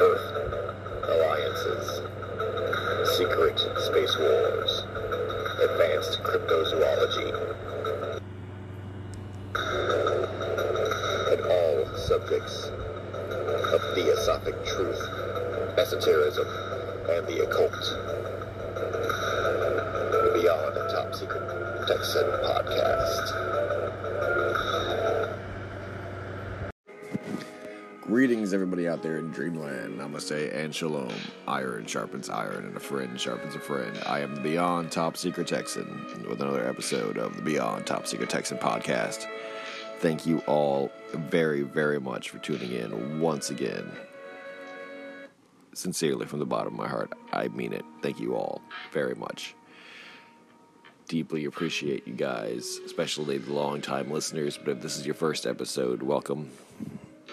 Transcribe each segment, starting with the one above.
Earth alliances, secret space wars, advanced cryptozoology, and all subjects of theosophic truth, esotericism, and the occult. The Beyond Top Secret Texan Podcast. Greetings, everybody out there in dreamland. Namaste and shalom. Iron sharpens iron, and a friend sharpens a friend. I am the Beyond Top Secret Texan with another episode of the Beyond Top Secret Texan Podcast. Thank you all very, very much for tuning in once again. Sincerely, from the bottom of my heart, I mean it. Thank you all very much. Deeply appreciate you guys, especially the long-time listeners. But if this is your first episode, welcome.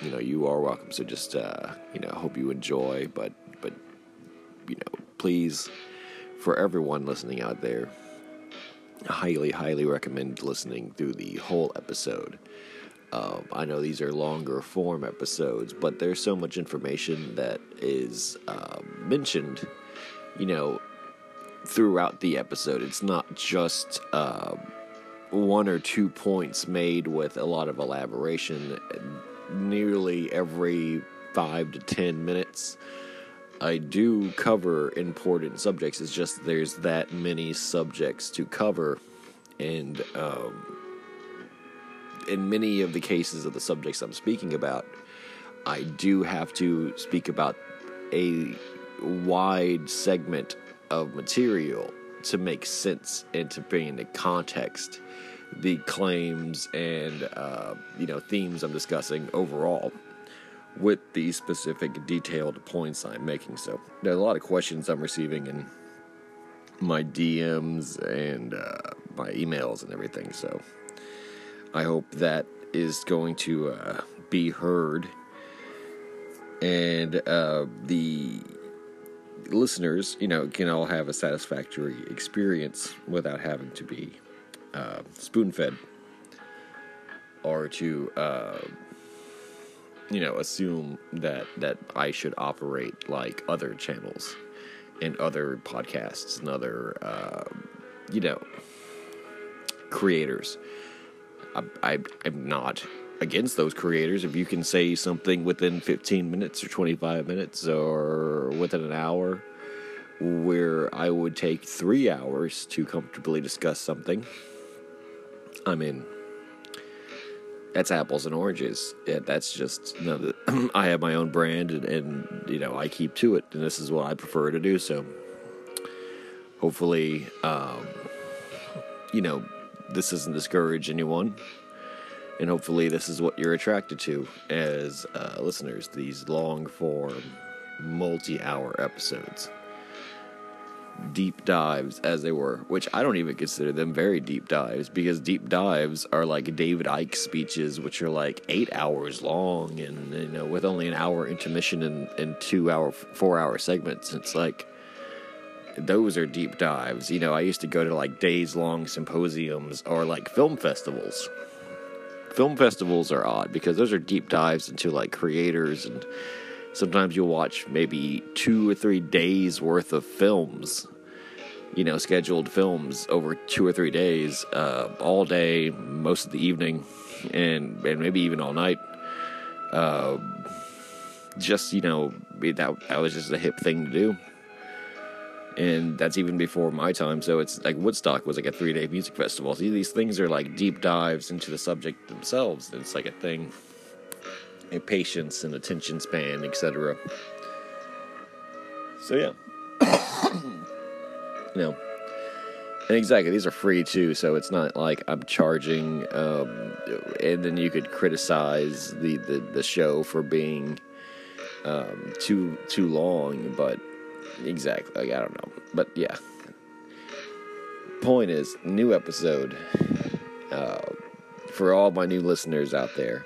You know, you are welcome. So just, hope you enjoy. But please, for everyone listening out there, I highly, highly recommend listening through the whole episode. I know these are longer form episodes, but there's so much information that is mentioned, throughout the episode. It's not just one or two points made with a lot of elaboration. Nearly every 5 to 10 minutes, I do cover important subjects. It's just there's that many subjects to cover, and in many of the cases of the subjects I'm speaking about, I do have to speak about a wide segment of material to make sense and to bring into context the claims and, themes I'm discussing overall with the specific detailed points I'm making. So there are a lot of questions I'm receiving in my DMs and my emails and everything, so I hope that is going to be heard, and the listeners, can all have a satisfactory experience without having to be spoon-fed or to, assume that I should operate like other channels and other podcasts and other, creators. I'm not against those creators. If you can say something within 15 minutes or 25 minutes or within an hour, where I would take 3 hours to comfortably discuss something, I'm in. That's apples and oranges. Yeah, that's just, I have my own brand and I keep to it, and this is what I prefer to do. So hopefully, this doesn't discourage anyone, and hopefully this is what you're attracted to as listeners, these long-form, multi-hour episodes. Deep dives, as they were, which I don't even consider them very deep dives, because deep dives are like David Icke speeches, which are like 8 hours long, and, with only an hour intermission and 4-hour segments. It's like, those are deep dives. I used to go to like days-long symposiums or like film festivals. Film festivals are odd because those are deep dives into like creators, and sometimes you'll watch maybe 2 or 3 days worth of films, scheduled films over 2 or 3 days, all day, most of the evening, and maybe even all night. That was just a hip thing to do. And that's even before my time, so it's like Woodstock was like a 3-day music festival. See, these things are like deep dives into the subject themselves. It's like a thing, a patience and attention span, etc. So yeah, and exactly, these are free too, so it's not like I'm charging. And then you could criticize the show for being too long, but exactly, like, I don't know, but yeah. Point is, new episode, for all my new listeners out there,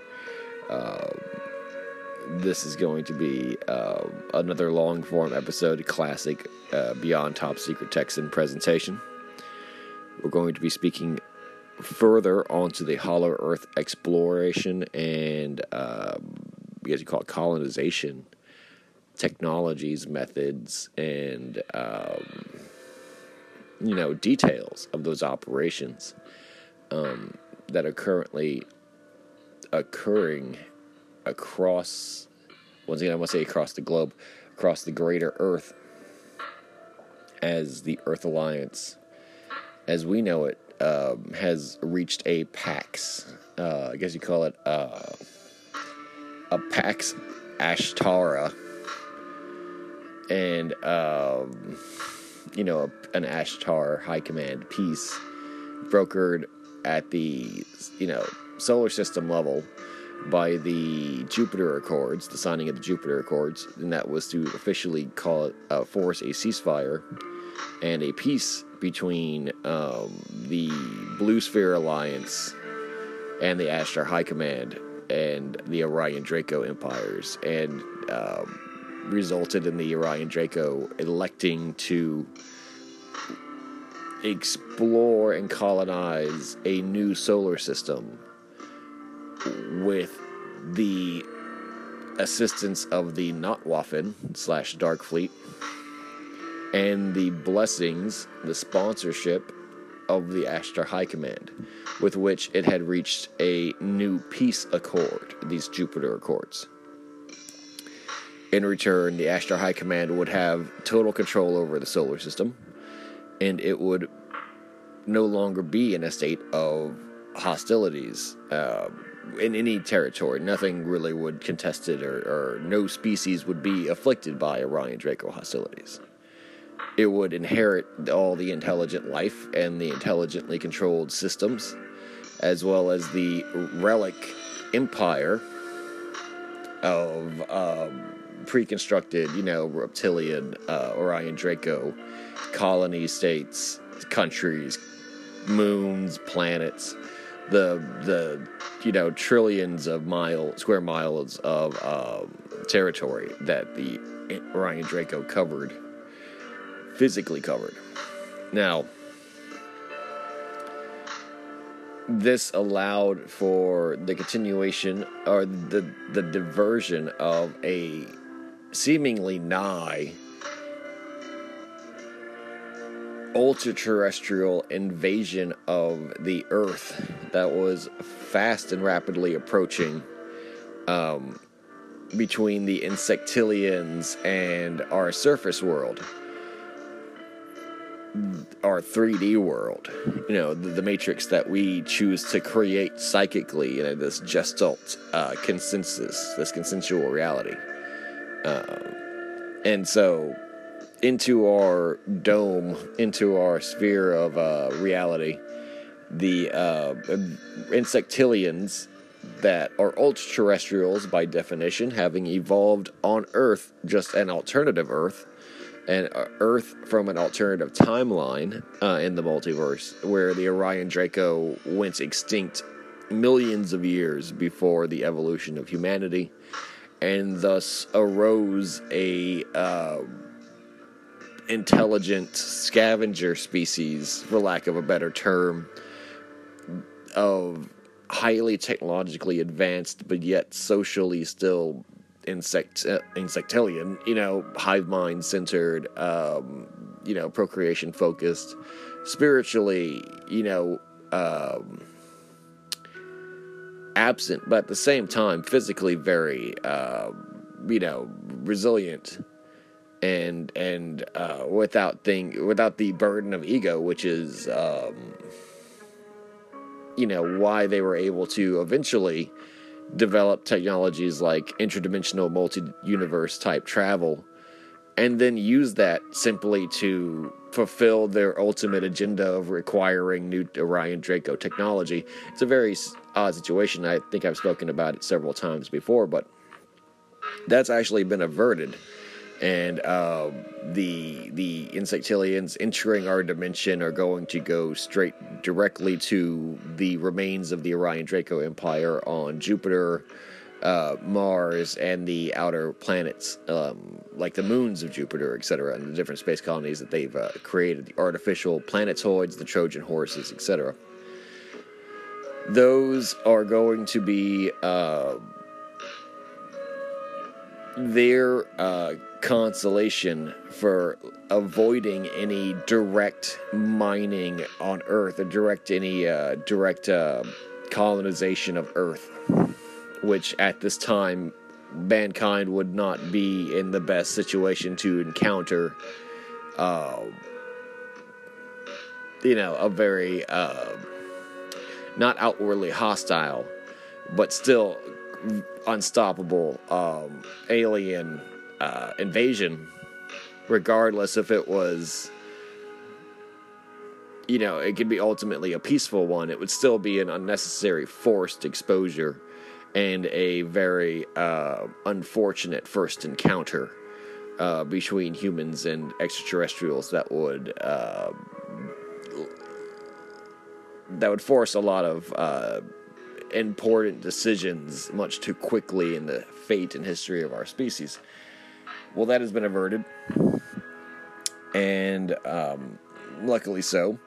this is going to be another long-form episode, classic Beyond Top Secret Texan presentation. We're going to be speaking further onto the Hollow Earth exploration and, I guess you call it colonization, technologies, methods, and, you know, details of those operations that are currently occurring across, once again, I want to say across the globe, across the Greater Earth, as the Earth Alliance, as we know it, has reached a pax, I guess you call it a pax Ashtara, and you know, an Ashtar high command peace brokered at the, you know, solar system level by the Jupiter Accords, the signing of the Jupiter Accords, and that was to officially call it, force a ceasefire and a peace between the Blue Sphere Alliance and the Ashtar High Command and the Orion Draco empires, and resulted in the Orion Draco electing to explore and colonize a new solar system with the assistance of the Notwaffen / Dark Fleet and the blessings, the sponsorship of the Ashtar High Command, with which it had reached a new peace accord, these Jupiter Accords. In return, the Ashtar High Command would have total control over the solar system, and it would no longer be in a state of hostilities in any territory. Nothing really would contest it, or no species would be afflicted by Orion Draco hostilities. It would inherit all the intelligent life and the intelligently controlled systems, as well as the relic empire of pre-constructed, you know, reptilian Orion Draco colony states, countries, moons, planets, the you know, trillions of square miles of territory that the Orion Draco covered, physically covered. Now, this allowed for the continuation, or the diversion of a seemingly nigh ultra-terrestrial invasion of the Earth that was fast and rapidly approaching between the Insectilians and our surface world, our 3D world, you know, the matrix that we choose to create psychically, you know, this gestalt consensus, this consensual reality. And so into our dome, into our sphere of reality, the Insectilians that are ultra-terrestrials by definition, having evolved on Earth, just an alternative Earth, and Earth from an alternative timeline in the multiverse, where the Orion Draco went extinct millions of years before the evolution of humanity, and thus arose a intelligent scavenger species, for lack of a better term, of highly technologically advanced, but yet socially still Insectilian, you know, hive mind centered, you know, procreation focused, spiritually, you know, absent, but at the same time physically very, you know, resilient and without the burden of ego, which is, you know, why they were able to eventually develop technologies like interdimensional multi-universe type travel, and then use that simply to fulfill their ultimate agenda of requiring new Orion Draco technology. It's a very odd situation. I think I've spoken about it several times before, but that's actually been averted. And the insectilians entering our dimension are going to go straight directly to the remains of the Orion Draco Empire on Jupiter, Mars, and the outer planets, like the moons of Jupiter, etc., and the different space colonies that they've created, the artificial planetoids, the Trojan horses, etc. Those are going to be their consolation for avoiding any direct mining on Earth, or direct colonization of Earth, which at this time mankind would not be in the best situation to encounter, a very not outwardly hostile, but still unstoppable alien invasion, regardless if it was, it could be ultimately a peaceful one. It would still be an unnecessary forced exposure and a very unfortunate first encounter between humans and extraterrestrials that would force a lot of important decisions much too quickly in the fate and history of our species. Well, that has been averted, and luckily so.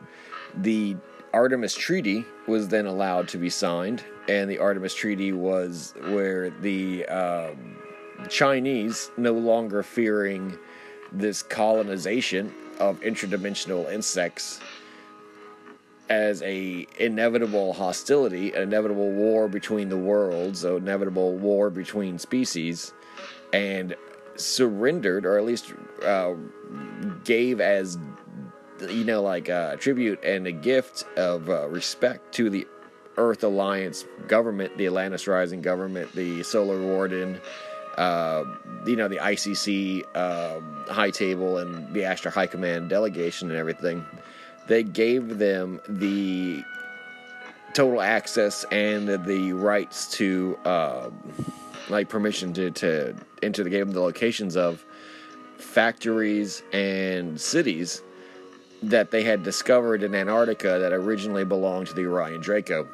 The Artemis Treaty was then allowed to be signed, and the Artemis Treaty was where the Chinese, no longer fearing this colonization of interdimensional insects as a inevitable hostility, an inevitable war between the worlds, an inevitable war between species, and surrendered, or at least gave as a tribute and a gift of respect to the Earth Alliance government, the Atlantis Rising government, the Solar Warden, the ICC High Table, and the Astra High Command delegation and everything. They gave them the total access and the rights to, permission to enter. They gave them the locations of factories and cities that they had discovered in Antarctica that originally belonged to the Orion Draco.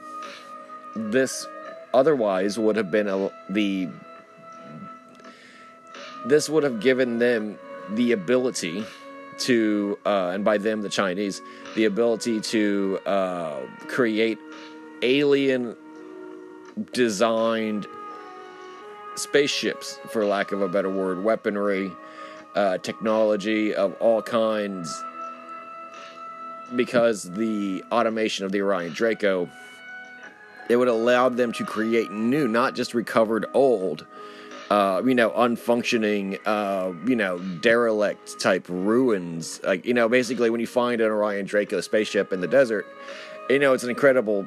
This otherwise would have been This would have given them the ability to, and by them, the Chinese, the ability to create alien-designed spaceships, for lack of a better word, weaponry, technology of all kinds, because the automation of the Orion Draco, it would allow them to create new, not just recovered old, unfunctioning, derelict type ruins. Basically when you find an Orion Draco spaceship in the desert, it's an incredible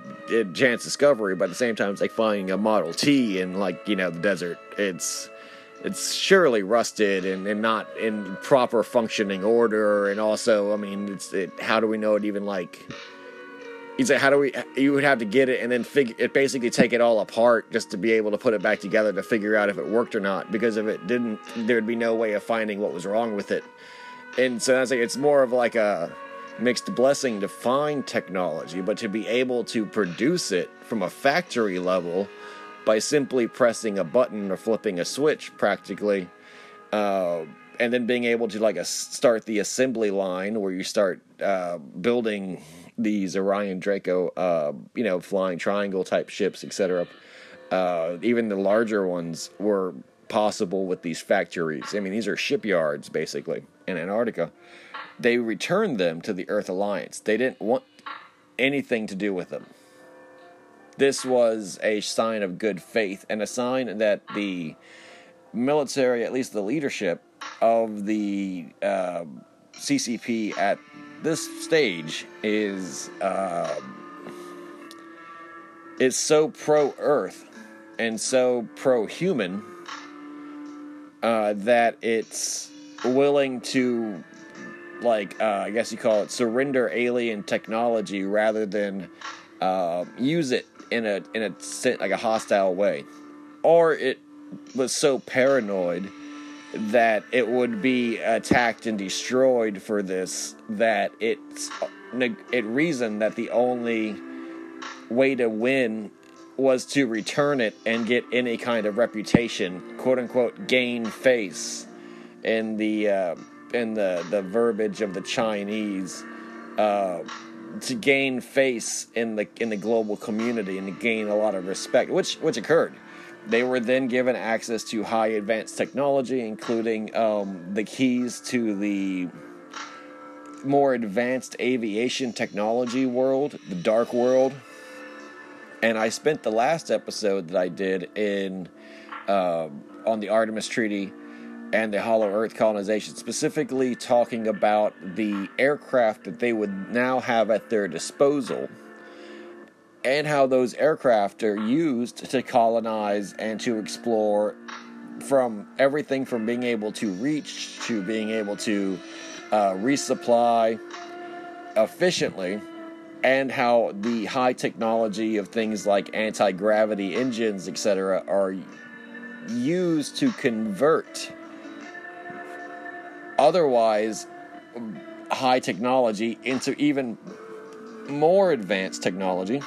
chance discovery, but at the same time, it's like finding a Model T in the desert. It's surely rusted and not in proper functioning order. And also, how do we know it even you would have to get it and then basically take it all apart just to be able to put it back together to figure out if it worked or not, because if it didn't, there'd be no way of finding what was wrong with it. And so it's more of a mixed blessing to find technology, but to be able to produce it from a factory level by simply pressing a button or flipping a switch practically, and then being able to start the assembly line where you start building these Orion Draco, flying triangle type ships, etc. Even the larger ones were possible with these factories. These are shipyards basically in Antarctica. They returned them to the Earth Alliance. They didn't want anything to do with them. This was a sign of good faith and a sign that the military, at least the leadership of the CCP at this stage, is so pro-Earth and so pro-human that it's willing to, I guess you call it, surrender alien technology rather than use it in a hostile way, or it was so paranoid that it would be attacked and destroyed for this, that it reasoned that the only way to win was to return it and get any kind of reputation, quote-unquote, gain face, in the verbiage of the Chinese, to gain face in the global community and to gain a lot of respect, which occurred. They were then given access to high advanced technology, including the keys to the more advanced aviation technology world, the dark world. And I spent the last episode that I did on the Artemis Treaty and the Hollow Earth colonization, specifically talking about the aircraft that they would now have at their disposal, and how those aircraft are used to colonize and to explore, from everything from being able to reach to being able to resupply efficiently, and how the high technology of things like anti-gravity engines, etc., are used to convert otherwise high technology into even more advanced technology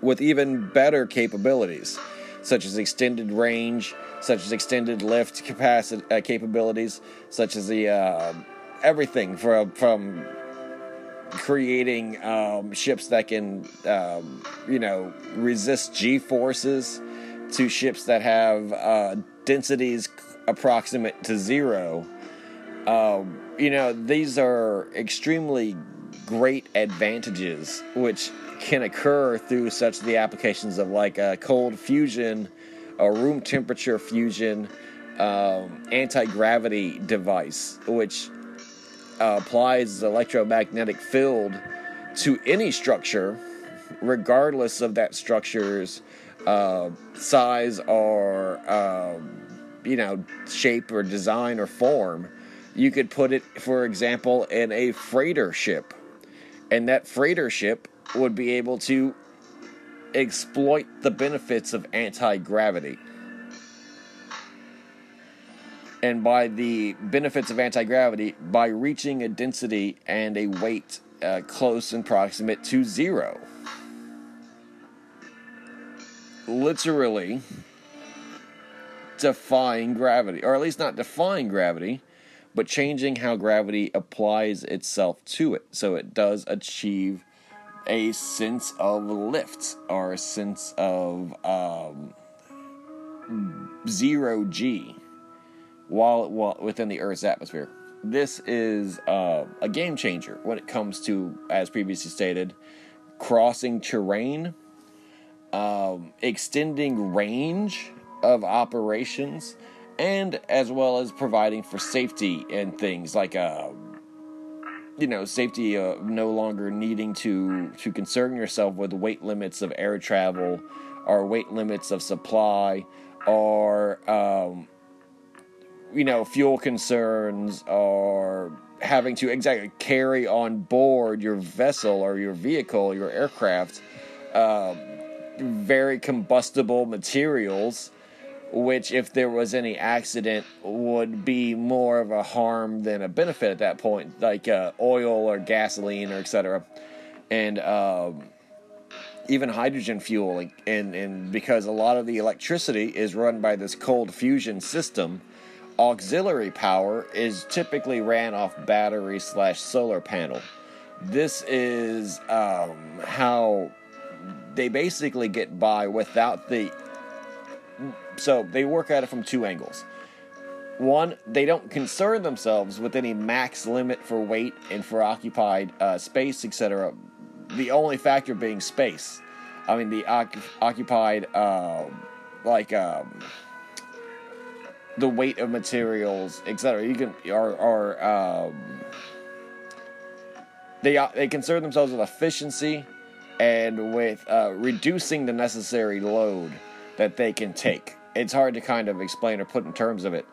with even better capabilities, such as extended range, such as extended lift capacity capabilities, such as the everything from creating ships that can resist G-forces, to ships that have densities approximate to zero. These are extremely great advantages which can occur through such the applications of like cold fusion, or room temperature fusion, anti-gravity device, which applies the electromagnetic field to any structure, regardless of that structure's size or shape or design or form. You could put it, for example, in a freighter ship, and that freighter ship would be able to exploit the benefits of anti-gravity. And by the benefits of anti-gravity, by reaching a density and a weight close and proximate to zero. Literally defying gravity, or at least not defying gravity, but changing how gravity applies itself to it, so it does achieve a sense of lift, or a sense of zero G while within the Earth's atmosphere. This is a game changer when it comes to, as previously stated, crossing terrain, extending range of operations, and as well as providing for safety and things like, safety, no longer needing to concern yourself with weight limits of air travel, or weight limits of supply, or, fuel concerns, or having to exactly carry on board your vessel or your vehicle, your aircraft, very combustible materials, which, if there was any accident, would be more of a harm than a benefit at that point, like oil or gasoline or etc., and even hydrogen fuel, and because a lot of the electricity is run by this cold fusion system, auxiliary power is typically ran off battery / solar panel. This is how they basically get by without the... So they work at it from two angles. One, they don't concern themselves with any max limit for weight and for occupied space, etc. The only factor being space. I mean, the occupied, the weight of materials, etc. You can they concern themselves with efficiency and with reducing the necessary load that they can take. It's hard to kind of explain or put in terms of it.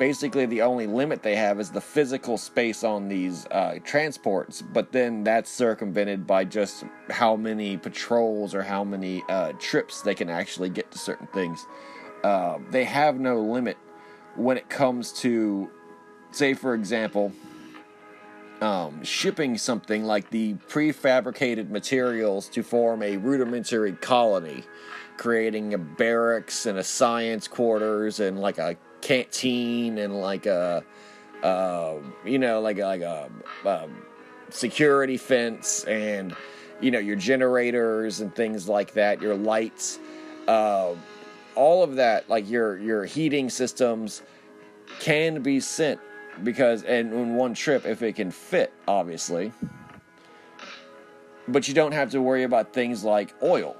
Basically, the only limit they have is the physical space on these transports, but then that's circumvented by just how many patrols or how many trips they can actually get to certain things. They have no limit when it comes to, say, for example, shipping something like the prefabricated materials to form a rudimentary colony, creating a barracks and a science quarters and like a canteen and like a security fence and, you know, your generators and things like that, your lights, all of that, like your heating systems can be sent. Because, and in one trip, if it can fit, obviously. But you don't have to worry about things like oil,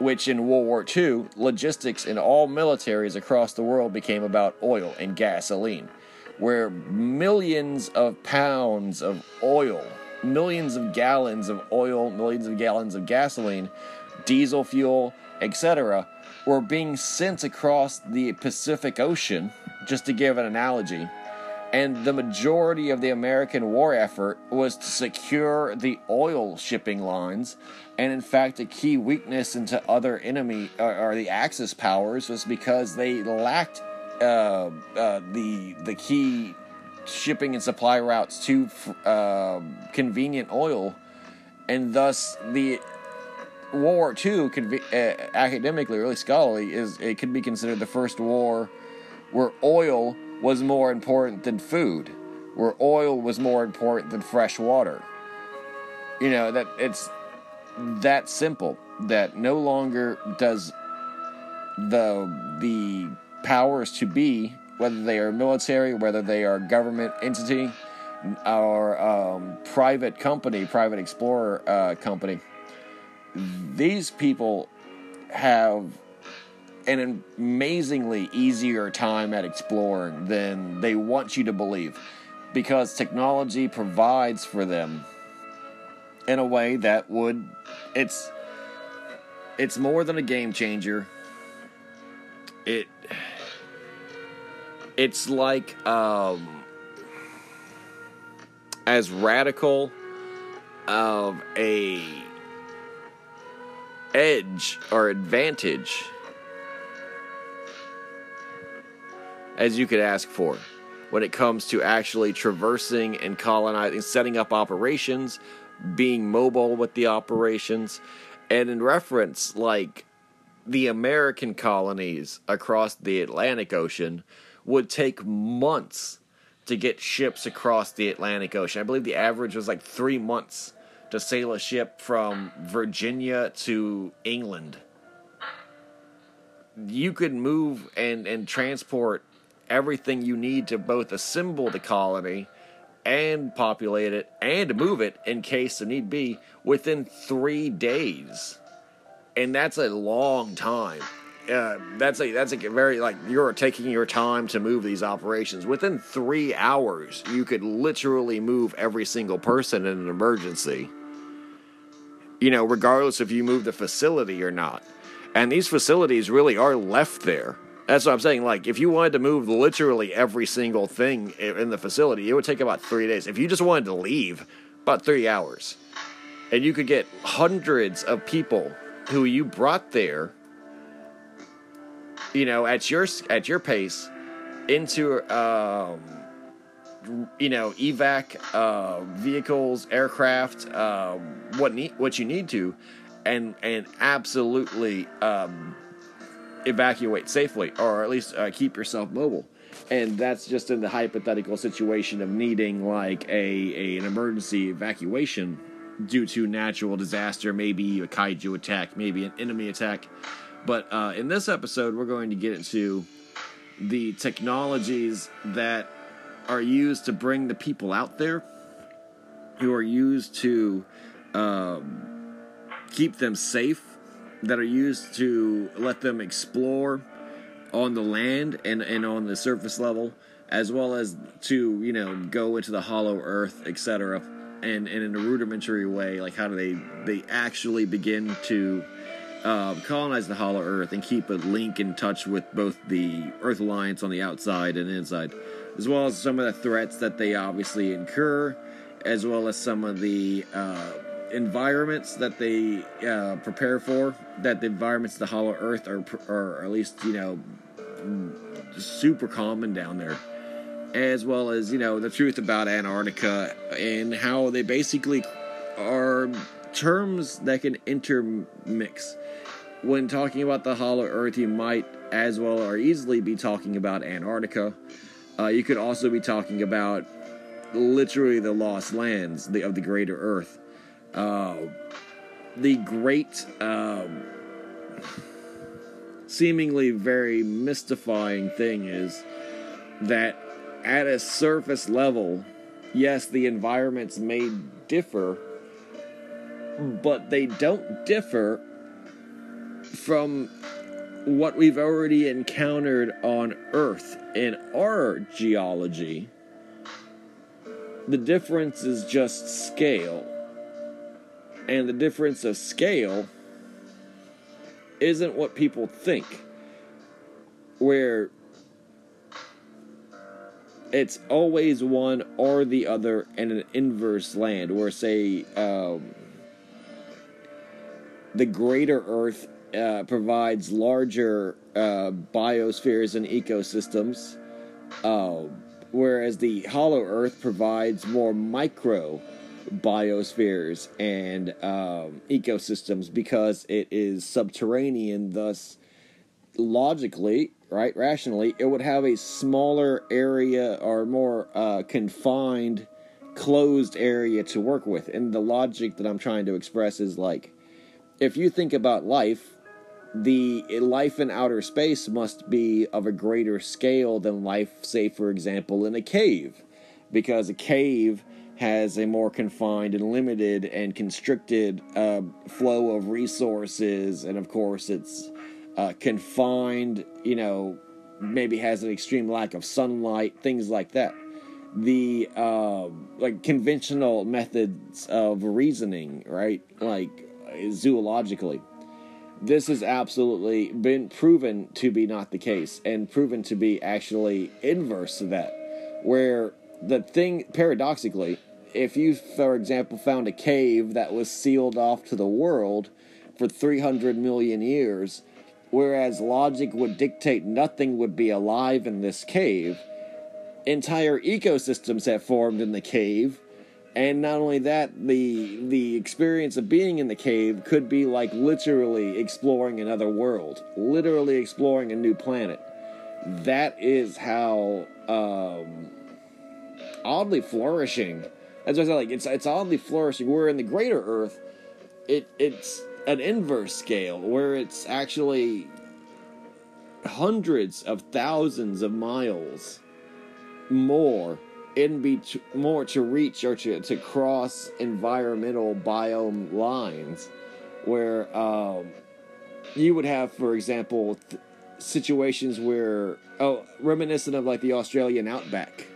which in World War II, logistics in all militaries across the world became about oil and gasoline, where millions of pounds of oil, millions of gallons of oil, millions of gallons of gasoline, diesel fuel, etc., were being sent across the Pacific Ocean, just to give an analogy. And the majority of the American war effort was to secure the oil shipping lines. And in fact, a key weakness into other enemy, or the Axis powers, was because they lacked the key shipping and supply routes to convenient oil. And thus, the World War II, academically, really scholarly, it could be considered the first war where oil was more important than food, where oil was more important than fresh water. You know, that it's that simple, that no longer does the powers to be, whether they are military, whether they are government entity, or private company, private explorer company, these people have an amazingly easier time at exploring than they want you to believe, because technology provides for them in a way that would, it's more than a game changer. It's like as radical of a edge or advantage as you could ask for when it comes to actually traversing and colonizing, setting up operations, being mobile with the operations. And in reference, like, the American colonies across the Atlantic Ocean would take months to get ships across the Atlantic Ocean. I believe the average was like 3 months to sail a ship from Virginia to England. You could move and transport everything you need to both assemble the colony and populate it and move it in case the need be within 3 days. And that's a long time. That's a very, like, you're taking your time to move these operations. Within 3 hours, you could literally move every single person in an emergency. You know, regardless if you move the facility or not. And these facilities really are left there. That's what I'm saying. Like, if you wanted to move literally every single thing in the facility, it would take about 3 days. If you just wanted to leave, about 3 hours. And you could get hundreds of people who you brought there, you know, at your pace, into, you know, evac vehicles, aircraft, what you need to, and absolutely evacuate safely, or at least keep yourself mobile. And that's just in the hypothetical situation of needing, like, an emergency evacuation due to natural disaster, maybe a kaiju attack, maybe an enemy attack. But in this episode, we're going to get into the technologies that are used to bring the people out there, who are used to keep them safe, that are used to let them explore on the land and on the surface level, as well as to, you know, go into the Hollow Earth, etc. And in a rudimentary way, like, how do they actually begin to colonize the Hollow Earth and keep a link in touch with both the Earth Alliance on the outside and inside, as well as some of the threats that they obviously incur, as well as some of the environments that they prepare for, that the environments of the Hollow Earth are, or at least, you know, super common down there, as well as, you know, the truth about Antarctica and how they basically are terms that can intermix. When talking about the Hollow Earth, you might as well or easily be talking about Antarctica. You could also be talking about literally the lost lands of the Greater Earth. The great, seemingly very mystifying thing is that at a surface level, yes, the environments may differ, but they don't differ from what we've already encountered on Earth in our geology. The difference is just scale. And the difference of scale isn't what people think, where it's always one or the other and an inverse land, where, say, the Greater Earth provides larger biospheres and ecosystems, whereas the Hollow Earth provides more micro biospheres and ecosystems, because it is subterranean. Thus, logically, right, rationally, it would have a smaller area or more confined, closed area to work with. And the logic that I'm trying to express is, like, if you think about life, the life in outer space must be of a greater scale than life, say, for example, in a cave, because a cave has a more confined and limited and constricted flow of resources, and of course it's confined, you know, maybe has an extreme lack of sunlight, things like that. The like conventional methods of reasoning, right, like zoologically, this has absolutely been proven to be not the case, and proven to be actually inverse to that, where the thing, paradoxically, if you, for example, found a cave that was sealed off to the world for 300 million years, whereas logic would dictate nothing would be alive in this cave, entire ecosystems have formed in the cave, and not only that, the experience of being in the cave could be like literally exploring another world, literally exploring a new planet. That is how oddly flourishing. That's what I said, like, it's oddly flourishing. Where in the Greater Earth, it's an inverse scale, where it's actually hundreds of thousands of miles more more to reach or to cross environmental biome lines, where you would have, for example, situations where, reminiscent of like the Australian outback,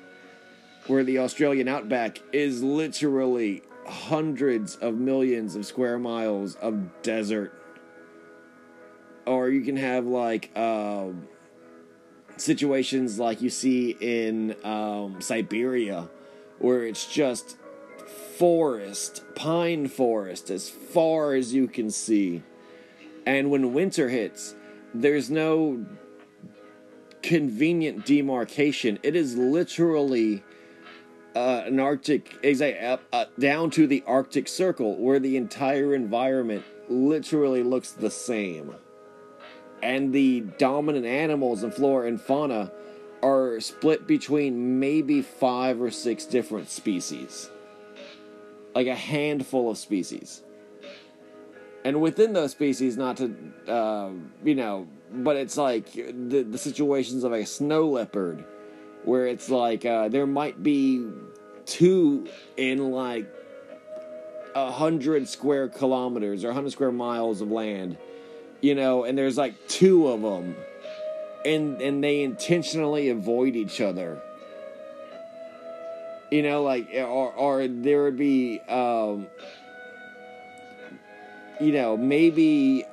where the Australian outback is literally hundreds of millions of square miles of desert. Or you can have, like, situations like you see in Siberia, where it's just forest, pine forest, as far as you can see. And when winter hits, there's no convenient demarcation. It is literally an Arctic, down to the Arctic Circle, where the entire environment literally looks the same. And the dominant animals and flora and fauna are split between maybe 5 or 6 different species. Like a handful of species. And within those species, not to, but it's like the situations of a snow leopard, where it's like there might be 2 in like 100 square kilometers or 100 square miles of land, you know, and there's like 2 of them, and they intentionally avoid each other, you know, like, or there would be, maybe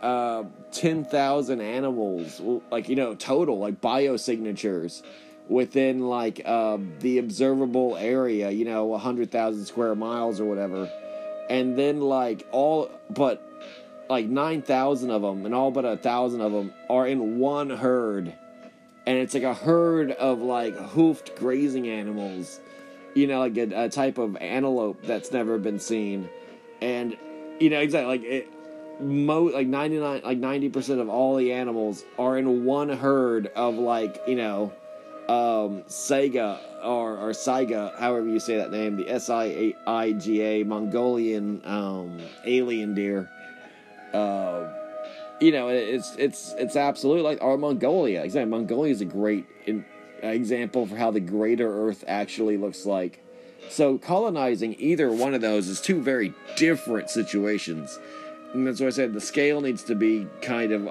10,000 animals, like, you know, total, like biosignatures, within, like, the observable area, you know, 100,000 square miles or whatever. And then, like, all but, like, 9,000 of them, and all but 1,000 of them are in one herd and it's like a herd of like hoofed grazing animals, you know, like a type of antelope that's never been seen. And you know, exactly, like it, like 90% of all the animals are in one herd of, like, you know, Saiga or Saiga, however you say that name, the S-I-I-G-A Mongolian alien deer. You know, it's absolutely like our Mongolia. Exactly, Mongolia is a great example for how the Greater Earth actually looks like. So colonizing either one of those is two very different situations. And that's why I said the scale needs to be kind of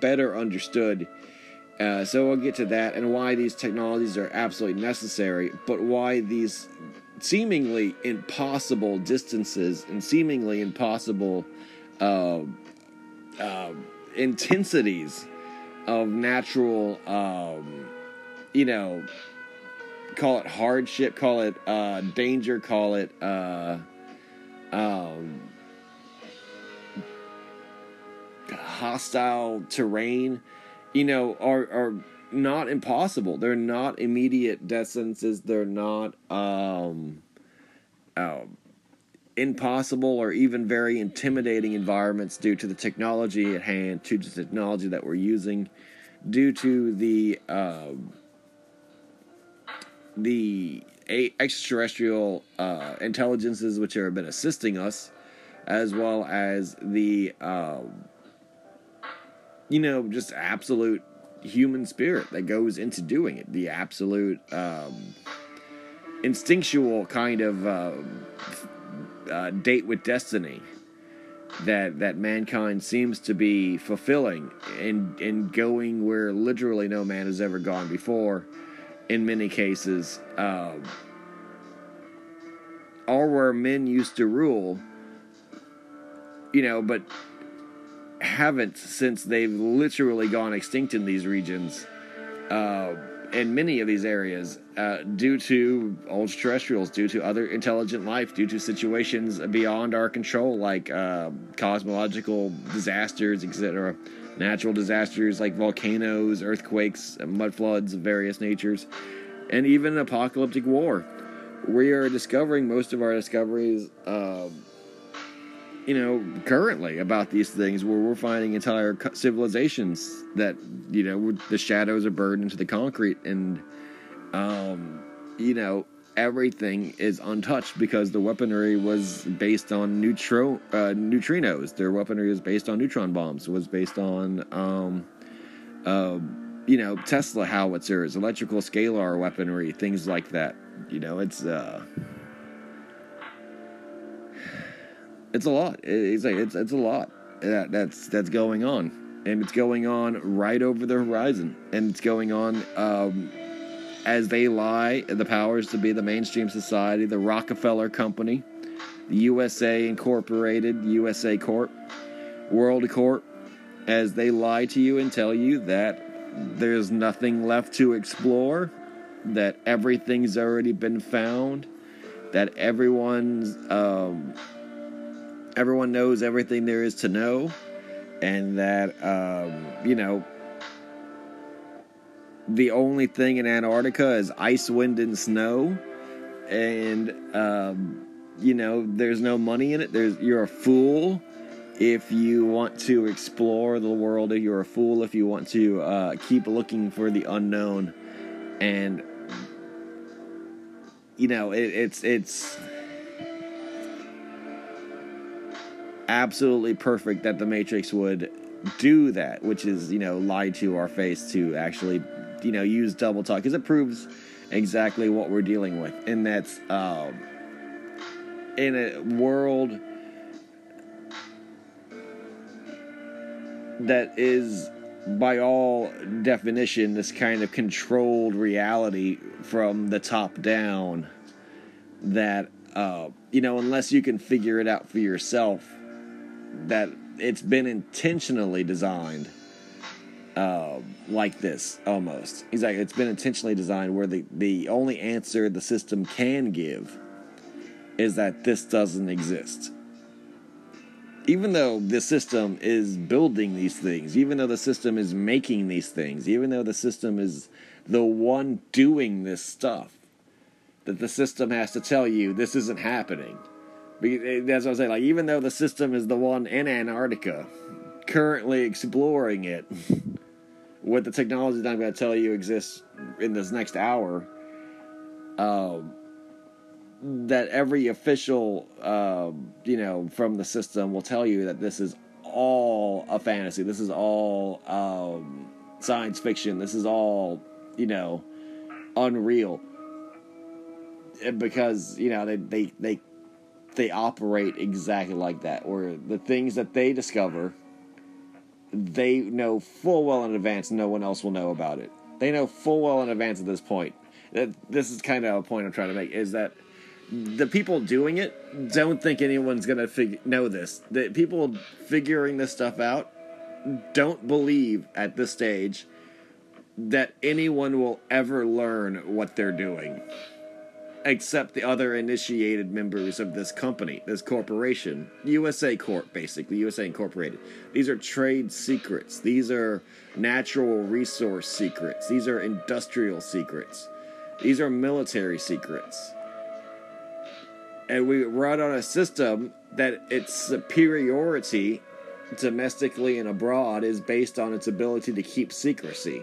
better understood. So we'll get to that and why these technologies are absolutely necessary, but why these seemingly impossible distances and seemingly impossible intensities of natural, you know, call it hardship, call it danger, call it hostile terrain, you know, are not impossible. They're not immediate distances. They're not impossible or even very intimidating environments due to the technology at hand, due to the technology that we're using, due to the extraterrestrial intelligences which have been assisting us, as well as the you know, just absolute human spirit that goes into doing it. The absolute instinctual kind of date with destiny that mankind seems to be fulfilling and going where literally no man has ever gone before in many cases, or where men used to rule, you know, but haven't since they've literally gone extinct in these regions, in many of these areas, due to ultra-terrestrials, due to other intelligent life, due to situations beyond our control, like cosmological disasters, etc., natural disasters like volcanoes, earthquakes, mud floods of various natures, and even apocalyptic war. We are discovering most of our discoveries, you know, currently about these things, where we're finding entire civilizations that, you know, the shadows are burned into the concrete, and you know, everything is untouched because the weaponry was based on neutrinos. Their weaponry was based on neutron bombs. Was based on you know, Tesla howitzers, electrical scalar weaponry, things like that. You know, it's a lot. It's a lot that's going on, and it's going on right over the horizon, and it's going on as they lie, the powers to be, the mainstream society, the Rockefeller Company, the USA Incorporated, USA Corp, World Corp, as they lie to you and tell you that there's nothing left to explore, that everything's already been found, that everyone knows everything there is to know, and that, you know, the only thing in Antarctica is ice, wind, and snow, and, you know, there's no money in it. You're a fool if you want to explore the world. You're a fool if you want to keep looking for the unknown. And, you know, it's absolutely perfect that the Matrix would do that, which is, you know, lie to our face, to actually, you know, use double talk, because it proves exactly what we're dealing with. And that's in a world that is, by all definition, this kind of controlled reality from the top down, that you know, unless you can figure it out for yourself, that it's been intentionally designed like this, almost. Exactly, it's been intentionally designed where the only answer the system can give is that this doesn't exist. even though the system is building these things, even though the system is making these things, even though the system is the one doing this stuff, that the system has to tell you this isn't happening. That's what I'm saying. Like, even though the system is the one in Antarctica currently exploring it with the technology that I'm going to tell you exists in this next hour, that every official, from the system will tell you that this is all a fantasy. This is all science fiction. This is all, unreal. Because, they operate exactly like that, where the things that they discover, they know full well in advance no one else will know about it. They know full well in advance at this point. This is kind of a point I'm trying to make, is that the people doing it don't think anyone's going to know this. The people figuring this stuff out don't believe at this stage that anyone will ever learn what they're doing, except the other initiated members of this company, this corporation. USA Corp, basically. USA Incorporated. These are trade secrets. These are natural resource secrets. These are industrial secrets. These are military secrets. And we run on a system that its superiority domestically and abroad is based on its ability to keep secrecy,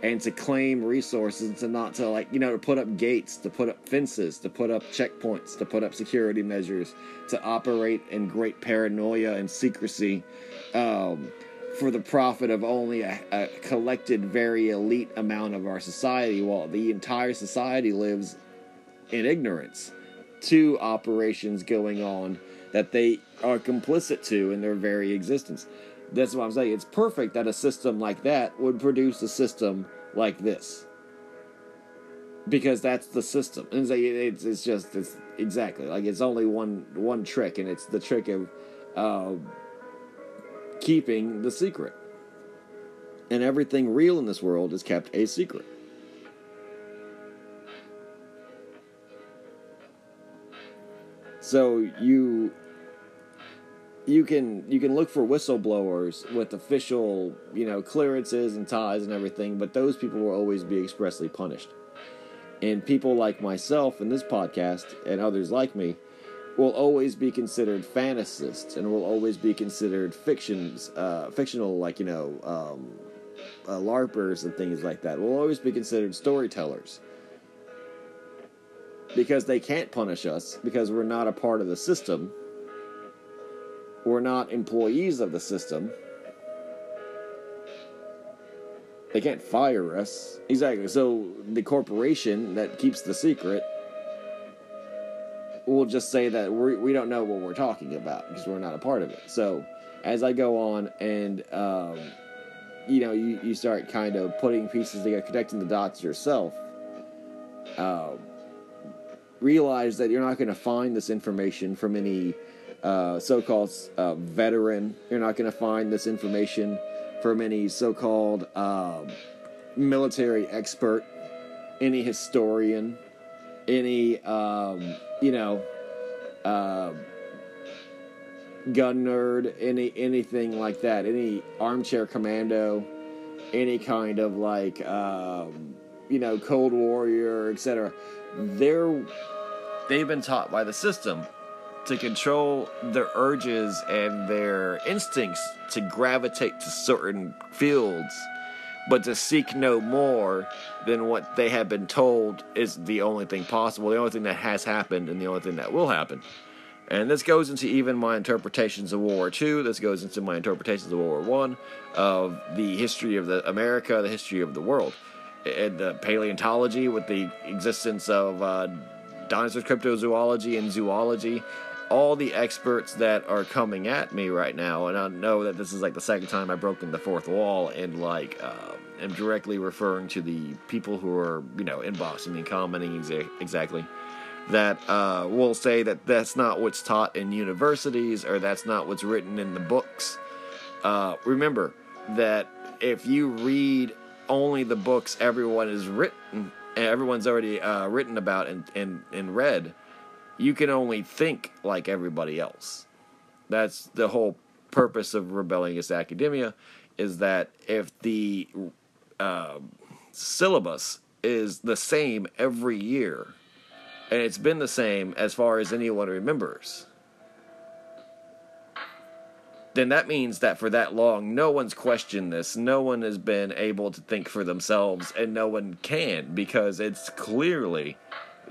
and to claim resources, and to not to, to put up gates, to put up fences, to put up checkpoints, to put up security measures, to operate in great paranoia and secrecy, for the profit of only a collected, very elite amount of our society, while the entire society lives in ignorance to operations going on that they are complicit to in their very existence. That's what I'm saying. It's perfect that a system like that would produce a system like this, because that's the system. And it's exactly like, it's only one trick, and it's the trick of keeping the secret. And everything real in this world is kept a secret. So You can look for whistleblowers with official, clearances and ties and everything, but those people will always be expressly punished. And people like myself in this podcast and others like me will always be considered fantasists, and will always be considered fictional LARPers and things like that. We'll always be considered storytellers, because they can't punish us, because we're not a part of the system. We're not employees of the system. They can't fire us. Exactly. So the corporation that keeps the secret will just say that we don't know what we're talking about, because we're not a part of it. So as I go on and, you start kind of putting pieces together, connecting the dots yourself, realize that you're not going to find this information from any so-called veteran. You're not going to find this information from any so-called military expert, any historian, any gun nerd, anything like that, any armchair commando, any kind of Cold Warrior, etc. They've been taught by the system to control their urges and their instincts to gravitate to certain fields, but to seek no more than what they have been told is the only thing possible, the only thing that has happened, and the only thing that will happen. And this goes into even my interpretations of World War II. This goes into my interpretations of World War I, of the history of America, the history of the world, and the paleontology with the existence of dinosaurs, cryptozoology, and zoology. All the experts that are coming at me right now, and I know that this is the second time I've broken the fourth wall and am directly referring to the people who are, inboxing and commenting exactly, that will say that that's not what's taught in universities, or that's not what's written in the books. Remember that if you read only the books everyone's already written about and read, you can only think like everybody else. That's the whole purpose of Rebellious Academia, is that if the syllabus is the same every year, and it's been the same as far as anyone remembers, then that means that for that long, no one's questioned this. No one has been able to think for themselves, and no one can, because it's clearly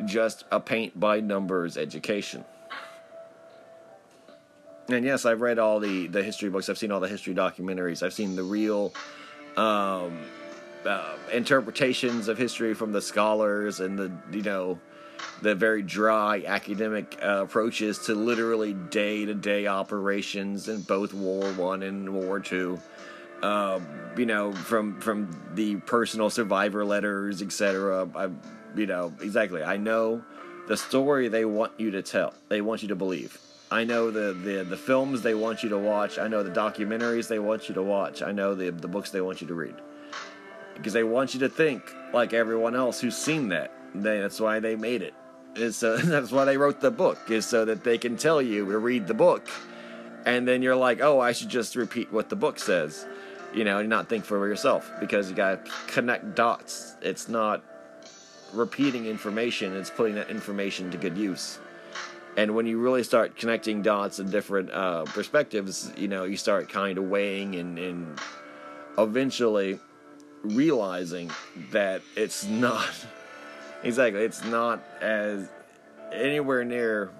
just a paint-by-numbers education. And yes, I've read all the history books. I've seen all the history documentaries. I've seen the real interpretations of history from the scholars and the very dry academic approaches to literally day-to-day operations in both World War I and World War II. From the personal survivor letters, etc. Exactly. I know the story they want you to tell. They want you to believe. I know the films they want you to watch. I know the documentaries they want you to watch. I know the books they want you to read. Because they want you to think like everyone else who's seen that. That's why they made it. That's why they wrote the book, is so that they can tell you to read the book. And then you're like, oh, I should just repeat what the book says. And not think for yourself. Because you got to connect dots. It's not repeating information. It's putting that information to good use. And when you really start connecting dots and different perspectives, you start kind of weighing and eventually realizing that it's not... Exactly, it's not as anywhere near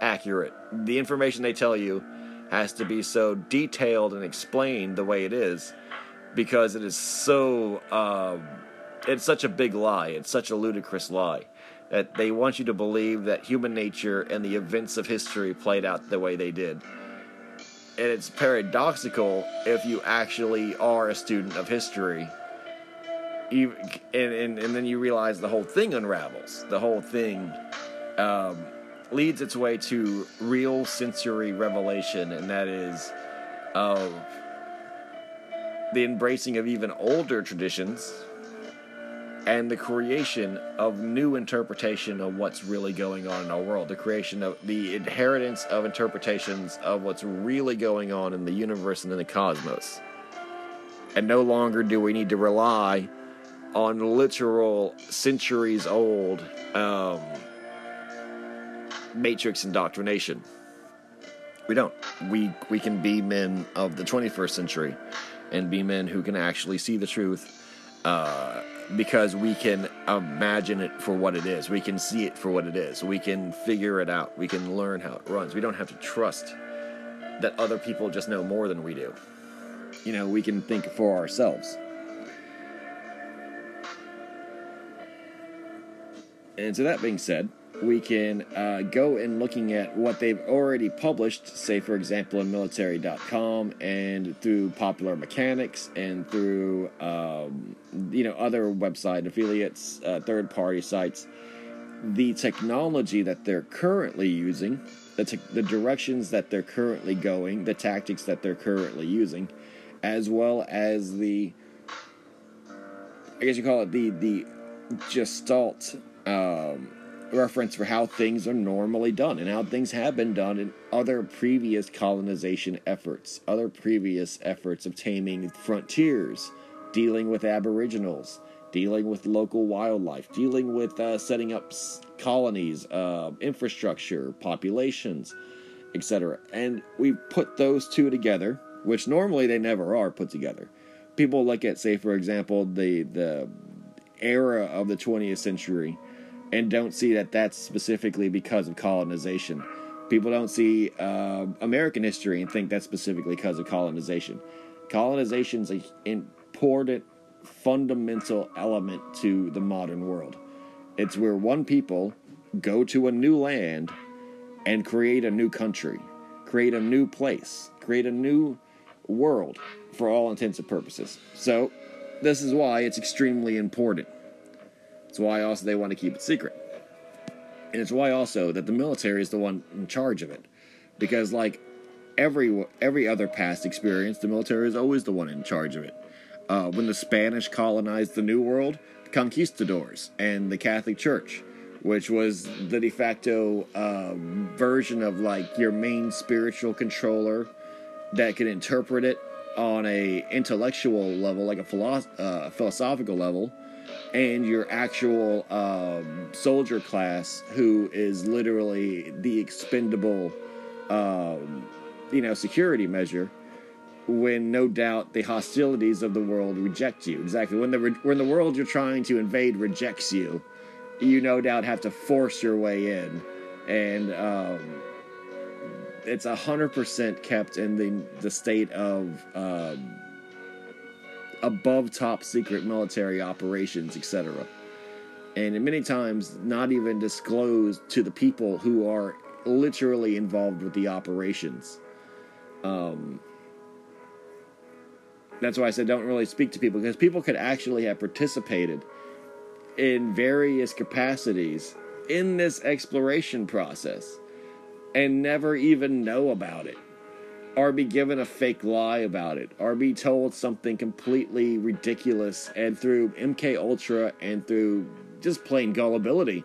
accurate. The information they tell you has to be so detailed and explained the way it is, because it is so... it's such a big lie. It's such a ludicrous lie. That they want you to believe that human nature and the events of history played out the way they did. And it's paradoxical if you actually are a student of history. And then you realize the whole thing unravels. The whole thing leads its way to real sensory revelation, and that is the embracing of even older traditions, and the creation of new interpretation of what's really going on in our world. The creation of the inheritance of interpretations of what's really going on in the universe and in the cosmos. And no longer do we need to rely on literal centuries-old matrix indoctrination. We don't. We can be men of the 21st century and be men who can actually see the truth, because we can imagine it for what it is. We can see it for what it is. We can figure it out. We can learn how it runs. We don't have to trust that other people just know more than we do. We can think for ourselves. And so that being said, we can go in looking at what they've already published, say, for example, in military.com, and through Popular Mechanics, and through, other website affiliates, third-party sites. The technology that they're currently using, the directions that they're currently going, the tactics that they're currently using, as well as the, I guess you call it the gestalt, reference for how things are normally done and how things have been done in other previous colonization efforts, other previous efforts of taming frontiers, dealing with aboriginals, dealing with local wildlife, dealing with setting up colonies, infrastructure, populations, etc. And we put those two together, which normally they never are put together. People look at, say, for example, the era of the 20th century and don't see that that's specifically because of colonization. People don't see American history and think that's specifically because of colonization. Colonization is an important, fundamental element to the modern world. It's where one people go to a new land and create a new country, create a new place, create a new world for all intents and purposes. So this is why it's extremely important. It's why also they want to keep it secret. And it's why also that the military is the one in charge of it. Because like every other past experience, the military is always the one in charge of it. When the Spanish colonized the New World, the conquistadors and the Catholic Church which was the de facto version of like your main spiritual controller that could interpret it on a intellectual level, like a philosophical level, and your actual soldier class, who is literally the expendable, security measure. When no doubt the hostilities of the world reject you, exactly when the world you're trying to invade rejects you, you no doubt have to force your way in, and it's 100% kept in the state of above top secret military operations, etc., and many times not even disclosed to the people who are literally involved with the operations. That's why I said don't really speak to people, because people could actually have participated in various capacities in this exploration process and never even know about it, or be given a fake lie about it, or be told something completely ridiculous, and through MKUltra and through just plain gullibility,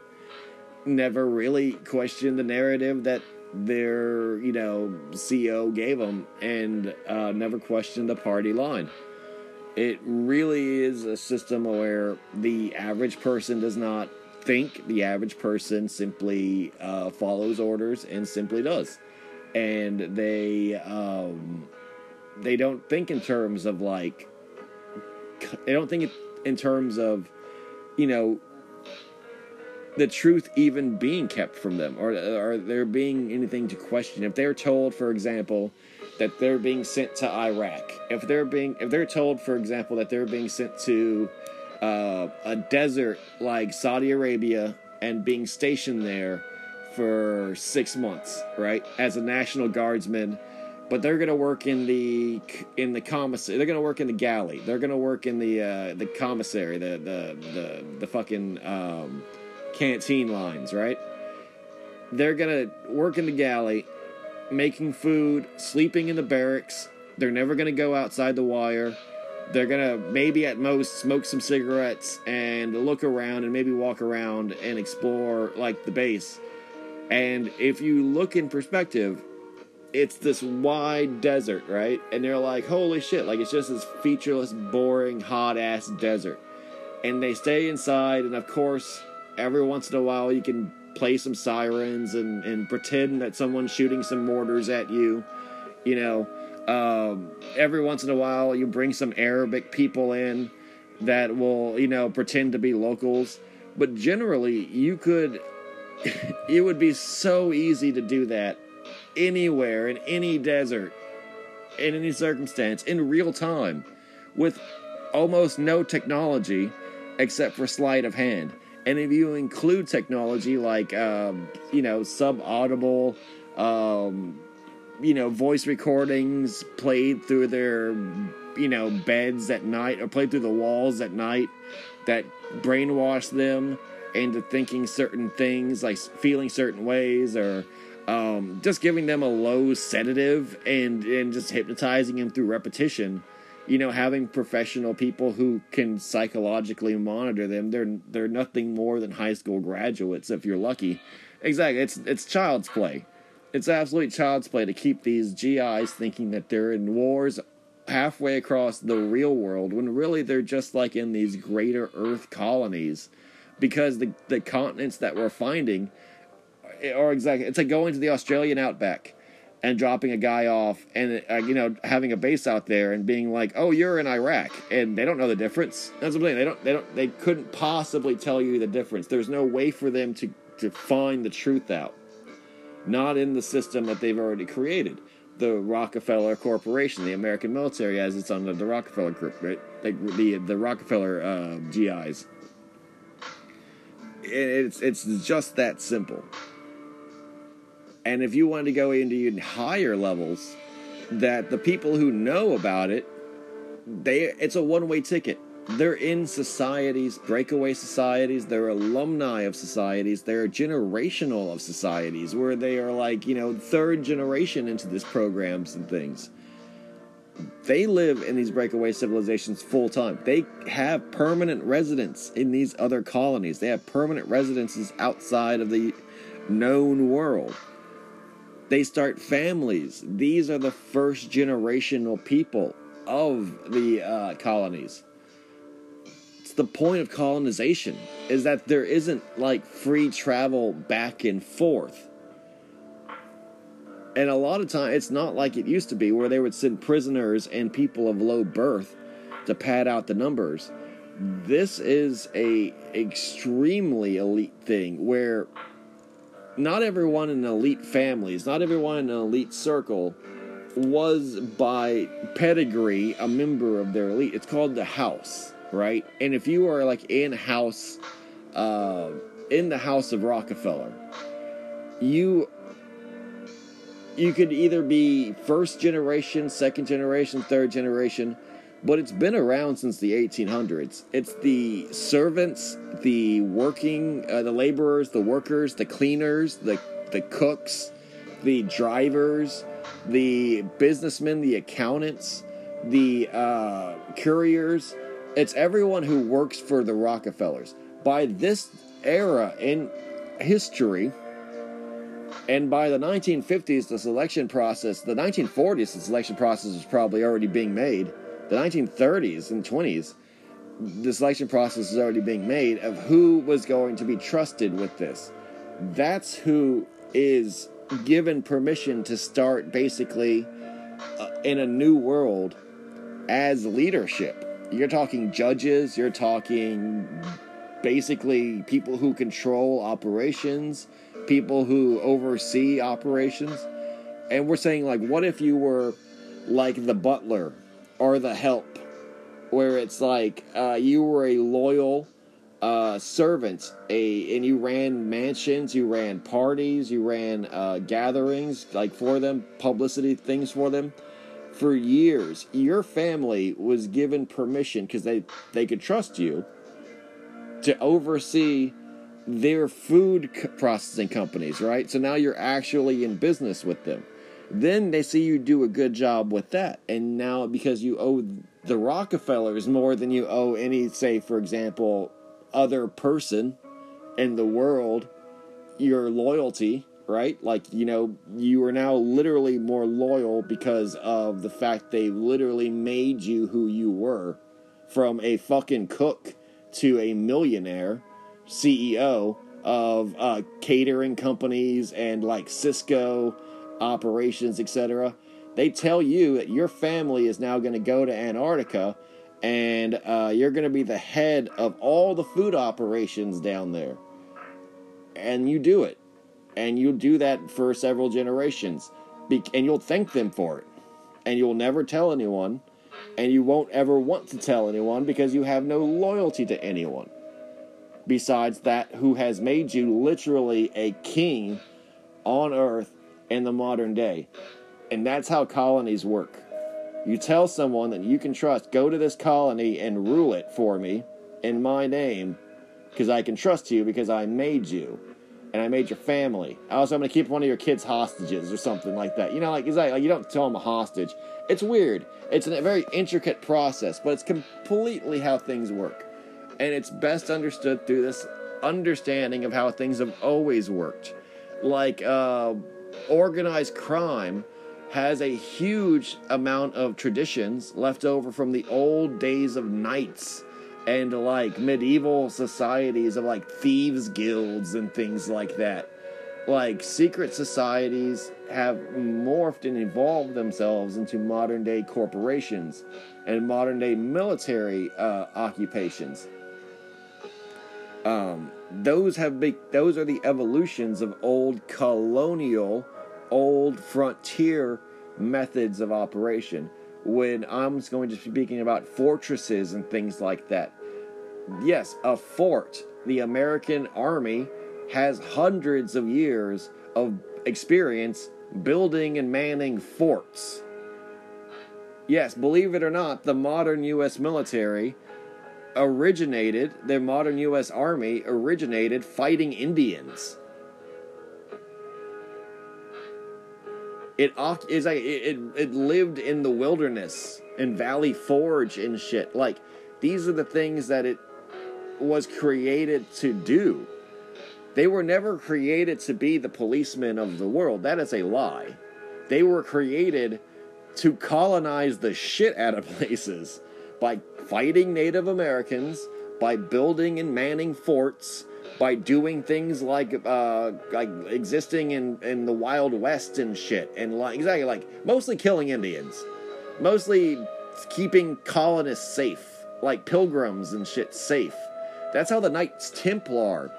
never really question the narrative that their, CO gave them, and never questioned the party line. It really is a system where the average person does not think. The average person simply follows orders and simply does. And they don't think in terms of the truth even being kept from them, or there being anything to question. If they're told, for example, that they're being sent to Iraq, if they're told, for example, that they're being sent to a desert like Saudi Arabia and being stationed there for 6 months, right, as a National Guardsman, but they're going to work in the commissary. They're going to work in the galley. They're going to work in the commissary, the fucking canteen lines, right? They're gonna work in the galley, making food, sleeping in the barracks. They're never gonna go outside the wire. They're gonna maybe at most smoke some cigarettes and look around and maybe walk around and explore like the base. And if you look in perspective, it's this wide desert, right? And they're like, holy shit, like it's just this featureless, boring, hot-ass desert. And they stay inside, and of course, every once in a while you can play some sirens and pretend that someone's shooting some mortars at you. Every once in a while you bring some Arabic people in that will, pretend to be locals. But generally it would be so easy to do that anywhere, in any desert, in any circumstance, in real time, with almost no technology except for sleight of hand. And if you include technology like, sub-audible, voice recordings played through their, beds at night, or played through the walls at night, that brainwash them into thinking certain things, like feeling certain ways, or just giving them a low sedative and just hypnotizing them through repetition. Having professional people who can psychologically monitor them, they're nothing more than high school graduates if you're lucky. Exactly, it's child's play. It's absolute child's play to keep these GIs thinking that they're in wars halfway across the real world, when really they're just like in these Greater Earth colonies, because the continents that we're finding are exactly. It's like going to the Australian outback and dropping a guy off and, having a base out there and being like, oh, you're in Iraq. And they don't know the difference. That's the thing. They couldn't possibly tell you the difference. There's no way for them to find the truth out. Not in the system that they've already created. The Rockefeller Corporation, the American military, as it's under the Rockefeller group, right? Like the Rockefeller GIs. It's just that simple. And if you wanted to go into even higher levels, that the people who know about it, it's a one-way ticket. They're in societies, breakaway societies. They're alumni of societies. They're generational of societies, where they are like, third generation into these programs and things. They live in these breakaway civilizations full time. They have permanent residence in these other colonies. They have permanent residences outside of the known world. They start families. These are the first generational people of the colonies. It's the point of colonization, is that there isn't like free travel back and forth. And a lot of time, it's not like it used to be where they would send prisoners and people of low birth to pad out the numbers. This is a extremely elite thing where not everyone in elite families, not everyone in an elite circle was by pedigree a member of their elite. It's called the house, right? And if you are like in the house of Rockefeller, you could either be first generation, second generation, third generation, but it's been around since the 1800s. It's the servants, the working, the laborers, the workers, the cleaners, the cooks, the drivers, the businessmen, the accountants, the couriers. It's everyone who works for the Rockefellers. By this era in history, and by the 1950s, the selection process, the 1940s, the selection process was probably already being made. The 1930s and 20s, the selection process is already being made of who was going to be trusted with this. That's who is given permission to start basically in a new world as leadership. You're talking judges, you're talking basically people who control operations, people who oversee operations. And we're saying, like, what if you were like the butler or the help, where it's like you were a loyal servant, and you ran mansions, you ran parties, you ran gatherings like for them, publicity things for them. For years, your family was given permission because they could trust you to oversee their food processing companies, right? So now you're actually in business with them. Then they see you do a good job with that. And now because you owe the Rockefellers more than you owe any, say, for example, other person in the world, your loyalty, right? Like, you know, you are now literally more loyal because of the fact they literally made you who you were, from a fucking cook to a millionaire CEO of catering companies and like Cisco operations, etc. They tell you that your family is now going to go to Antarctica, and you're going to be the head of all the food operations down there. And you do it. And you'll do that for several generations. And you'll thank them for it. And you'll never tell anyone. And you won't ever want to tell anyone because you have no loyalty to anyone besides that who has made you literally a king on Earth in the modern day. And that's how colonies work. You tell someone that you can trust, go to this colony and rule it for me in my name, because I can trust you because I made you and I made your family. Also, I'm going to keep one of your kids hostages or something like that. You know, like, exactly, like, you don't tell them a hostage. It's weird. It's a very intricate process, but it's completely how things work. And it's best understood through this understanding of how things have always worked. Like, organized crime has a huge amount of traditions left over from the old days of knights and, like, medieval societies of, like, thieves' guilds and things like that. Like, secret societies have morphed and evolved themselves into modern-day corporations and modern-day military occupations. Those are the evolutions of old colonial, old frontier methods of operation. When I'm going to be speaking about fortresses and things like that. Yes, a fort. The American army has hundreds of years of experience building and manning forts. Yes, believe it or not, the modern U.S. military originated, the modern U.S. Army originated fighting Indians. It lived in the wilderness and Valley Forge and shit. Like, these are the things that it was created to do. They were never created to be the policemen of the world. That is a lie. They were created to colonize the shit out of places by fighting Native Americans, by building and manning forts, by doing things like existing in the Wild West and shit. And mostly killing Indians. Mostly keeping colonists safe. Like pilgrims and shit safe. That's how the Knights Templar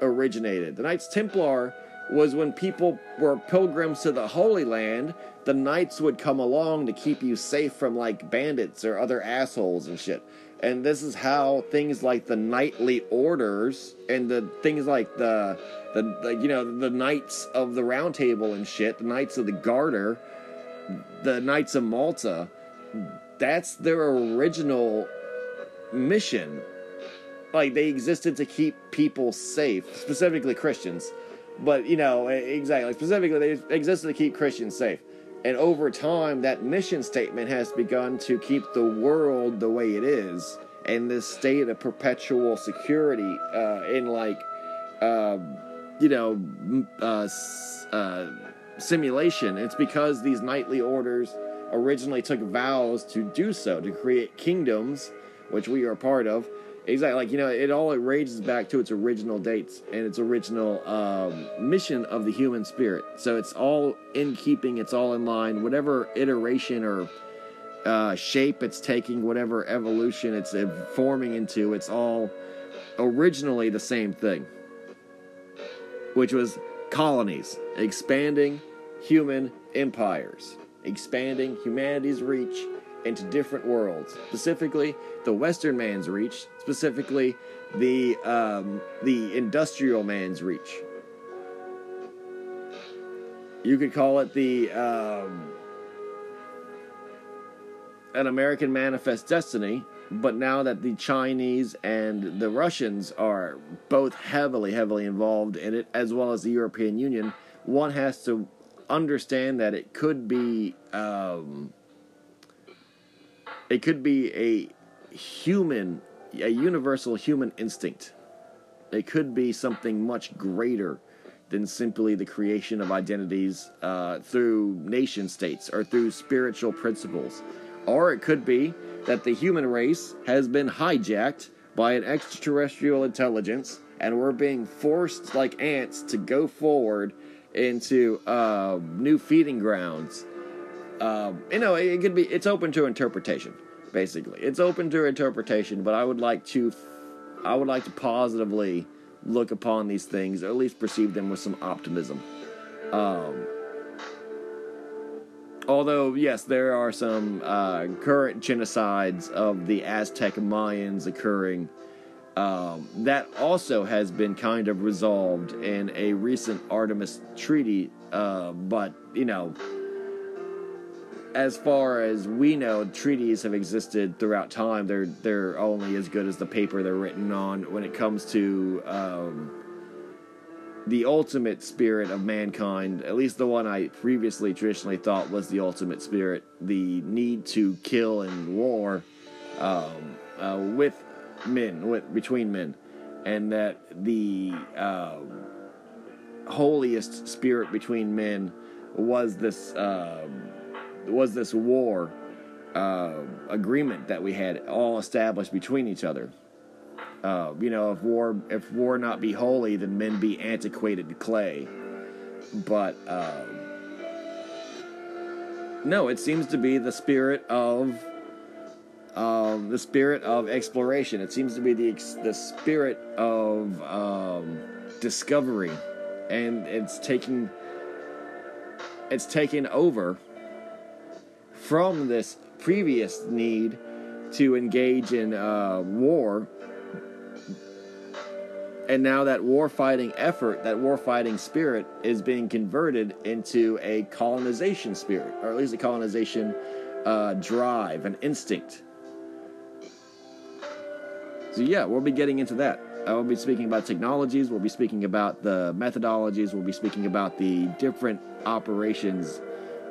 originated. The Knights Templar was when people were pilgrims to the Holy Land, the knights would come along to keep you safe from, like, bandits or other assholes and shit. And this is how things like the knightly orders and the things like the Knights of the Round Table and shit, the Knights of the Garter, the Knights of Malta, that's their original mission. Like, they existed to keep people safe, specifically Christians. But, you know, exactly, specifically, they existed to keep Christians safe. And over time, that mission statement has begun to keep the world the way it is, in this state of perpetual security, simulation. It's because these knightly orders originally took vows to do so, to create kingdoms, which we are part of. Exactly, it all rages back to its original dates and its original mission of the human spirit. So it's all in keeping, it's all in line. Whatever iteration or shape it's taking, whatever evolution it's forming into, it's all originally the same thing, which was colonies, expanding human empires, expanding humanity's reach into different worlds, specifically the Western man's reach, specifically the industrial man's reach. You could call it the an American Manifest Destiny, but now that the Chinese and the Russians are both heavily involved in it, as well as the European Union, one has to understand that it could be a universal human instinct. It could be something much greater than simply the creation of identities through nation states or through spiritual principles. Or it could be that the human race has been hijacked by an extraterrestrial intelligence and we're being forced like ants to go forward into new feeding grounds. It could be, it's open to interpretation, basically. It's open to interpretation, but I would like to positively look upon these things, or at least perceive them with some optimism. Although, yes, there are some current genocides of the Aztec Mayans occurring. That also has been kind of resolved in a recent Artemis Treaty, as far as we know, treaties have existed throughout time. They're only as good as the paper they're written on when it comes to the ultimate spirit of mankind, at least the one I traditionally thought was the ultimate spirit, the need to kill in war between men, and that the holiest spirit between men was this... was this war agreement that we had all established between each other. If war not be holy, then men be antiquated clay. But no, it seems to be the spirit of exploration. It seems to be the spirit of discovery, and it's taking over from this previous need to engage in war. And now that war-fighting effort, that war-fighting spirit, is being converted into a colonization spirit, or at least a colonization drive, an instinct. So yeah, we'll be getting into that. We'll be speaking about technologies, we'll be speaking about the methodologies, we'll be speaking about the different operations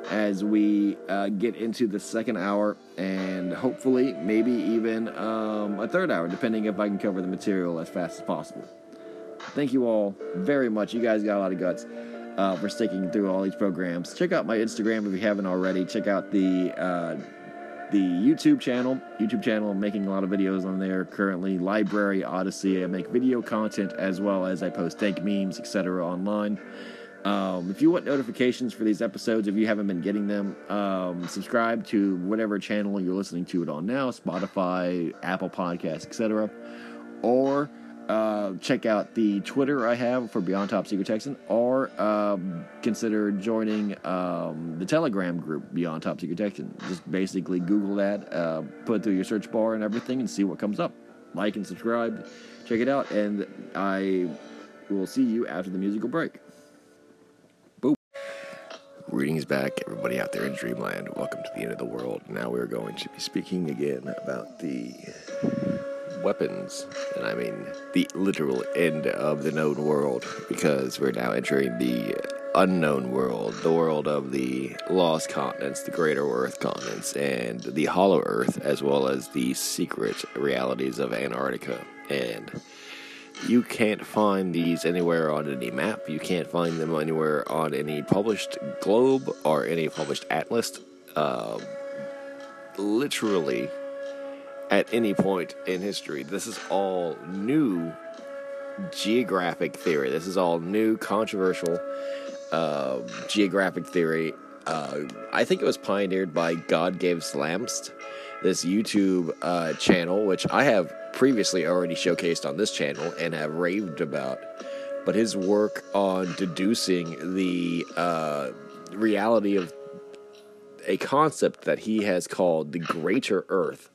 as we get into the second hour and hopefully maybe even a third hour, depending if I can cover the material as fast as possible. Thank you all very much. You guys got a lot of guts for sticking through all these programs. Check out my Instagram if you haven't already. Check out the YouTube channel. I'm making a lot of videos on there currently. Library, Odyssey. I make video content as well as I post dank memes, etc. online. If you want notifications for these episodes, if you haven't been getting them, subscribe to whatever channel you're listening to it on now, Spotify, Apple Podcasts, etc. Or check out the Twitter I have for Beyond Top Secret Texan, or consider joining the Telegram group Beyond Top Secret Texan. Just basically Google that, put it through your search bar and everything, and see what comes up. Like and subscribe, check it out, and I will see you after the musical break. Greetings back, everybody out there in Dreamland. Welcome to the end of the world. Now we're going to be speaking again about the weapons, and I mean the literal end of the known world, because we're now entering the unknown world, the world of the lost continents, the greater earth continents, and the hollow earth, as well as the secret realities of Antarctica. And you can't find these anywhere on any map. You can't find them anywhere on any published globe or any published atlas. Literally, at any point in history, this is all new geographic theory. This is all new, controversial geographic theory. I think it was pioneered by God Gave Slamst, this YouTube channel, which I have previously already showcased on this channel and have raved about. But his work on deducing the reality of a concept that he has called the Greater Earth,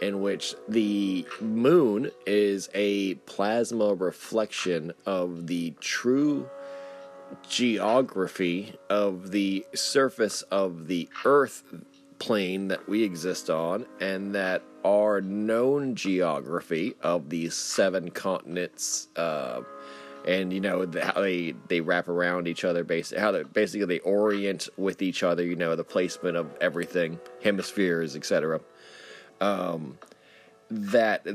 in which the moon is a plasma reflection of the true geography of the surface of the Earth plane that we exist on, and that our known geography of these seven continents, and you know how they wrap around each other, basically they orient with each other, you know, the placement of everything, hemispheres, etc. That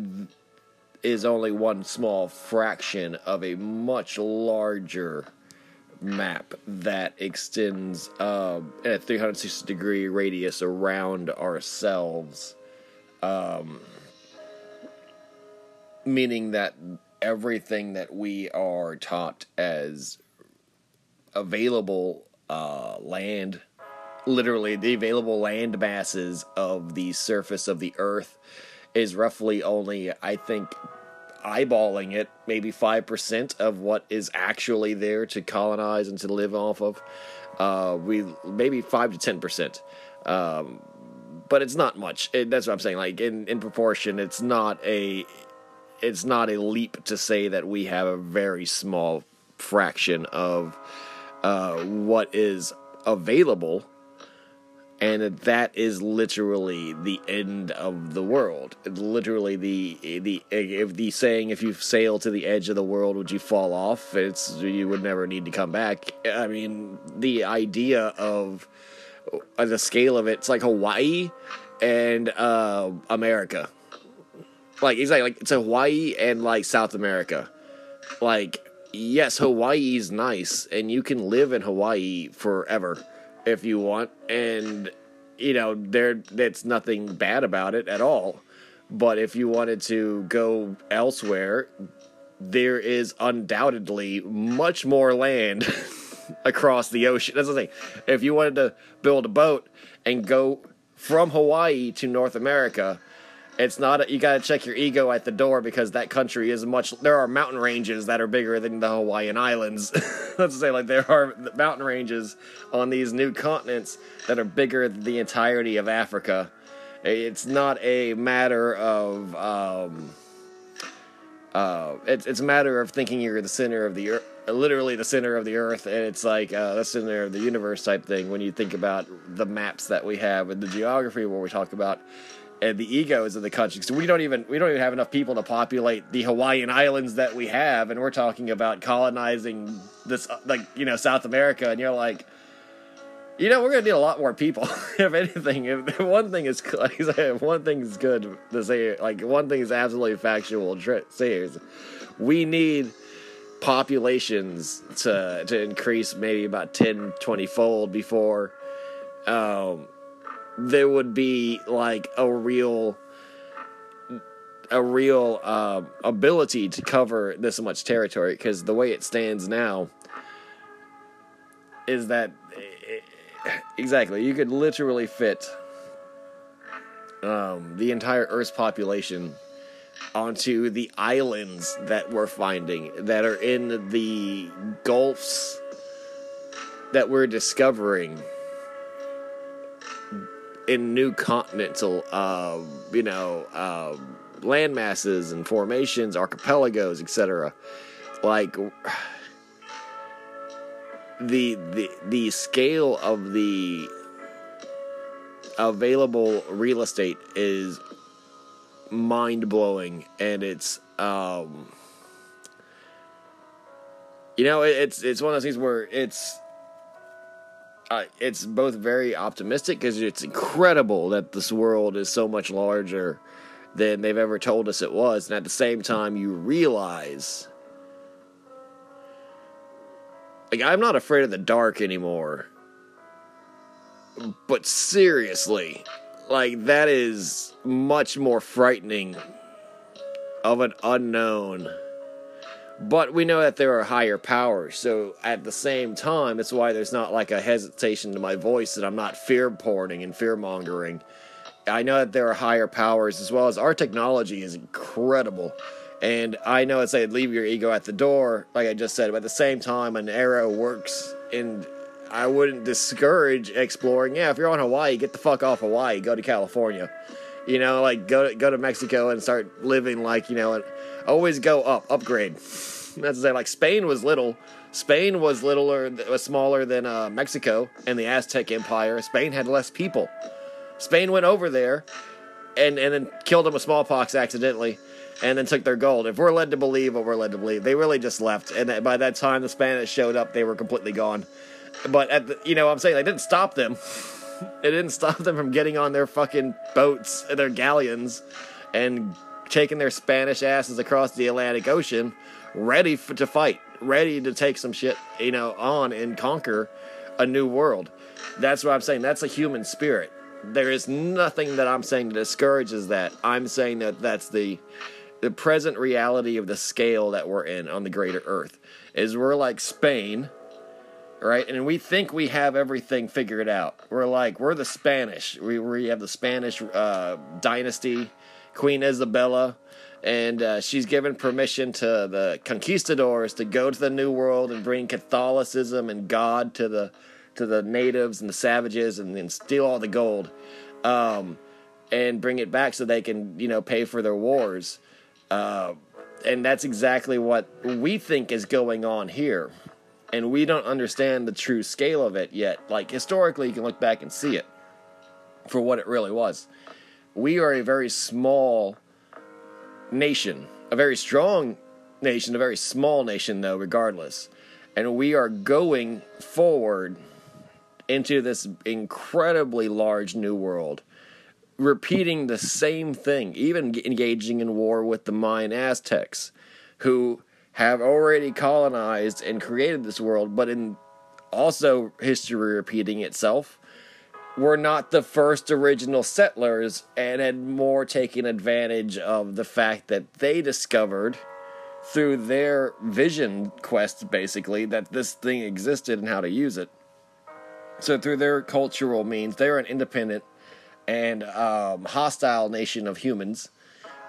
is only one small fraction of a much larger map that extends in a 360-degree radius around ourselves, meaning that everything that we are taught as available land, literally the available land masses of the surface of the Earth, is roughly only, I think, eyeballing it, maybe 5% of what is actually there to colonize and to live off of. We maybe 5 to 10%. But it's not much. That's what I'm saying. Like in proportion, it's not a leap to say that we have a very small fraction of what is available, and that is literally the end of the world. Literally, the saying, "If you sail to the edge of the world, would you fall off?" You would never need to come back. I mean, the idea of the scale of it, it's like Hawaii and America. Like it's Hawaii and like South America. Like, yes, Hawaii's nice, and you can live in Hawaii forever if you want, and you know that's nothing bad about it at all. But if you wanted to go elsewhere, there is undoubtedly much more land across the ocean. That's the thing. If you wanted to build a boat and go from Hawaii to North America, it's not you got to check your ego at the door, because that country is much. There are mountain ranges that are bigger than the Hawaiian Islands. Let's say, like, there are mountain ranges on these new continents that are bigger than the entirety of Africa. It's not a matter of it's a matter of thinking you're the center of the earth. Literally the center of the earth, and it's like the center of the universe type thing when you think about the maps that we have and the geography where we talk about and the egos of the country. So we don't even have enough people to populate the Hawaiian Islands that we have, and we're talking about colonizing this, like, you know, South America, and you're like, You know, we're going to need a lot more people, if anything. If one thing is, like I said, one thing is good to say, like, one thing is absolutely factual to say is we need populations to increase maybe about 10, 20-fold before there would be, like, a real ability to cover this much territory, because the way it stands now is that... Exactly. You could literally fit the entire Earth's population onto the islands that we're finding, that are in the gulfs that we're discovering in new continental, land masses and formations, archipelagos, etc. Like... The scale of the available real estate is mind-blowing, and it's it's one of those things where it's both very optimistic, because it's incredible that this world is so much larger than they've ever told us it was, and at the same time you realize, like, I'm not afraid of the dark anymore. But seriously, like, that is much more frightening of an unknown. But we know that there are higher powers, so at the same time, that's why there's not, like, a hesitation to my voice, that I'm not fear-porning and fear-mongering. I know that there are higher powers, as well as our technology is incredible. And I know it's like, leave your ego at the door, like I just said, but at the same time, an arrow works, and I wouldn't discourage exploring. Yeah, if you're on Hawaii, get the fuck off Hawaii, go to California. You know, like, go to Mexico and start living like, you know, and always go up, upgrade. That's to say, like, Spain was smaller than Mexico and the Aztec Empire. Spain had less people. Spain went over there and then killed them with smallpox accidentally, and then took their gold. If we're led to believe what we're led to believe, they really just left. And by that time the Spanish showed up, they were completely gone. But, they didn't stop them. It didn't stop them from getting on their fucking boats, their galleons, and taking their Spanish asses across the Atlantic Ocean, ready to fight, ready to take some shit, on and conquer a new world. That's what I'm saying. That's a human spirit. There is nothing that I'm saying that discourages that. I'm saying that that's the present reality of the scale that we're in on the greater Earth, is we're like Spain, right? And we think we have everything figured out. We're the Spanish. We have the Spanish dynasty, Queen Isabella, and she's given permission to the conquistadors to go to the New World and bring Catholicism and God to the natives and the savages, and then steal all the gold, and bring it back so they can, pay for their wars. And that's exactly what we think is going on here, and we don't understand the true scale of it yet. Like, historically, you can look back and see it for what it really was. We are a very small nation, a very strong nation, a very small nation, though, regardless. And we are going forward into this incredibly large new world, repeating the same thing, even engaging in war with the Mayan Aztecs, who have already colonized and created this world, but in also history repeating itself, were not the first original settlers, and had more taken advantage of the fact that they discovered, through their vision quest, basically, that this thing existed and how to use it. So through their cultural means, they're an independent and hostile nation of humans,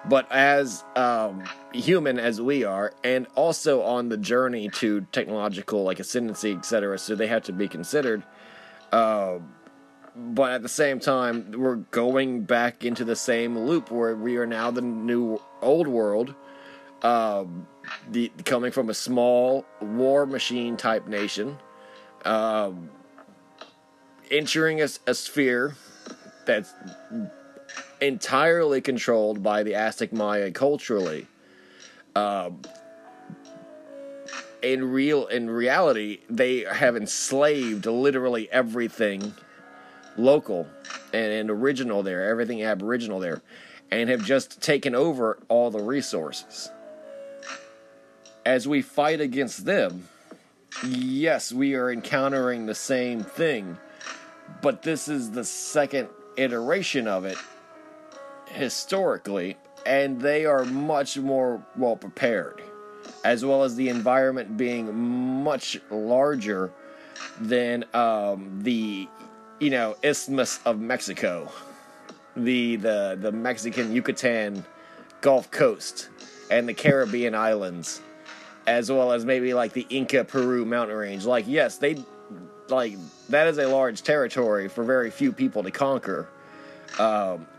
but as human as we are, and also on the journey to technological, like, ascendancy, etc., so they have to be considered. But at the same time, we're going back into the same loop where we are now the new old world, coming from a small war machine type nation, entering a sphere that's entirely controlled by the Aztec Maya culturally, in reality, they have enslaved literally everything local and original there, everything aboriginal there, and have just taken over all the resources. As we fight against them, yes, we are encountering the same thing, but this is the second iteration of it historically, and they are much more well prepared, as well as the environment being much larger than the Isthmus of Mexico, the Mexican Yucatan Gulf Coast, and the Caribbean islands, as well as maybe like the Inca Peru mountain range. Like, yes, they like that is a large territory for very few people to conquer.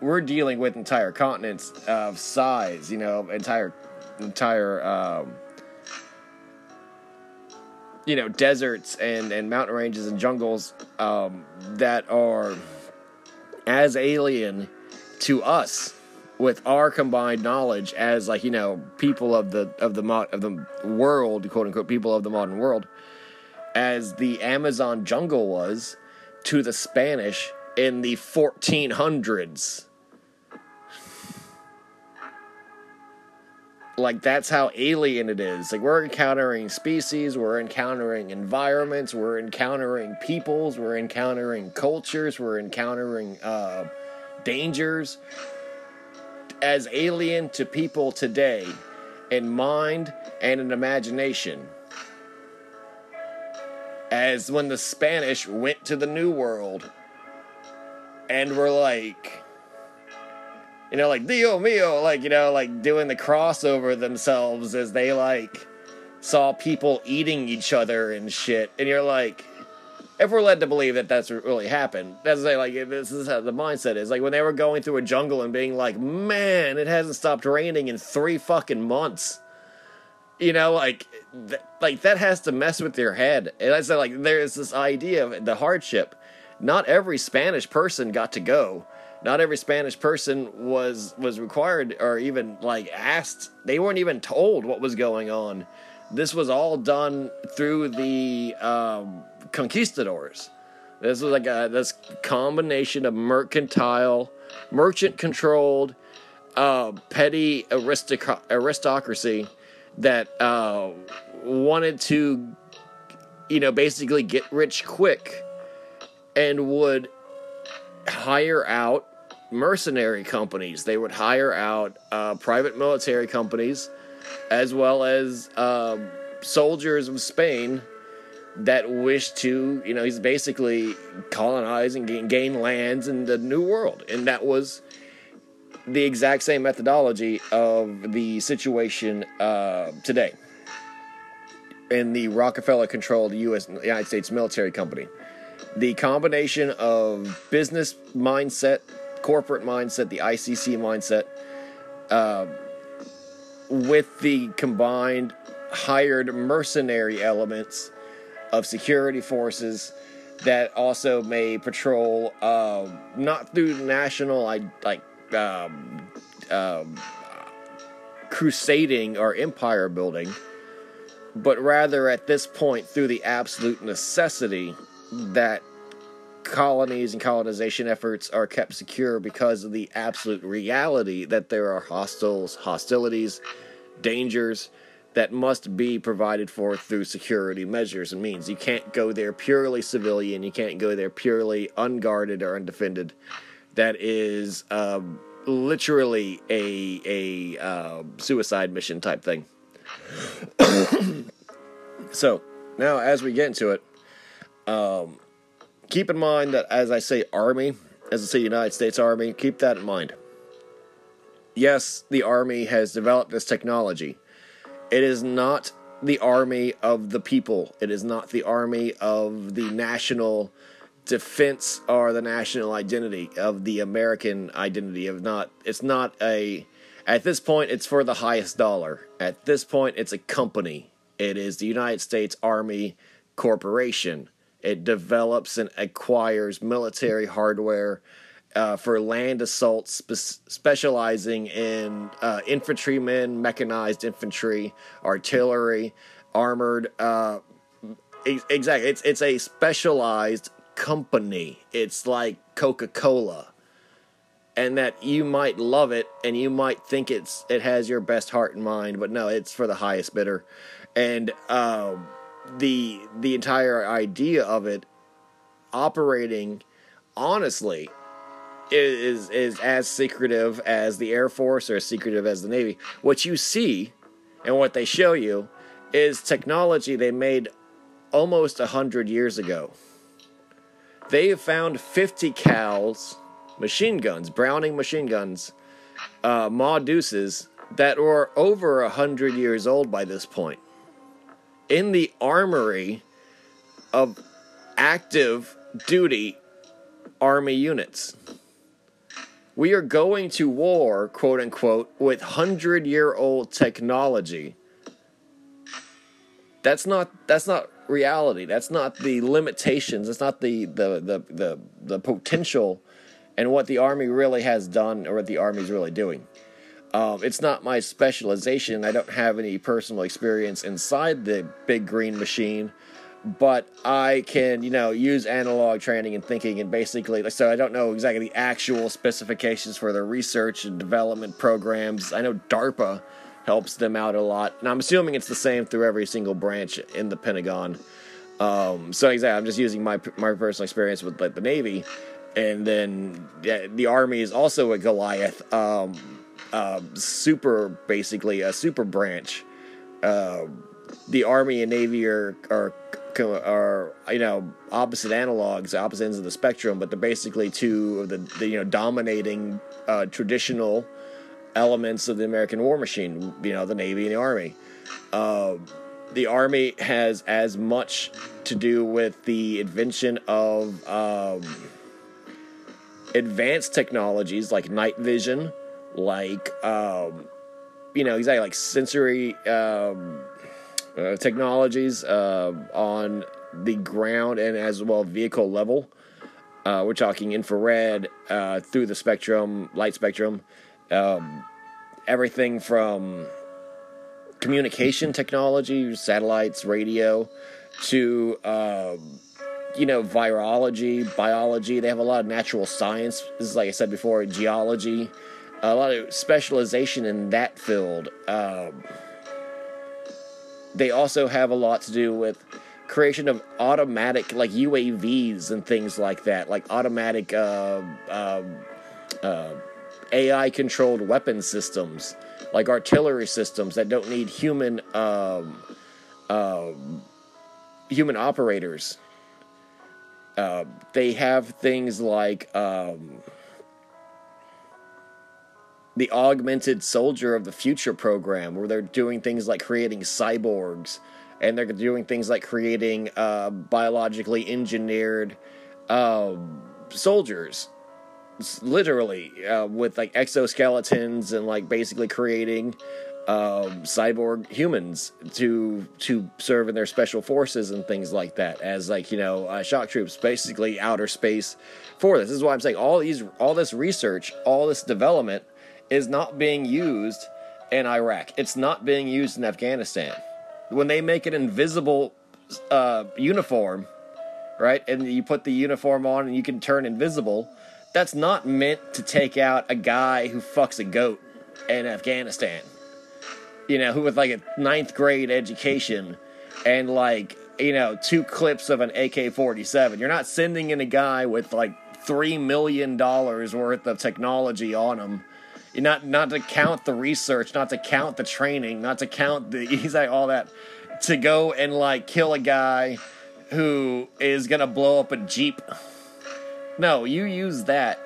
We're dealing with entire continents of size, entire deserts and mountain ranges and jungles that are as alien to us with our combined knowledge as people of the world, quote unquote, people of the modern world, as the Amazon jungle was to the Spanish in the 1400s. Like, that's how alien it is. Like, we're encountering species, we're encountering environments, we're encountering peoples, we're encountering cultures, we're encountering dangers. As alien to people today in mind and in imagination as when the Spanish went to the New World and were like... Dio mio, doing the crossover themselves as they, saw people eating each other and shit. And you're like, if we're led to believe that that's what really happened, that's this is how the mindset is. Like, when they were going through a jungle and being like, man, it hasn't stopped raining in 3 fucking months. That has to mess with your head. And I said, there's this idea of the hardship. Not every Spanish person got to go. Not every Spanish person was required or even, asked. They weren't even told what was going on. This was all done through the conquistadors. This was this combination of merchant-controlled, petty aristocracy that wanted to, basically get rich quick and would hire out mercenary companies. They would hire out private military companies, as well as soldiers of Spain that wish to, he's basically colonize and gain lands in the New World. And that was the exact same methodology of the situation today in the Rockefeller-controlled United States military company. The combination of business mindset, corporate mindset, the ICC mindset, with the combined hired mercenary elements of security forces that also may patrol not through national crusading or empire building, but rather at this point through the absolute necessity that colonies and colonization efforts are kept secure because of the absolute reality that there are hostilities, dangers that must be provided for through security measures and means. You can't go there purely civilian. You can't go there purely unguarded or undefended. That is literally a suicide mission type thing. So, now as we get into it, keep in mind that as I say United States Army, keep that in mind. Yes, the Army has developed this technology. It is not the Army of the people. It is not the Army of the national defense or the national identity of the American identity. At this point, it's for the highest dollar. At this point, it's a company. It is the United States Army Corporation. It develops and acquires military hardware for land assaults, specializing in infantrymen, mechanized infantry, artillery, armored. Exactly. It's a specialized company. It's like Coca-Cola. And that you might love it, and you might think it has your best heart in mind, but no, it's for the highest bidder. And the entire idea of it operating honestly is as secretive as the Air Force or as secretive as the Navy. What you see and what they show you is technology they made almost 100 years ago. They have found 50 cals. Machine guns, Browning machine guns, Ma Deuces, that were over 100 years old by this point. In the armory of active duty Army units. We are going to war, quote unquote, with 100-year-old technology. That's not reality. That's not the limitations. That's not the potential. And what the Army really has done, or what the Army's really doing. It's not my specialization. I don't have any personal experience inside the big green machine. But I can, use analog training and thinking and basically... So I don't know exactly the actual specifications for the research and development programs. I know DARPA helps them out a lot. And I'm assuming it's the same through every single branch in the Pentagon. So exactly, I'm just using my personal experience with the Navy... And then the Army is also a Goliath, a super branch. The Army and Navy are opposite analogs, opposite ends of the spectrum, but they're basically two of the dominating traditional elements of the American war machine. The Navy and the Army. The Army has as much to do with the invention of. Advanced technologies like night vision, like sensory technologies on the ground and as well vehicle level. We're talking infrared through the spectrum, light spectrum, everything from communication technology, satellites, radio, to... virology, biology. They have a lot of natural science. This is, like I said before, geology. A lot of specialization in that field. They also have a lot to do with creation of automatic, like UAVs and things like that, like automatic AI-controlled weapon systems, like artillery systems that don't need human operators. They have things like the Augmented Soldier of the Future program, where they're doing things like creating cyborgs, and they're doing things like creating biologically engineered soldiers, literally, with like exoskeletons and like basically creating cyborg humans to serve in their special forces and things like that as shock troops, basically outer space for this. This is why I'm saying all this research, all this development is not being used in Iraq. It's not being used in Afghanistan. When they make an invisible uniform, right, and you put the uniform on and you can turn invisible, that's not meant to take out a guy who fucks a goat in Afghanistan. Who with like a 9th grade education and like, 2 clips of an AK-47. You're not sending in a guy with like $3 million worth of technology on him. You're not to count the research, not to count the training, not to count all that, to go and like kill a guy who is going to blow up a Jeep. No, you use that.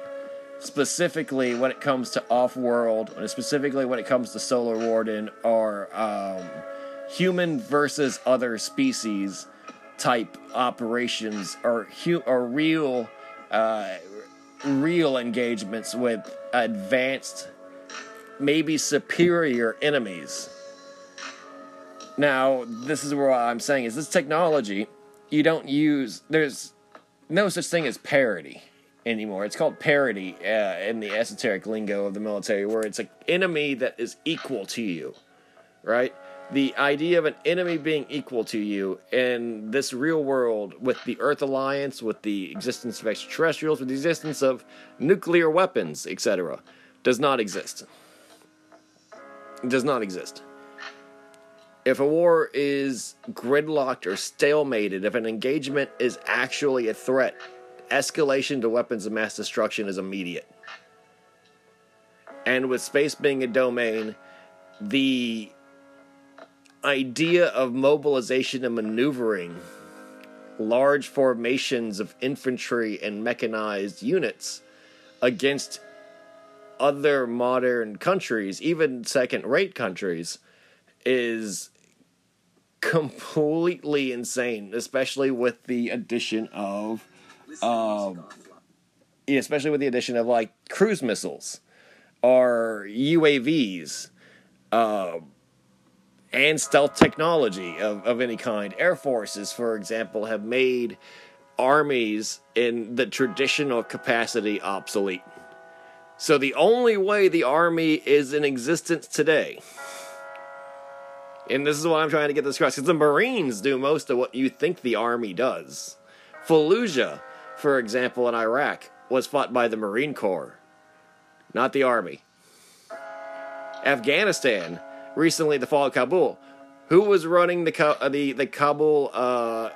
Specifically when it comes to off-world, and specifically when it comes to Solar Warden, or human versus other species type operations, or real engagements with advanced, maybe superior enemies. Now, this is what I'm saying is this technology you don't use. There's no such thing as parity anymore. It's called parity in the esoteric lingo of the military, where it's an enemy that is equal to you, right? the idea of an enemy being equal to you in this real world with the Earth Alliance, with the existence of extraterrestrials, with the existence of nuclear weapons, etc., does not exist. It does not exist. If a war is gridlocked or stalemated, if an engagement is actually a threat, escalation to weapons of mass destruction is immediate. And with space being a domain, the idea of mobilization and maneuvering large formations of infantry and mechanized units against other modern countries, even second-rate countries, is completely insane, especially with the addition of like cruise missiles or UAVs and stealth technology of any kind. Air forces, for example, have made armies in the traditional capacity obsolete. So the only way the army is in existence today, and this is what I'm trying to get this across, because the Marines do most of what you think the army does. Fallujah, for example, in Iraq, was fought by the Marine Corps, not the army. Afghanistan, recently the fall of Kabul. Who was running the Kabul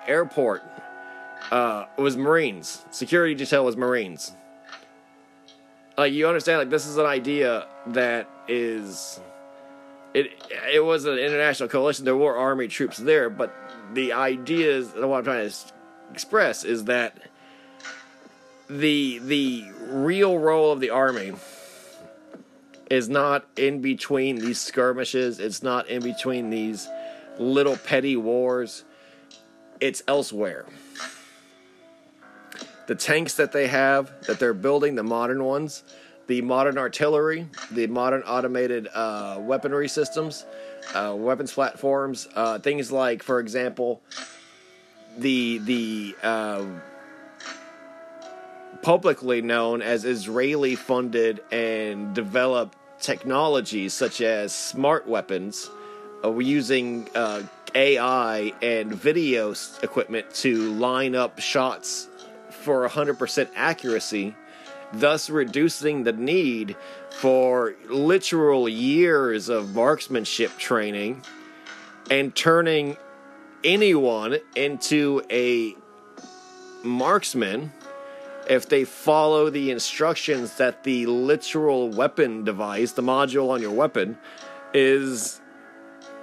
airport? It was Marines. Security detail was Marines. Like, you understand, like, this is an idea that is... It was an international coalition. There were army troops there, but the idea is, what I'm trying to express is that the real role of the army is not in between these skirmishes. It's not in between these little petty wars. It's elsewhere. The tanks that they have, that they're building, the modern ones, the modern artillery, the modern automated weaponry systems, weapons platforms, things like, for example, the publicly known as Israeli-funded and developed technologies such as smart weapons, using AI and video equipment to line up shots for 100% accuracy, thus reducing the need for literal years of marksmanship training and turning anyone into a marksman if they follow the instructions that the literal weapon device, the module on your weapon, is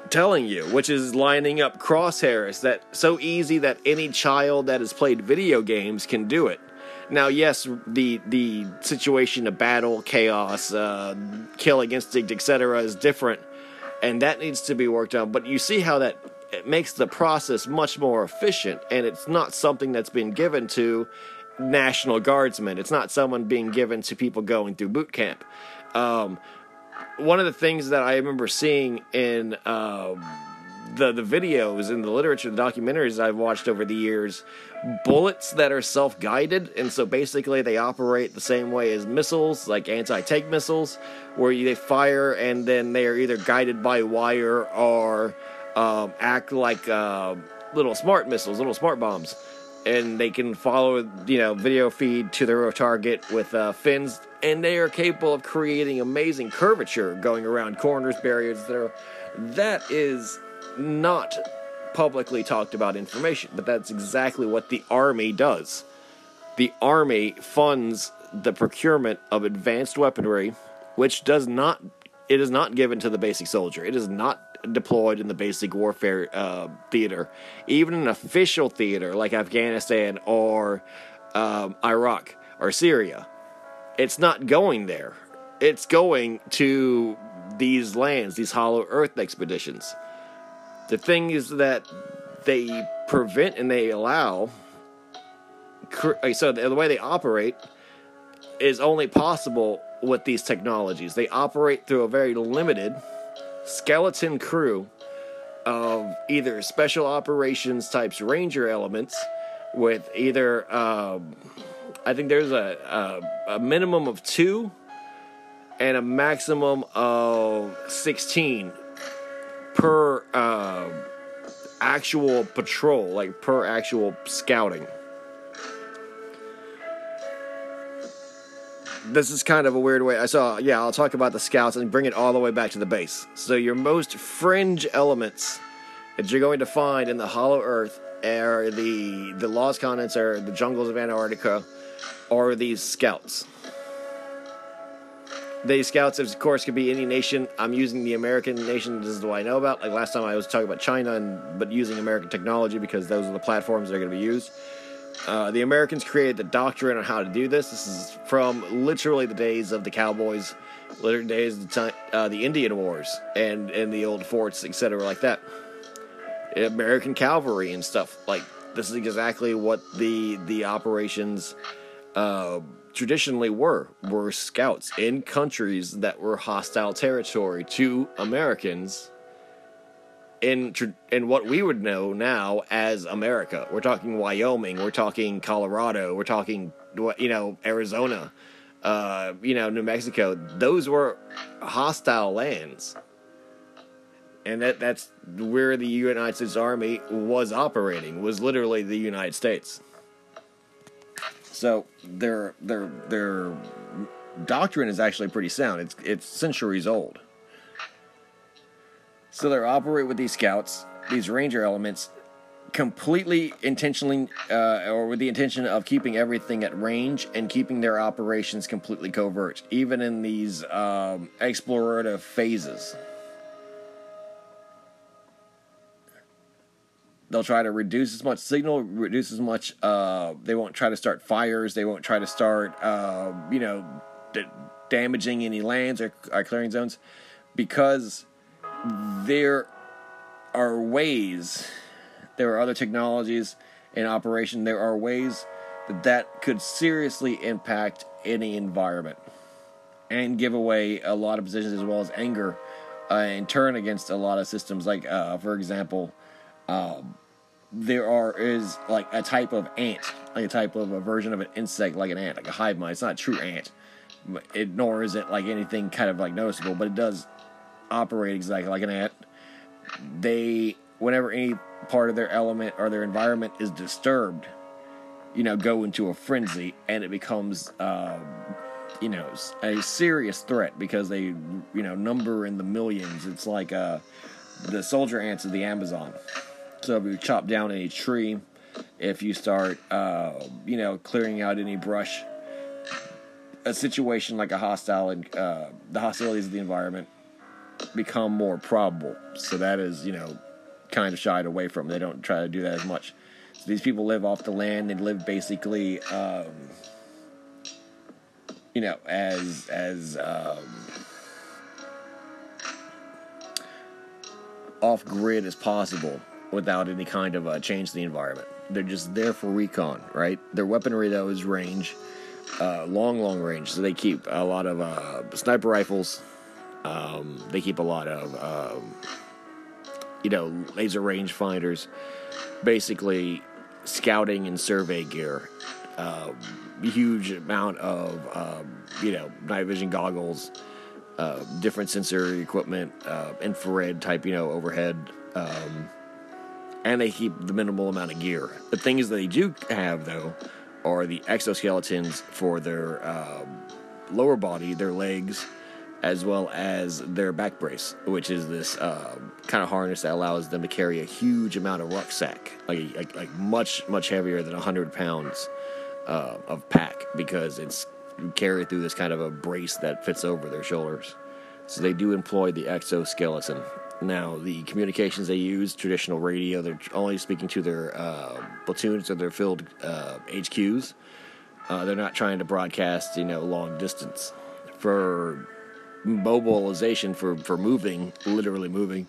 telling you, which is lining up crosshairs, that so easy that any child that has played video games can do it. Now, yes, the situation of battle, chaos, kill, against, etc. is different, and that needs to be worked on. But you see how that it makes the process much more efficient, and it's not something that's been given to National Guardsmen. It's not someone being given to people going through boot camp. One of the things that I remember seeing in the videos and the literature, the documentaries I've watched over the years, bullets that are self-guided, and so basically they operate the same way as missiles, like anti-tank missiles, where they fire and then they are either guided by wire or act like little smart missiles, little smart bombs, and they can follow, video feed to their target with fins, and they are capable of creating amazing curvature going around corners, barriers, etc. That is not publicly talked about information, but that's exactly what the Army does. The Army funds the procurement of advanced weaponry, which is not given to the basic soldier. It is not deployed in the basic warfare theater. Even an official theater like Afghanistan or Iraq or Syria, it's not going there. It's going to these lands, these Hollow Earth expeditions. The thing is that they prevent and they allow, so the way they operate is only possible with these technologies. They operate through a very limited skeleton crew of either special operations types ranger elements with either, I think there's a minimum of 2 and a maximum of 16 per actual patrol, like per actual scouting. This is kind of a weird way. I saw, yeah, I'll talk about the scouts and bring it all the way back to the base. So your most fringe elements that you're going to find in the Hollow Earth are the Lost Continents, or the jungles of Antarctica, are these scouts. These scouts, of course, could be any nation. I'm using the American nation. This is what I know about. Like last time I was talking about China, but using American technology because those are the platforms that are going to be used. The Americans created the doctrine on how to do this. This is from literally the days of the Cowboys, literally days of the Indian Wars, and the old forts, etc., like that. American cavalry and stuff. Like, this is exactly what the operations traditionally were scouts in countries that were hostile territory to Americans. In what we would know now as America. We're talking Wyoming, we're talking Colorado, we're talking, you know, Arizona, you know, New Mexico. Those were hostile lands. And that's where the United States Army was operating, was literally the United States. So their doctrine is actually pretty sound. It's centuries old. So they operate with these scouts, these ranger elements, completely intentionally, or with the intention of keeping everything at range and keeping their operations completely covert, even in these explorative phases. They'll try to reduce as much signal, reduce as much, they won't try to start fires, they won't try to start, you know, damaging any lands or clearing zones, because there are ways, there are other technologies in operation, there are ways that could seriously impact any environment and give away a lot of positions, as well as anger and turn against a lot of systems. Like, for example, there is like a type of ant, like a type of a version of an insect, like an ant, like a hive mind. It's not a true ant, nor is it like anything kind of like noticeable, but it does operate exactly like an ant. They, whenever any part of their element or their environment is disturbed, you know, go into a frenzy, and it becomes, you know, a serious threat, because they, you know, number in the millions. It's like the soldier ants of the Amazon. So if you chop down any tree, if you start, you know, clearing out any brush, a situation like a hostile and the hostilities of the environment become more probable. So that is, you know, kind of shied away from. They don't try to do that as much. So these people live off the land. They live basically, you know, as off grid as possible, without any kind of change to the environment. They're just there for recon, right? Their weaponry, though, is range, long range. So they keep a lot of sniper rifles. They keep a lot of, you know, laser range finders, basically scouting and survey gear, huge amount of, you know, night vision goggles, different sensory equipment, infrared type, you know, overhead, and they keep the minimal amount of gear. The things that they do have, though, are the exoskeletons for their lower body, their legs, as well as their back brace, which is this kind of harness that allows them to carry a huge amount of rucksack, like much heavier than 100 pounds of pack, because it's carried through this kind of a brace that fits over their shoulders. So they do employ the exoskeleton. Now, the communications they use, traditional radio, they're only speaking to their platoons or their field HQs. They're not trying to broadcast, you know, long distance. For mobilization, for moving, literally moving,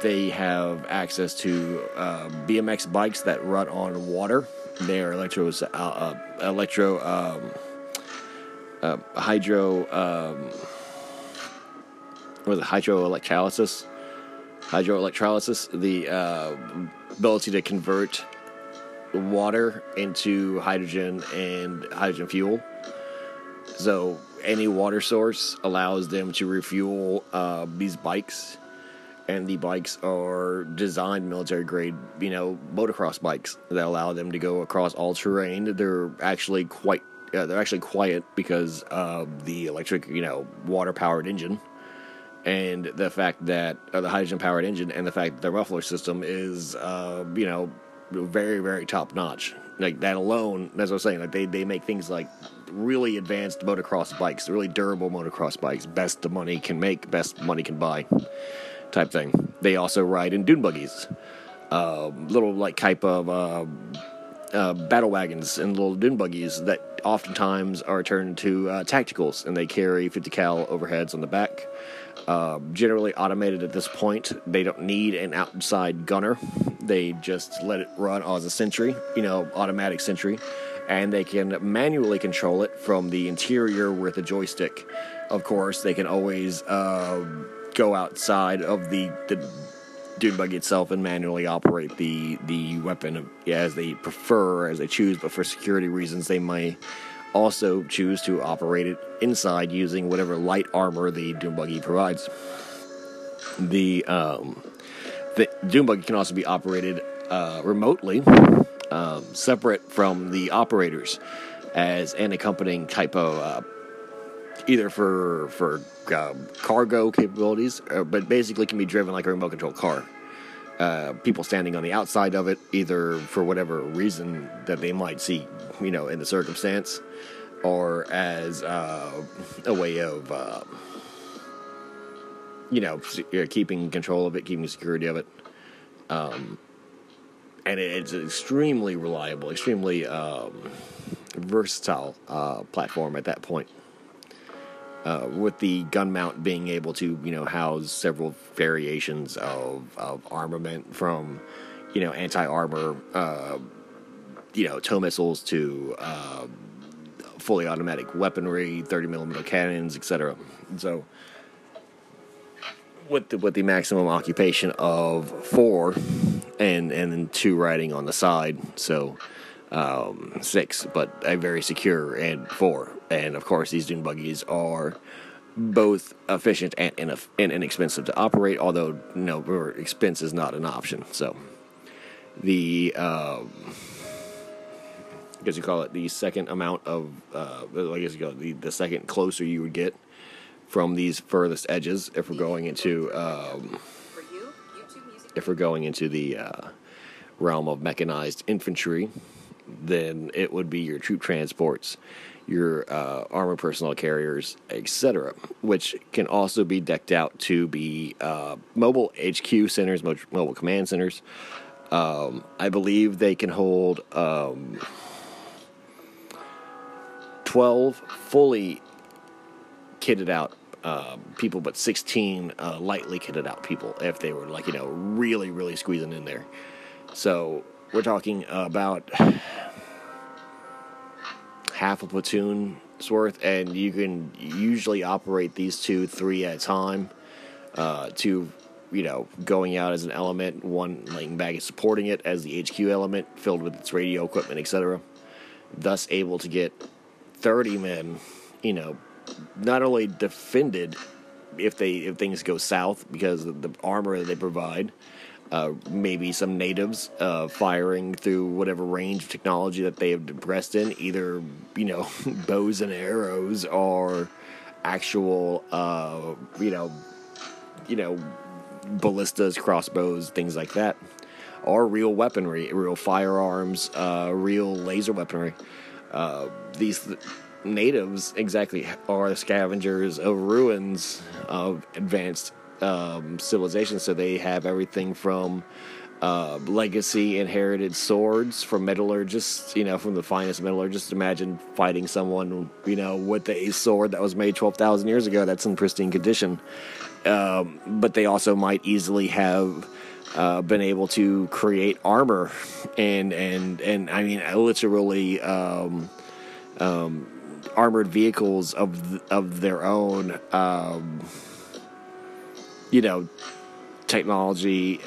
they have access to BMX bikes that run on water. They are hydroelectrolysis, the ability to convert water into hydrogen and hydrogen fuel. So any water source allows them to refuel these bikes. and the bikes are designed military-grade, you know, motocross bikes that allow them to go across all terrain. They're actually quiet because of the electric, you know, water-powered engine, and the fact that the hydrogen-powered engine, and the fact that the muffler system is, you know, very, very top-notch. Like, that alone, that's what I'm saying. Like, they make things like really advanced motocross bikes, really durable motocross bikes, best the money can make, best money can buy type thing. They also ride in dune buggies, little like type of battle wagons and little dune buggies that oftentimes are turned to tacticals, and they carry 50 cal overheads on the back. Generally automated at this point. They don't need an outside gunner. They just let it run as a sentry, you know, automatic sentry, and they can manually control it from the interior with a joystick. Of course, they can always go outside of the dune buggy itself and manually operate the weapon as they prefer, as they choose, but for security reasons, they may also choose to operate it inside using whatever light armor the dune buggy provides. The dune buggy can also be operated remotely, separate from the operators, as an accompanying type of either for cargo capabilities, but basically can be driven like a remote control car. People standing on the outside of it, either for whatever reason that they might see, you know, in the circumstance, or as a way of, you know, keeping control of it, keeping security of it. And it's an extremely reliable, extremely versatile platform at that point. With the gun mount being able to, you know, house several variations of armament, from, you know, anti-armor, you know, tow missiles to fully automatic weaponry, 30mm cannons, etc. So, with the maximum occupation of 4, and then 2 riding on the side, so 6, but a very secure and 4. And, of course, these dune buggies are both efficient and inexpensive to operate, although, no, expense is not an option. So, the, I guess you call it the second amount of, I guess you call it the second closer you would get from these furthest edges, if we're going into, the realm of mechanized infantry, then it would be your troop transports, your armored personnel carriers, etc., which can also be decked out to be mobile HQ centers, mobile command centers. I believe they can hold 12 fully kitted out people, but 16 lightly kitted out people if they were, like, you know, really, really squeezing in there. So we're talking about half a platoon's worth, and you can usually operate these 2-3 at a time, 2, you know, going out as an element, 1 laying back and supporting it as the HQ element, filled with its radio equipment, etc., thus able to get 30 men, you know, not only defended if things go south because of the armor that they provide, maybe some natives firing through whatever range of technology that they have progressed in, either, you know, bows and arrows or actual, you know, ballistas, crossbows, things like that, or real weaponry, real firearms, real laser weaponry. These natives exactly are the scavengers of ruins of advanced civilization, so they have everything from legacy inherited swords from metallurgists, you know, from the finest metallurgists. Imagine fighting someone, you know, with a sword that was made 12,000 years ago that's in pristine condition, but they also might easily have been able to create armor and I mean literally armored vehicles of their own, you know, technology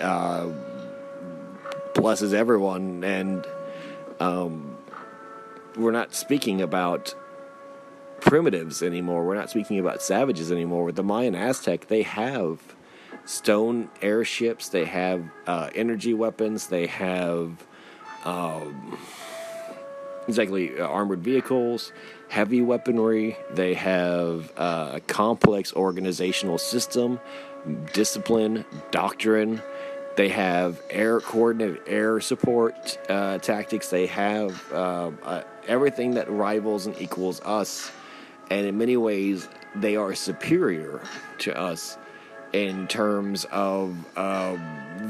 blesses everyone, and we're not speaking about primitives anymore. We're not speaking about savages anymore. With the Mayan Aztec, they have stone airships. They have energy weapons. They have armored vehicles, heavy weaponry. They have a complex organizational system, discipline, doctrine. They have coordinated air support tactics. They have everything that rivals and equals us. And in many ways, they are superior to us in terms of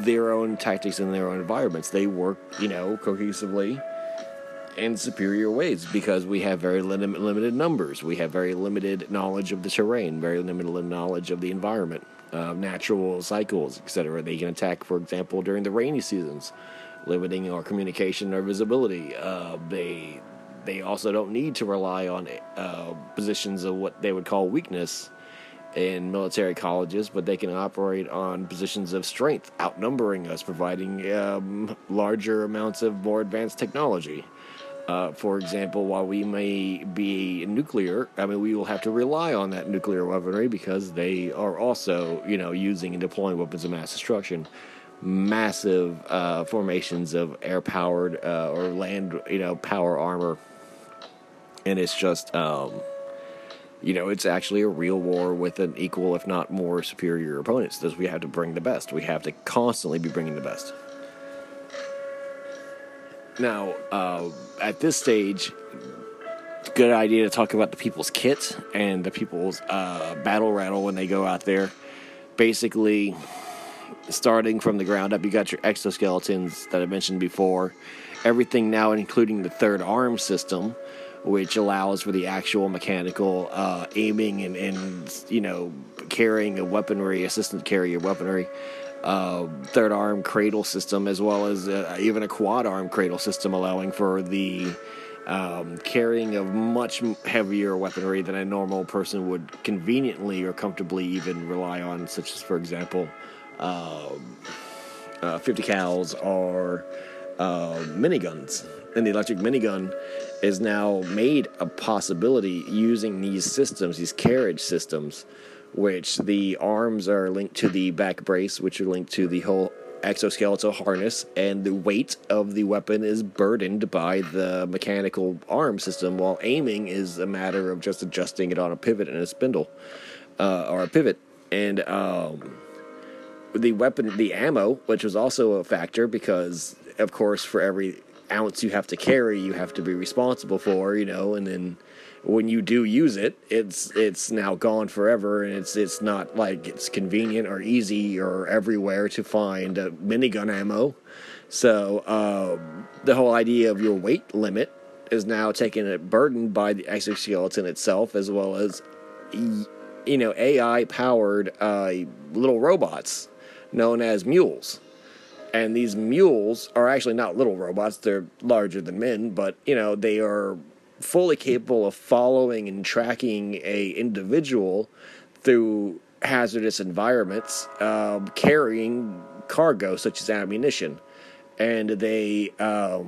their own tactics and their own environments. They work, cohesively in superior ways because we have very limited numbers. We have very limited knowledge of the terrain, very limited knowledge of the environment, natural cycles, etc. They can attack, for example, during the rainy seasons, limiting our communication or visibility. They also don't need to rely on positions of what they would call weakness in military colleges, but they can operate on positions of strength, outnumbering us, providing larger amounts of more advanced technology. For example, while we may be nuclear, we will have to rely on that nuclear weaponry because they are also, using and deploying weapons of mass destruction. Massive formations of air-powered or land, power armor. And it's just, it's actually a real war with an equal, if not more, superior opponents. Thus, we have to bring the best. We have to constantly be bringing the best. Now, at this stage, good idea to talk about the people's kit and the people's battle rattle when they go out there. Basically, starting from the ground up, you got your exoskeletons that I mentioned before. Everything now, including the third arm system, which allows for the actual mechanical aiming and carrying of weaponry, assistant carry of weaponry. Third arm cradle system, as well as even a quad arm cradle system, allowing for the carrying of much heavier weaponry than a normal person would conveniently or comfortably even rely on, such as, for example, 50 cals or miniguns. And the electric minigun is now made a possibility using these systems, these carriage systems, which the arms are linked to the back brace, which are linked to the whole exoskeletal harness, and the weight of the weapon is burdened by the mechanical arm system, while aiming is a matter of just adjusting it on a pivot and a spindle, or a pivot. And the weapon, the ammo, which was also a factor because, of course, for every ounce you have to carry, you have to be responsible for, and then when you do use it, it's now gone forever, and it's not like it's convenient or easy or everywhere to find a minigun ammo. So the whole idea of your weight limit is now taken a burden by the exoskeleton itself, as well as AI-powered little robots known as mules. And these mules are actually not little robots. They're larger than men, but, they are fully capable of following and tracking a individual through hazardous environments, carrying cargo such as ammunition. And they, they're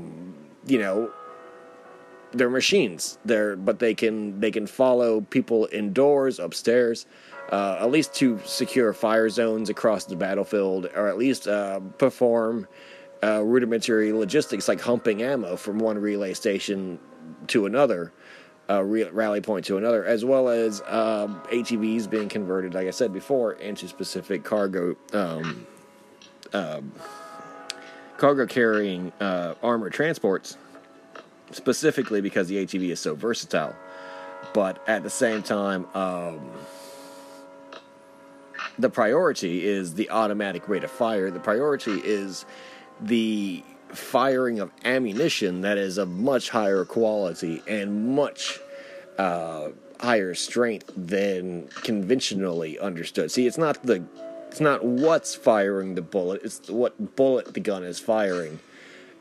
machines. But they can follow people indoors, upstairs, at least to secure fire zones across the battlefield, or at least perform rudimentary logistics like humping ammo from one relay station to another, rally point to another, as well as ATVs being converted, like I said before, into specific cargo carrying armored transports, specifically because the ATV is so versatile. But at the same time, the priority is the automatic rate of fire. The priority is the firing of ammunition that is of much higher quality and much higher strength than conventionally understood. See, it's not what's firing the bullet, it's what bullet the gun is firing.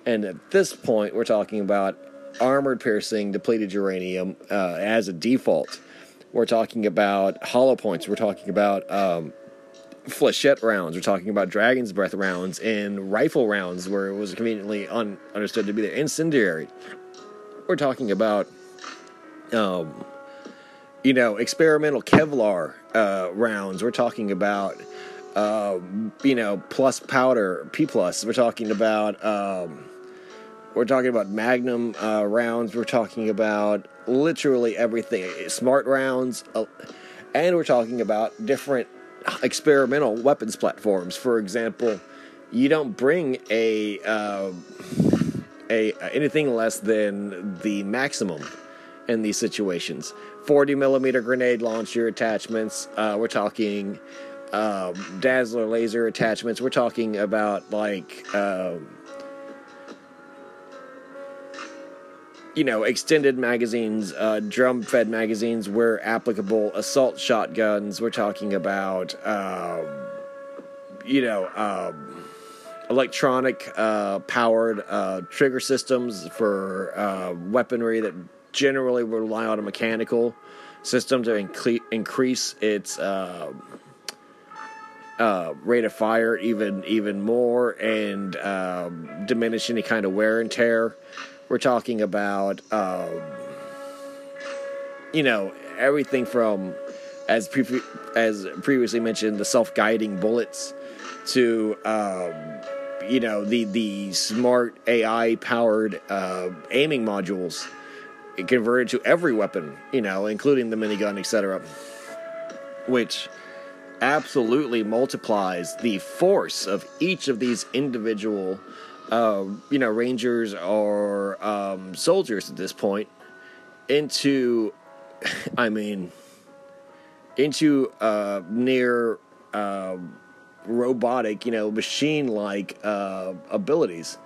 And at this point, we're talking about armored piercing, depleted uranium as a default. We're talking about hollow points. We're talking about flechette rounds. We're talking about dragon's breath rounds and rifle rounds, where it was conveniently understood to be there. Incendiary. We're talking about, experimental Kevlar rounds. We're talking about plus powder, P+. We're talking about Magnum rounds. We're talking about literally everything, smart rounds, and we're talking about different experimental weapons platforms. For example, you don't bring anything less than the maximum in these situations. 40mm grenade launcher attachments. We're talking Dazzler laser attachments. We're talking about extended magazines, drum-fed magazines where applicable, assault shotguns. We're talking about electronic powered trigger systems for weaponry that generally rely on a mechanical system to increase its rate of fire even more and diminish any kind of wear and tear. We're talking about, everything from, as previously mentioned, the self-guiding bullets to, the smart AI-powered aiming modules converted to every weapon, including the minigun, etc., which absolutely multiplies the force of each of these individual rangers or soldiers at this point into near robotic, machine-like abilities.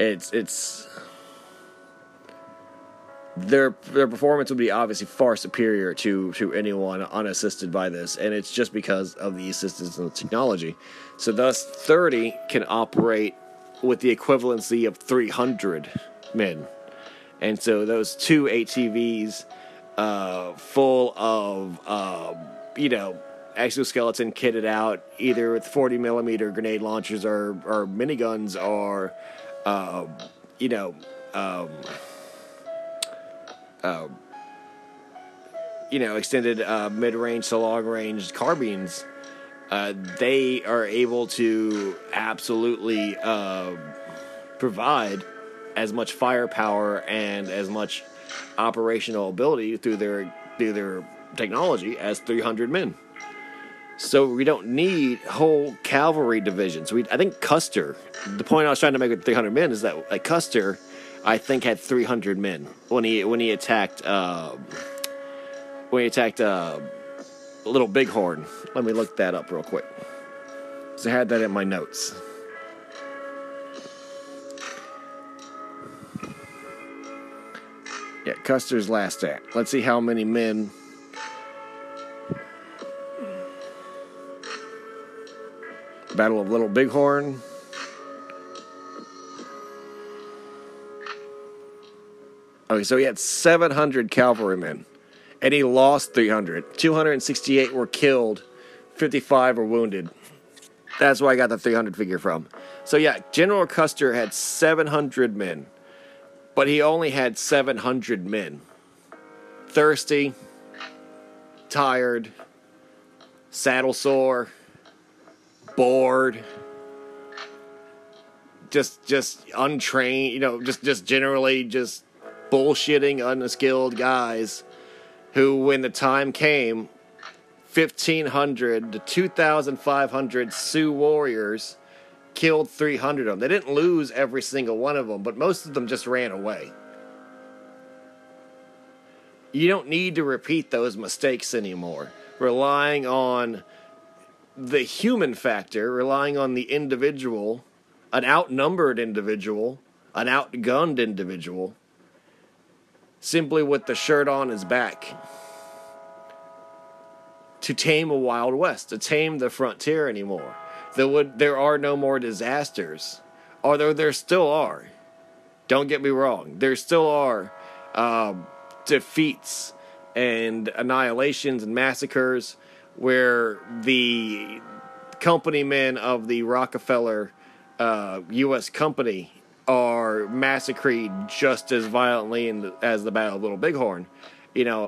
It's their performance would be obviously far superior to anyone unassisted by this, and it's just because of the assistance of technology. So thus 30 can operate with the equivalency of 300 men. And so those two ATVs full of, exoskeleton kitted out, either with 40mm grenade launchers or miniguns or, extended mid-range to long-range carbines, they are able to absolutely provide as much firepower and as much operational ability through their technology as 300 men. So we don't need whole cavalry divisions. I think Custer, the point I was trying to make with 300 men is that Custer, I think, had 300 men when he attacked Little Bighorn. Let me look that up real quick. So I had that in my notes. Yeah, Custer's last act. Let's see how many men. Battle of Little Bighorn. Okay, so he had 700 cavalrymen. And he lost 300. 268 were killed. 55 were wounded. That's where I got the 300 figure from. So yeah, General Custer had 700 men. But he only had 700 men. Thirsty. Tired. Saddle sore. Bored. Just untrained. Just generally just bullshitting, unskilled guys. Who, when the time came, 1,500 to 2,500 Sioux warriors killed 300 of them. They didn't lose every single one of them, but most of them just ran away. You don't need to repeat those mistakes anymore. Relying on the human factor, relying on the individual, an outnumbered individual, an outgunned individual, simply with the shirt on his back, to tame a Wild West, to tame the frontier anymore. There are no more disasters, although there still are. Don't get me wrong. There still are defeats and annihilations and massacres where the company men of the Rockefeller U.S. company are massacred just as violently as the Battle of Little Bighorn,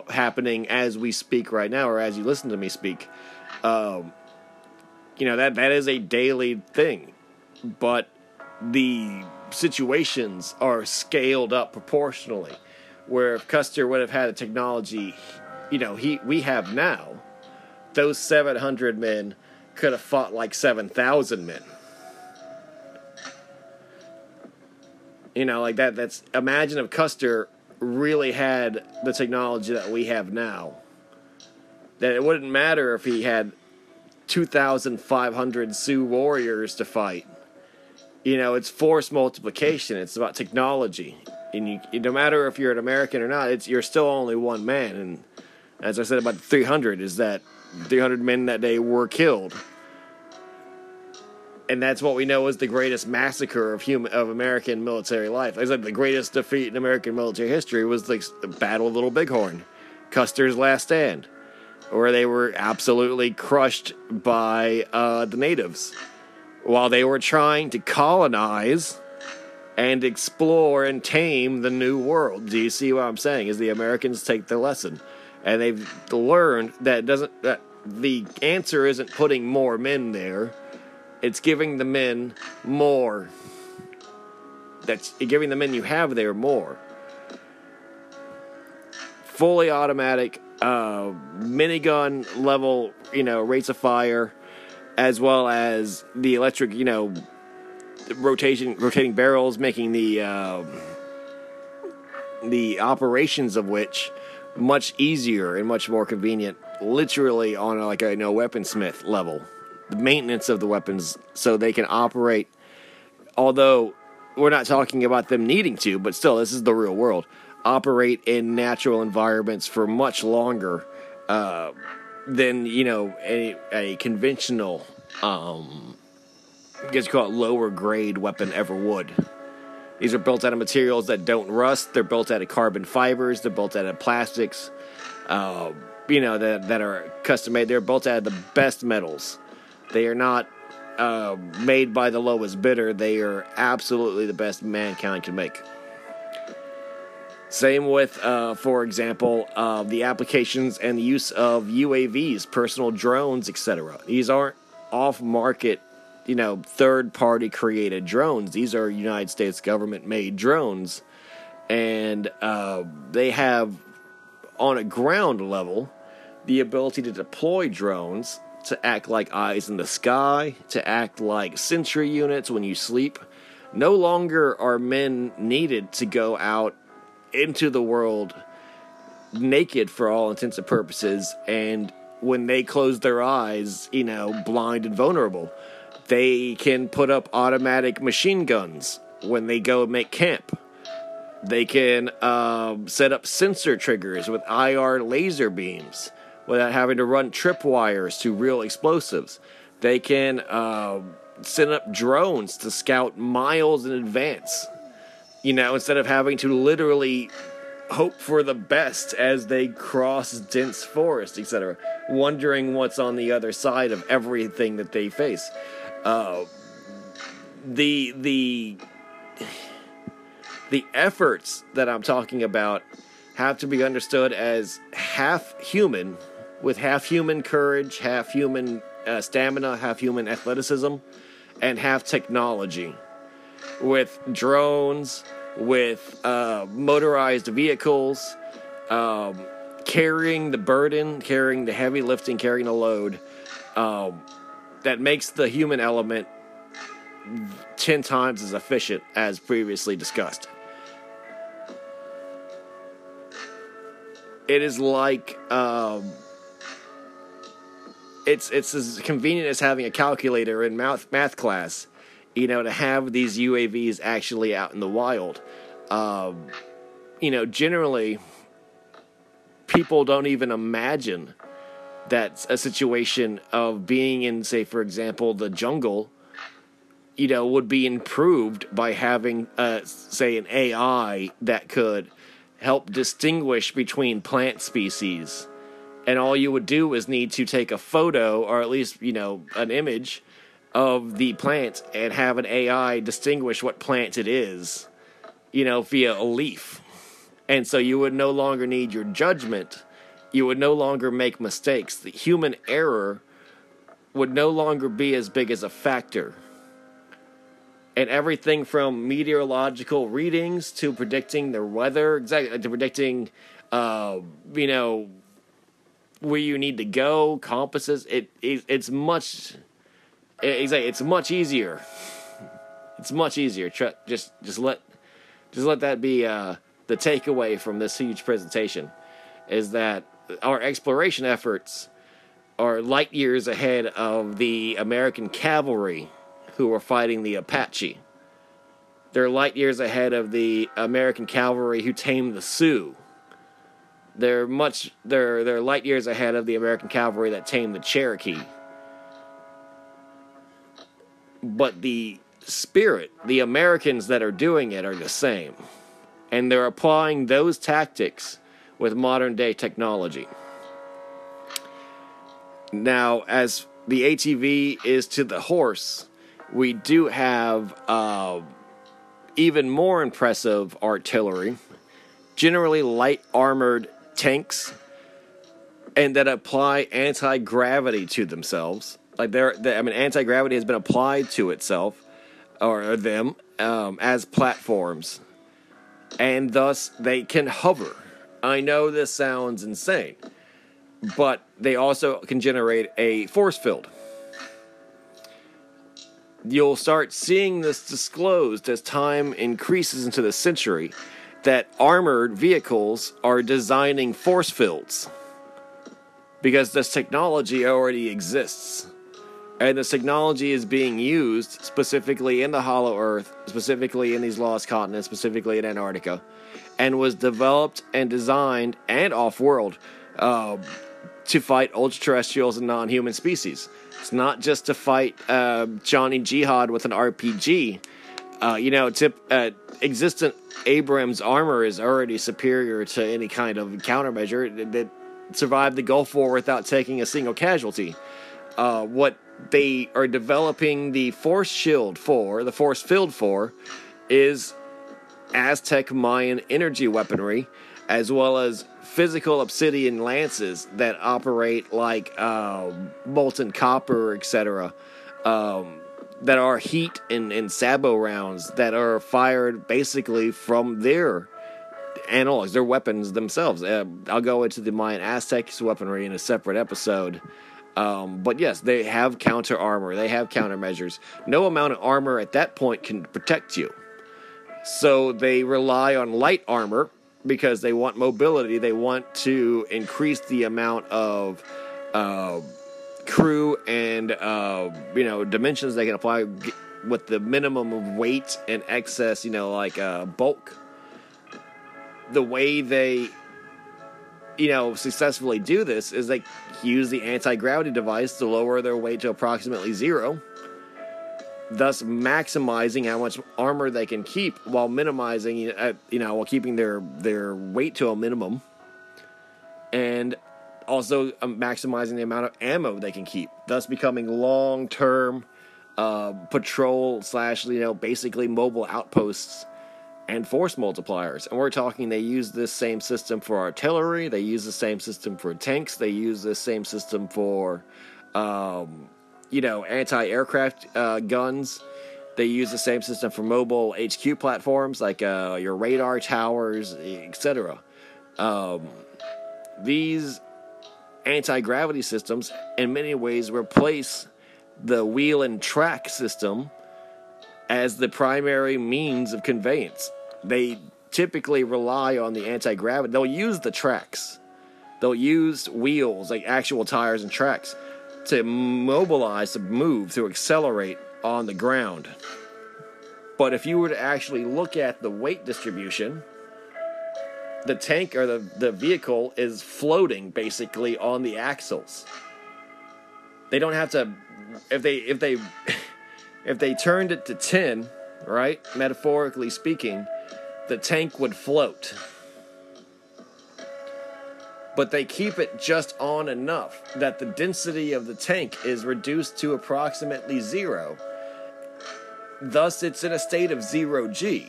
happening as we speak right now, or as you listen to me speak. You know, that is a daily thing. But the situations are scaled up proportionally, where if Custer would have had the technology, you know, we have now, those 700 men could have fought like 7,000 men. You know, like that's, imagine if Custer really had the technology that we have now. That it wouldn't matter if he had 2,500 Sioux warriors to fight. You know, it's force multiplication. It's about technology. And you, no matter if you're an American or not, you're still only one man. And as I said about the 300, is that 300 men that day were killed. And that's what we know is the greatest massacre of American military life. Like I said, the greatest defeat in American military history was the Battle of Little Bighorn, Custer's last stand, where they were absolutely crushed by the natives while they were trying to colonize and explore and tame the New World. Do you see what I'm saying? Is the Americans take the lesson. And they've learned that the answer isn't putting more men there. It's giving the men more. That's giving the men you have there more. Fully automatic, minigun level, you know, rates of fire, as well as the electric, you know, rotating barrels, making the operations of which much easier and much more convenient. Literally on a weaponsmith level. The maintenance of the weapons so they can operate, although we're not talking about them needing to, but still, this is the real world, operate in natural environments for much longer than, you know, a conventional, I guess you call it lower grade weapon ever would. These are built out of materials that don't rust. They're built out of carbon fibers. They're built out of plastics, you know, that are custom made. They're built out of the best metals. They are not made by the lowest bidder. They are absolutely the best mankind can make. Same with, for example, the applications and the use of UAVs, personal drones, etc. These aren't off-market, you know, third-party created drones. These are United States government-made drones. And they have, on a ground level, the ability to deploy drones to act like eyes in the sky, to act like sentry units when you sleep. No longer are men needed to go out into the world naked for all intents and purposes, and when they close their eyes, you know, blind and vulnerable. They can put up automatic machine guns when they go make camp. They can set up sensor triggers with IR laser beams, without having to run tripwires to real explosives. They can send up drones to scout miles in advance, you know, instead of having to literally hope for the best as they cross dense forests, etc., wondering what's on the other side of everything that they face. The efforts that I'm talking about have to be understood as half human, with half human courage, half human stamina, half human athleticism, and half technology. With drones, with motorized vehicles, carrying the burden, carrying the heavy lifting, carrying the load, that makes the human element 10 times as efficient as previously discussed. It is like, it's as convenient as having a calculator in math class, you know, to have these UAVs actually out in the wild. You know, generally, people don't even imagine that a situation of being in, say, for example, the jungle, you know, would be improved by having, say, an AI that could help distinguish between plant species, and all you would do is need to take a photo, or at least, you know, an image of the plant, and have an AI distinguish what plant it is, you know, via a leaf. And so you would no longer need your judgment. You would no longer make mistakes. The human error would no longer be as big as a factor. And everything from meteorological readings to predicting the weather, to predicting, where you need to go, compasses. It's much easier. It's much easier. Just let that be the takeaway from this huge presentation, is that our exploration efforts are light years ahead of the American cavalry, who were fighting the Apache. They're light years ahead of the American cavalry who tamed the Sioux. They're light years ahead of the American cavalry that tamed the Cherokee. But the spirit, the Americans that are doing it, are the same. And they're applying those tactics with modern day technology. Now, as the ATV is to the horse, we do have even more impressive artillery, generally light armored tanks, and that apply anti-gravity to themselves. Anti-gravity has been applied to itself, or them, as platforms, and thus they can hover. I know this sounds insane, but they also can generate a force field. You'll start seeing this disclosed as time increases into the century, that armored vehicles are designing force fields, because this technology already exists. And this technology is being used specifically in the Hollow Earth, specifically in these lost continents, specifically in Antarctica, and was developed and designed and off-world to fight ultra-terrestrials and non-human species. It's not just to fight Johnny Jihad with an RPG. Existent Abrams armor is already superior to any kind of countermeasure that survived the Gulf War without taking a single casualty. What they are developing the force field for, is Aztec Mayan energy weaponry, as well as physical obsidian lances that operate like molten copper, etc., that are heat and sabo rounds that are fired basically from their analogs, their weapons themselves. I'll go into the Mayan Aztecs weaponry in a separate episode. But yes, they have counter armor. They have countermeasures. No amount of armor at that point can protect you. So they rely on light armor, because they want mobility. They want to increase the amount of crew and dimensions they can apply with the minimum of weight and excess, bulk. The way they successfully do this is they use the anti-gravity device to lower their weight to approximately zero, thus maximizing how much armor they can keep while minimizing, while keeping their weight to a minimum, and also maximizing the amount of ammo they can keep, thus becoming long-term patrol / basically mobile outposts and force multipliers. And we're talking, they use this same system for artillery, they use the same system for tanks, they use this same system for anti-aircraft guns. They use the same system for mobile HQ platforms, like your radar towers, etc. These anti-gravity systems, in many ways, replace the wheel and track system as the primary means of conveyance. They typically rely on the anti-gravity. They'll use the tracks. They'll use wheels, like actual tires and tracks, to mobilize, to move, to accelerate on the ground. But if you were to actually look at the weight distribution, the tank or the vehicle is floating basically on the axles. They don't have to, if they turned it to 10, right, metaphorically speaking, the tank would float. But they keep it just on enough that the density of the tank is reduced to approximately zero. Thus, it's in a state of zero G.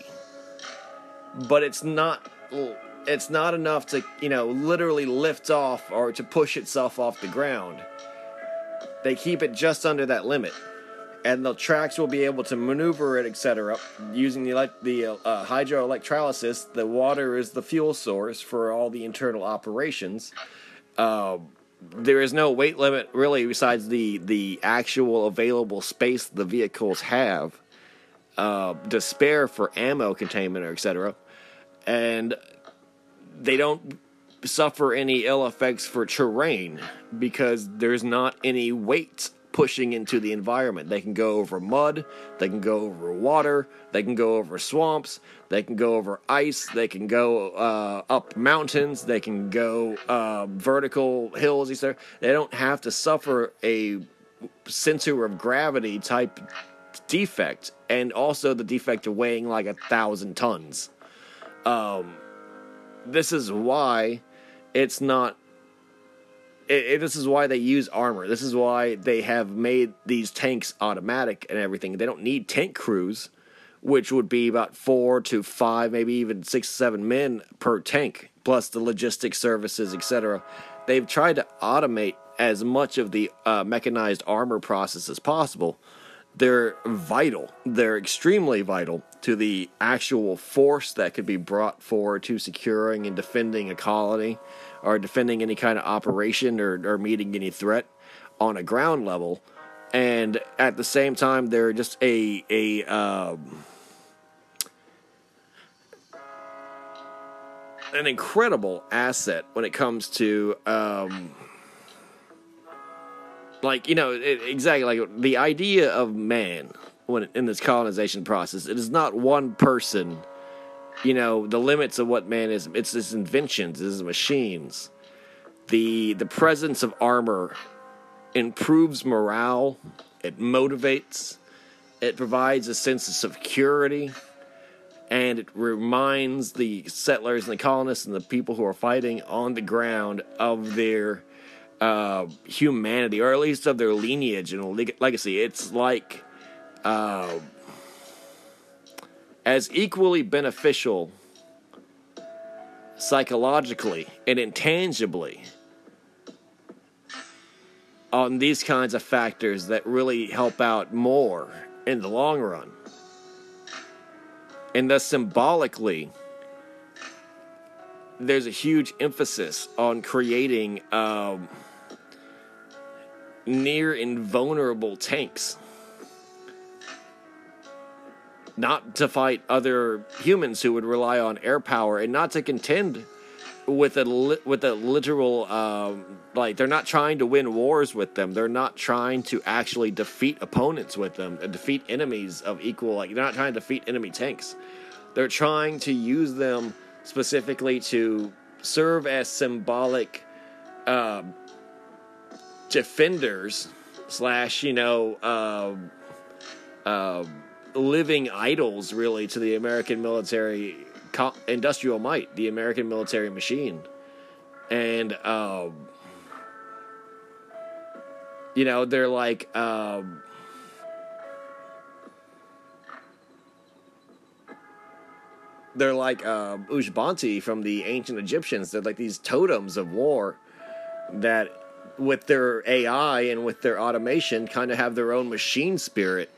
But it's not enough to, literally lift off or to push itself off the ground. They keep it just under that limit. And the tracks will be able to maneuver it, etc. Using the hydroelectrolysis, the water is the fuel source for all the internal operations. There is no weight limit, really, besides the actual available space the vehicles have to spare for ammo containment, or etc. And they don't suffer any ill effects for terrain because there's not any weight pushing into the environment. They can go over mud, they can go over water, they can go over swamps, they can go over ice, they can go up mountains, they can go vertical hills, etc. They don't have to suffer a center of gravity type defect, and also the defect of weighing like 1,000 tons. This is why it's not... This is why they use armor. This is why they have made these tanks automatic and everything. They don't need tank crews, which would be about 4 to 5, maybe even 6 to 7 men per tank, plus the logistics services, etc. They've tried to automate as much of the mechanized armor process as possible. They're vital. They're extremely vital to the actual force that could be brought forward to securing and defending a colony, or defending any kind of operation, or meeting any threat on a ground level. And at the same time, they're just an incredible asset when it comes to the idea of man when in this colonization process. It is not one person. You know, the limits of what man is, it's his inventions, his machines. The presence of armor improves morale, it motivates, it provides a sense of security, and it reminds the settlers and the colonists and the people who are fighting on the ground of their humanity, or at least of their lineage and legacy. It's like... as equally beneficial psychologically and intangibly on these kinds of factors that really help out more in the long run, and thus symbolically there's a huge emphasis on creating near invulnerable tanks. Not to fight other humans who would rely on air power, and not to contend with a literal they're not trying to win wars with them. They're not trying to actually defeat opponents with them, and defeat enemies of equal. They're not trying to defeat enemy tanks. They're trying to use them specifically to serve as symbolic defenders / living idols, really, to the American military industrial might, the American military machine. And they're like Ushbanti from the ancient Egyptians. They're like these totems of war that, with their AI and with their automation, kind of have their own machine spirit.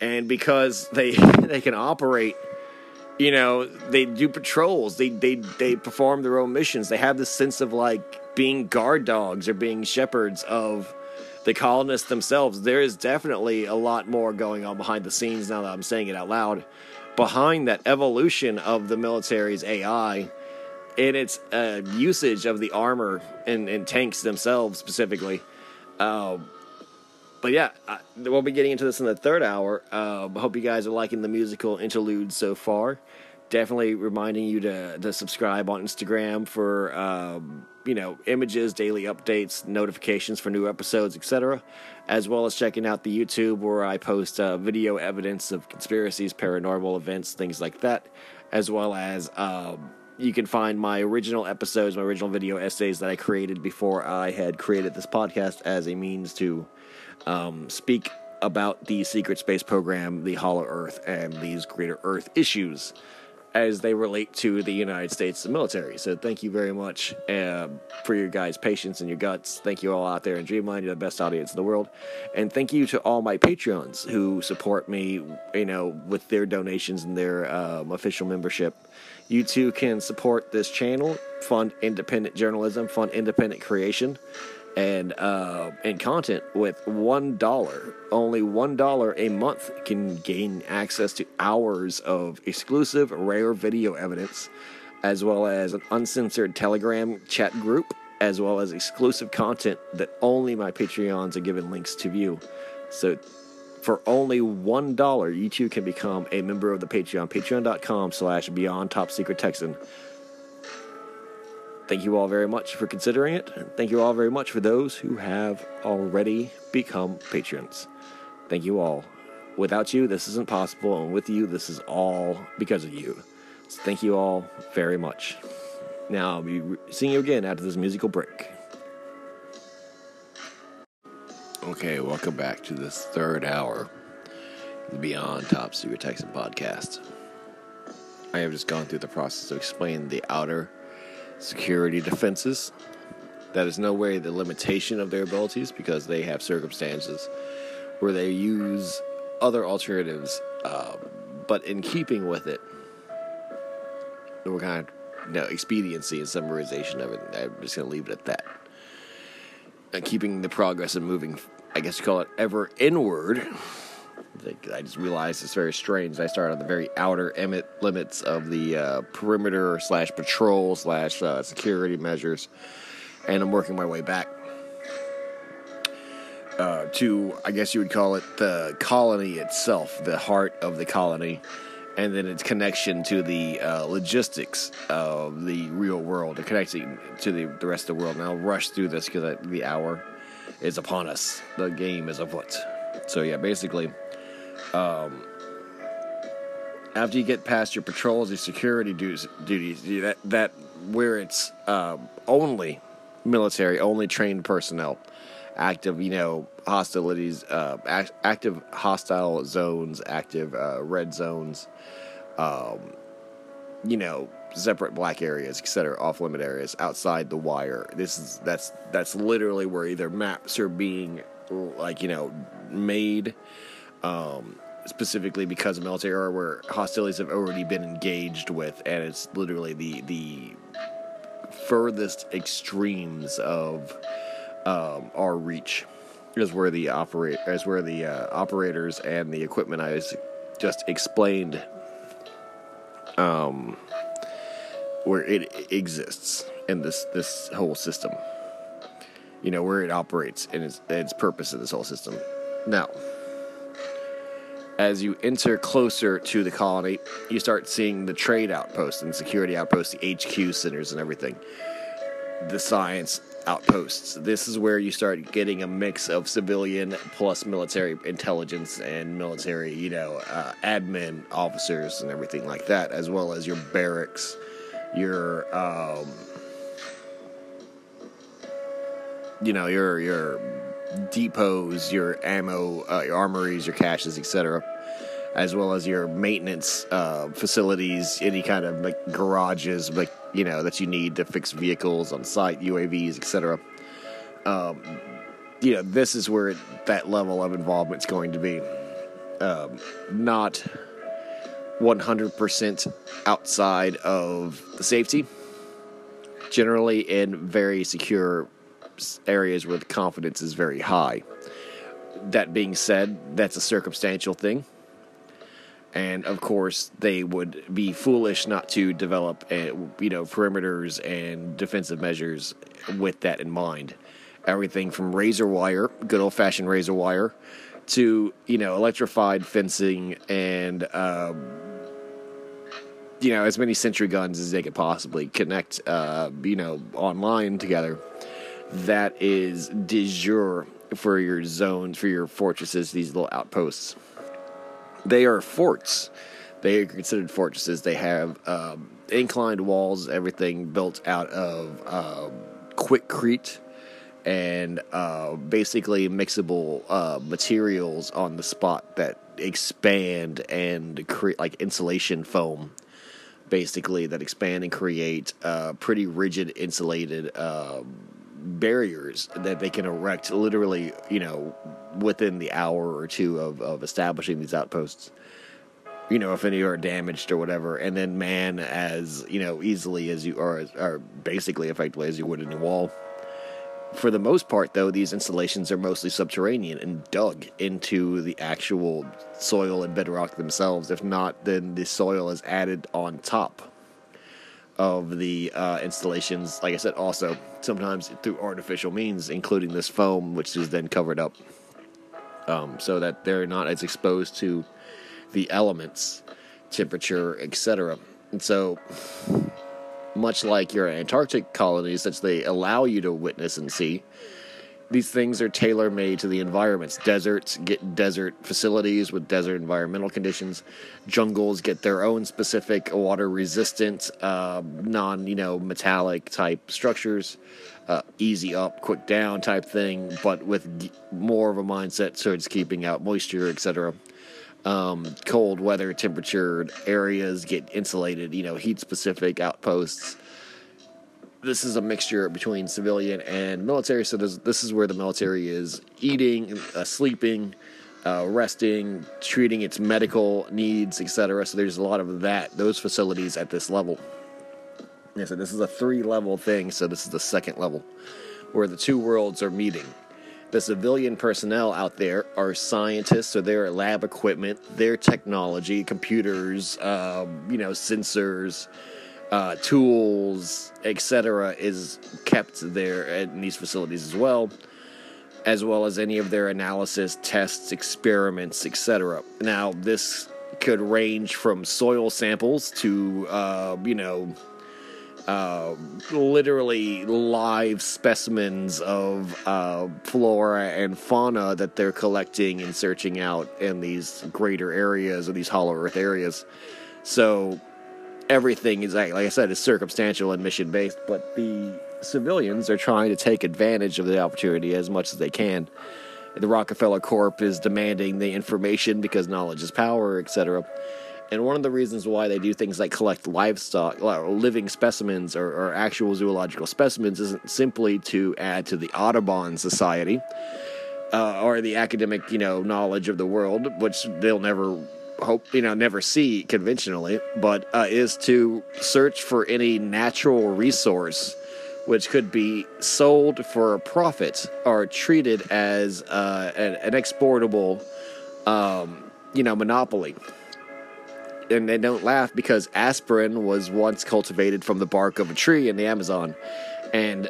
And because they can operate, they do patrols, they perform their own missions. They have this sense of being guard dogs or being shepherds of the colonists themselves. There is definitely a lot more going on behind the scenes, now that I'm saying it out loud, behind that evolution of the military's AI and its usage of the armor and tanks themselves specifically. But yeah, we'll be getting into this in the third hour. I hope you guys are liking the musical interlude so far. Definitely reminding you to subscribe on Instagram for, images, daily updates, notifications for new episodes, etc. As well as checking out the YouTube, where I post video evidence of conspiracies, paranormal events, things like that. As well as... you can find my original episodes, my original video essays that I created before I had created this podcast as a means to speak about the secret space program, the Hollow Earth, and these Greater Earth issues. as they relate to the United States military. So thank you very much for your guys' patience and your guts. Thank you all out there in Dreamland. You're the best audience in the world. And thank you to all my Patreons who support me, you know, with their donations and their official membership. You too can support this channel, fund independent journalism, fund independent creation, and content with $1. Only $1 a month can gain access to hours of exclusive rare video evidence, as well as an uncensored Telegram chat group, as well as exclusive content that only my Patreons are given links to view. So for only $1, you too can become a member of the Patreon, patreon.com/BeyondTopSecretTexan. Thank you all very much for considering it. Thank you all very much for those who have already become patrons. Thank you all. Without you, this isn't possible, and with you, this is all because of you. So thank you all very much. Now, I'll be seeing you again after this musical break. Okay, welcome back to this third hour of the Beyond Top Secret Texan podcast. I have just gone through the process to explain the outer security defenses. That is no way the limitation of their abilities, because they have circumstances where they use other alternatives, but in keeping with it, we're kind of, you know, expediency and summarization of it. I'm just going to leave it at that. And keeping the progress and moving, I guess you call it, ever inward. I just realized it's very strange. I started on the very outer limits of the perimeter / patrol / security measures, and I'm working my way back to, I guess you would call it, the colony itself, the heart of the colony, and then its connection to the logistics of the real world, and connecting to the rest of the world. And I'll rush through this because the hour is upon us. The game is afoot. So yeah, basically, after you get past your patrols, your security duties, that where it's only military, only trained personnel, active, you know, hostilities, active hostile zones, active red zones, you know, separate black areas, etc., off-limit areas outside the wire. That's literally where either maps are being, like, you know, made specifically because of military, or where hostilities have already been engaged with, and it's literally the furthest extremes of our reach is where the operators and the equipment I just explained where it exists in this whole system. You know, where it operates and its purpose of this whole system. Now, as you enter closer to the colony, you start seeing the trade outposts and security outposts, the HQ centers and everything, the science outposts. This is where you start getting a mix of civilian plus military intelligence and military, you know, admin officers and everything like that, as well as your barracks, your, you know, your depots, your ammo, your armories, your caches, etc., as well as your maintenance facilities, any kind of, like, garages, like, you know, that you need to fix vehicles on site, UAVs, etc. You know, this is where that level of involvement is going to be. Not 100% outside of the safety. Generally in very secure areas where the confidence is very high. That being said, that's a circumstantial thing. And of course, they would be foolish not to develop, you know, perimeters and defensive measures with that in mind. Everything from razor wire, good old-fashioned razor wire, to, you know, electrified fencing and, you know, as many sentry guns as they could possibly connect, you know, online together. That is de jure for your zones, for your fortresses, these little outposts. They are forts. They are considered fortresses. They have inclined walls, everything built out of quickcrete and basically mixable materials on the spot that expand and create, like, insulation foam. basically, that expand and create pretty rigid, insulated barriers that they can erect literally, you know, within the hour or two of establishing these outposts. You know, if any are damaged or whatever, and then man, as you know, easily as you are basically effectively as you would in a wall. For the most part, though, these installations are mostly subterranean and dug into the actual soil and bedrock themselves. If not, then the soil is added on top of the installations. Like I said, also sometimes through artificial means, including this foam, which is then covered up, so that they're not as exposed to the elements, temperature, etc. And so, much like your Antarctic colonies, that they allow you to witness and see, these things are tailor-made to the environments. Deserts get desert facilities with desert environmental conditions. Jungles get their own specific water-resistant, non-metallic type structures. Easy up, quick down type thing, but with more of a mindset towards keeping out moisture, etc. Cold weather, temperatured areas get insulated, you know, heat-specific outposts. This is a mixture between civilian and military, so this is where the military is eating, sleeping, resting, treating its medical needs, etc. So there's a lot of that, those facilities at this level. Yeah, so this is a three-level thing, so this is the second level, where the two worlds are meeting. The civilian personnel out there are scientists, so their lab equipment, their technology, computers, sensors, tools, etc., is kept there in these facilities as well, as any of their analysis, tests, experiments, etc. Now, this could range from soil samples to, literally live specimens of flora and fauna that they're collecting and searching out in these greater areas or these Hollow Earth areas. So everything is, like I said, is circumstantial and mission-based, but the civilians are trying to take advantage of the opportunity as much as they can. The Rockefeller Corp is demanding the information because knowledge is power, etc. And one of the reasons why they do things like collect livestock, living specimens, or actual zoological specimens, isn't simply to add to the Audubon Society or the academic, knowledge of the world, which they'll never see conventionally, but is to search for any natural resource which could be sold for a profit or treated as an exportable, monopoly. And they don't laugh because aspirin was once cultivated from the bark of a tree in the Amazon. And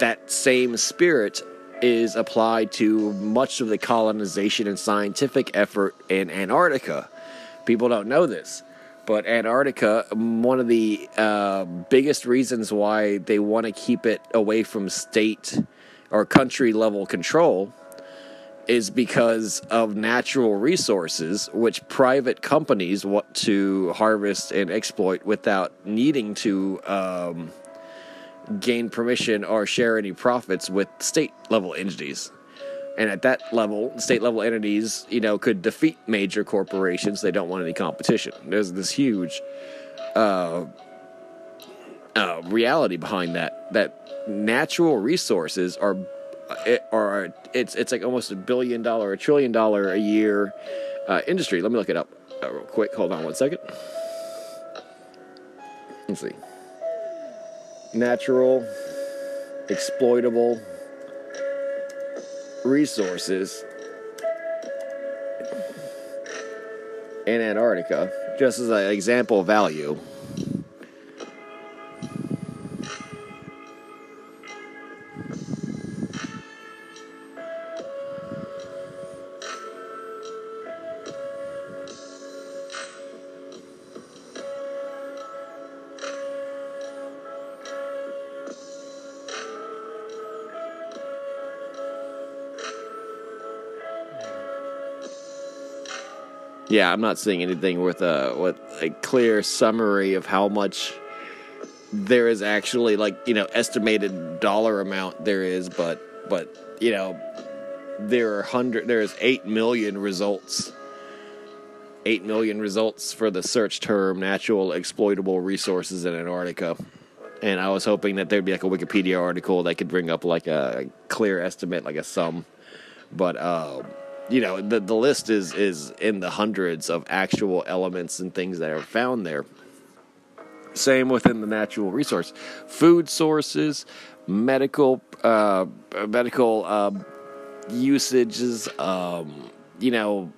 that same spirit is applied to much of the colonization and scientific effort in Antarctica. People don't know this, but Antarctica, one of the biggest reasons why they want to keep it away from state or country level control is because of natural resources which private companies want to harvest and exploit without needing to gain permission or share any profits with state-level entities. And at that level, state-level entities, could defeat major corporations. They don't want any competition. There's this huge reality behind that natural resources it's like almost a $1 trillion a year industry. Let me look it up real quick. Hold on one second. Let's see. Natural exploitable resources in Antarctica, just as an example value. Yeah, I'm not seeing anything with a clear summary of how much there is actually, estimated dollar amount there is, but there is 8 million results. 8 million results for the search term natural exploitable resources in Antarctica. And I was hoping that there'd be like a Wikipedia article that could bring up like a clear estimate, like a sum. But, you know, the list is in the hundreds of actual elements and things that are found there. Same within the natural resource. Food sources, medical usages, you know,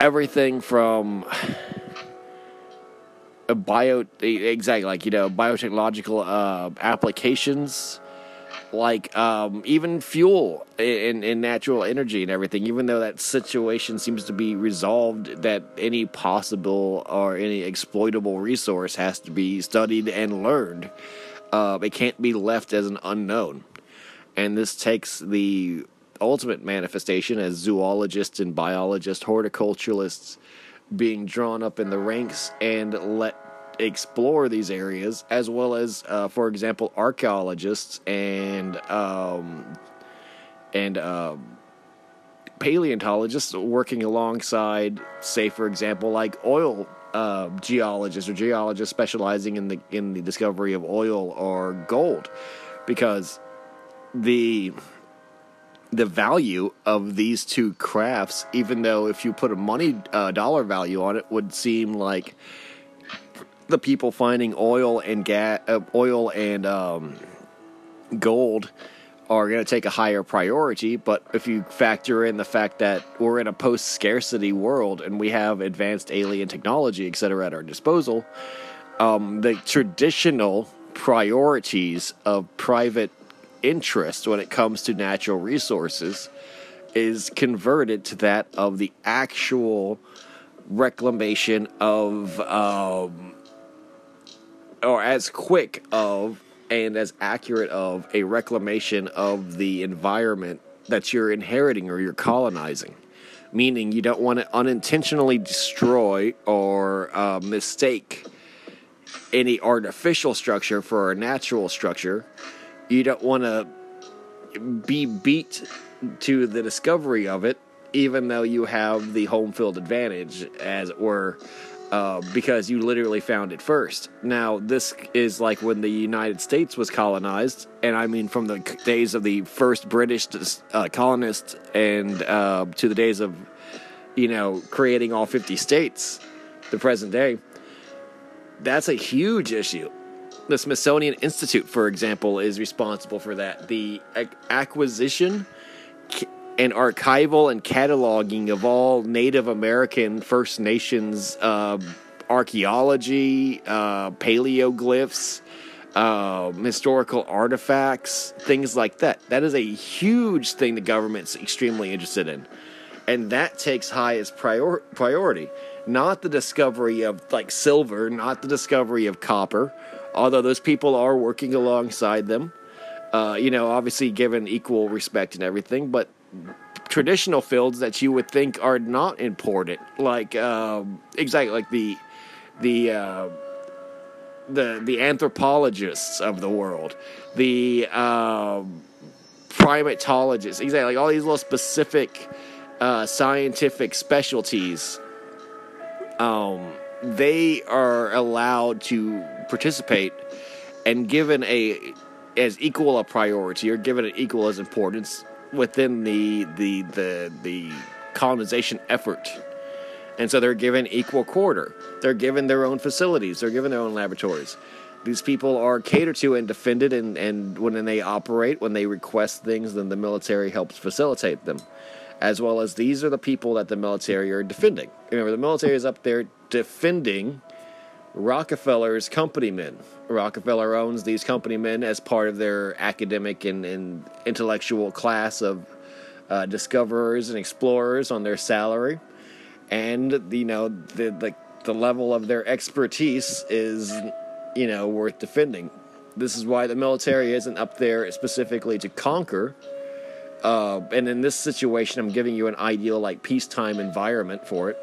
everything from biotechnological applications, like even fuel and natural energy and everything. Even though that situation seems to be resolved, that any possible or any exploitable resource has to be studied and learned. It can't be left as an unknown. And this takes the ultimate manifestation as zoologists and biologists, horticulturalists, being drawn up in the ranks and let explore these areas, as well as, for example, archaeologists and paleontologists working alongside, say, for example, like oil geologists or geologists specializing in the discovery of oil or gold, because the value of these two crafts, even though if you put a dollar value on it, would seem like the people finding oil and gold are going to take a higher priority. But if you factor in the fact that we're in a post-scarcity world and we have advanced alien technology, etc., at our disposal, the traditional priorities of private interest when it comes to natural resources is converted to that of the actual reclamation of or as quick of and as accurate of a reclamation of the environment that you're inheriting or you're colonizing, meaning you don't want to unintentionally destroy or mistake any artificial structure for a natural structure. You don't want to be beat to the discovery of it, even though you have the home field advantage, as it were, because you literally found it first. Now, this is like when the United States was colonized, and I mean from the days of the first British colonists and to the days of, you know, creating all 50 states, the present day. That's a huge issue. The Smithsonian Institute, for example, is responsible for that. The acquisition and archival and cataloging of all Native American First Nations archaeology, paleoglyphs, historical artifacts, things like that. That is a huge thing the government's extremely interested in. And that takes highest priority. Not the discovery of, like, silver, not the discovery of copper, although those people are working alongside them, you know, obviously given equal respect and everything. But traditional fields that you would think are not important, like the anthropologists of the world, the primatologists, exactly, like all these little specific scientific specialties. They are allowed to participate and given as equal a priority or given an equal as importance within the colonization effort. And so they're given equal quarter. They're given their own facilities. They're given their own laboratories. These people are catered to and defended, and when they operate, when they request things, then the military helps facilitate them. As well as these are the people that the military are defending. Remember, the military is up there defending Rockefeller's company men. Rockefeller owns these company men as part of their academic and intellectual class of discoverers and explorers on their salary. And, you know, the level of their expertise is, you know, worth defending. This is why the military isn't up there specifically to conquer. And in this situation, I'm giving you an ideal, like, peacetime environment for it,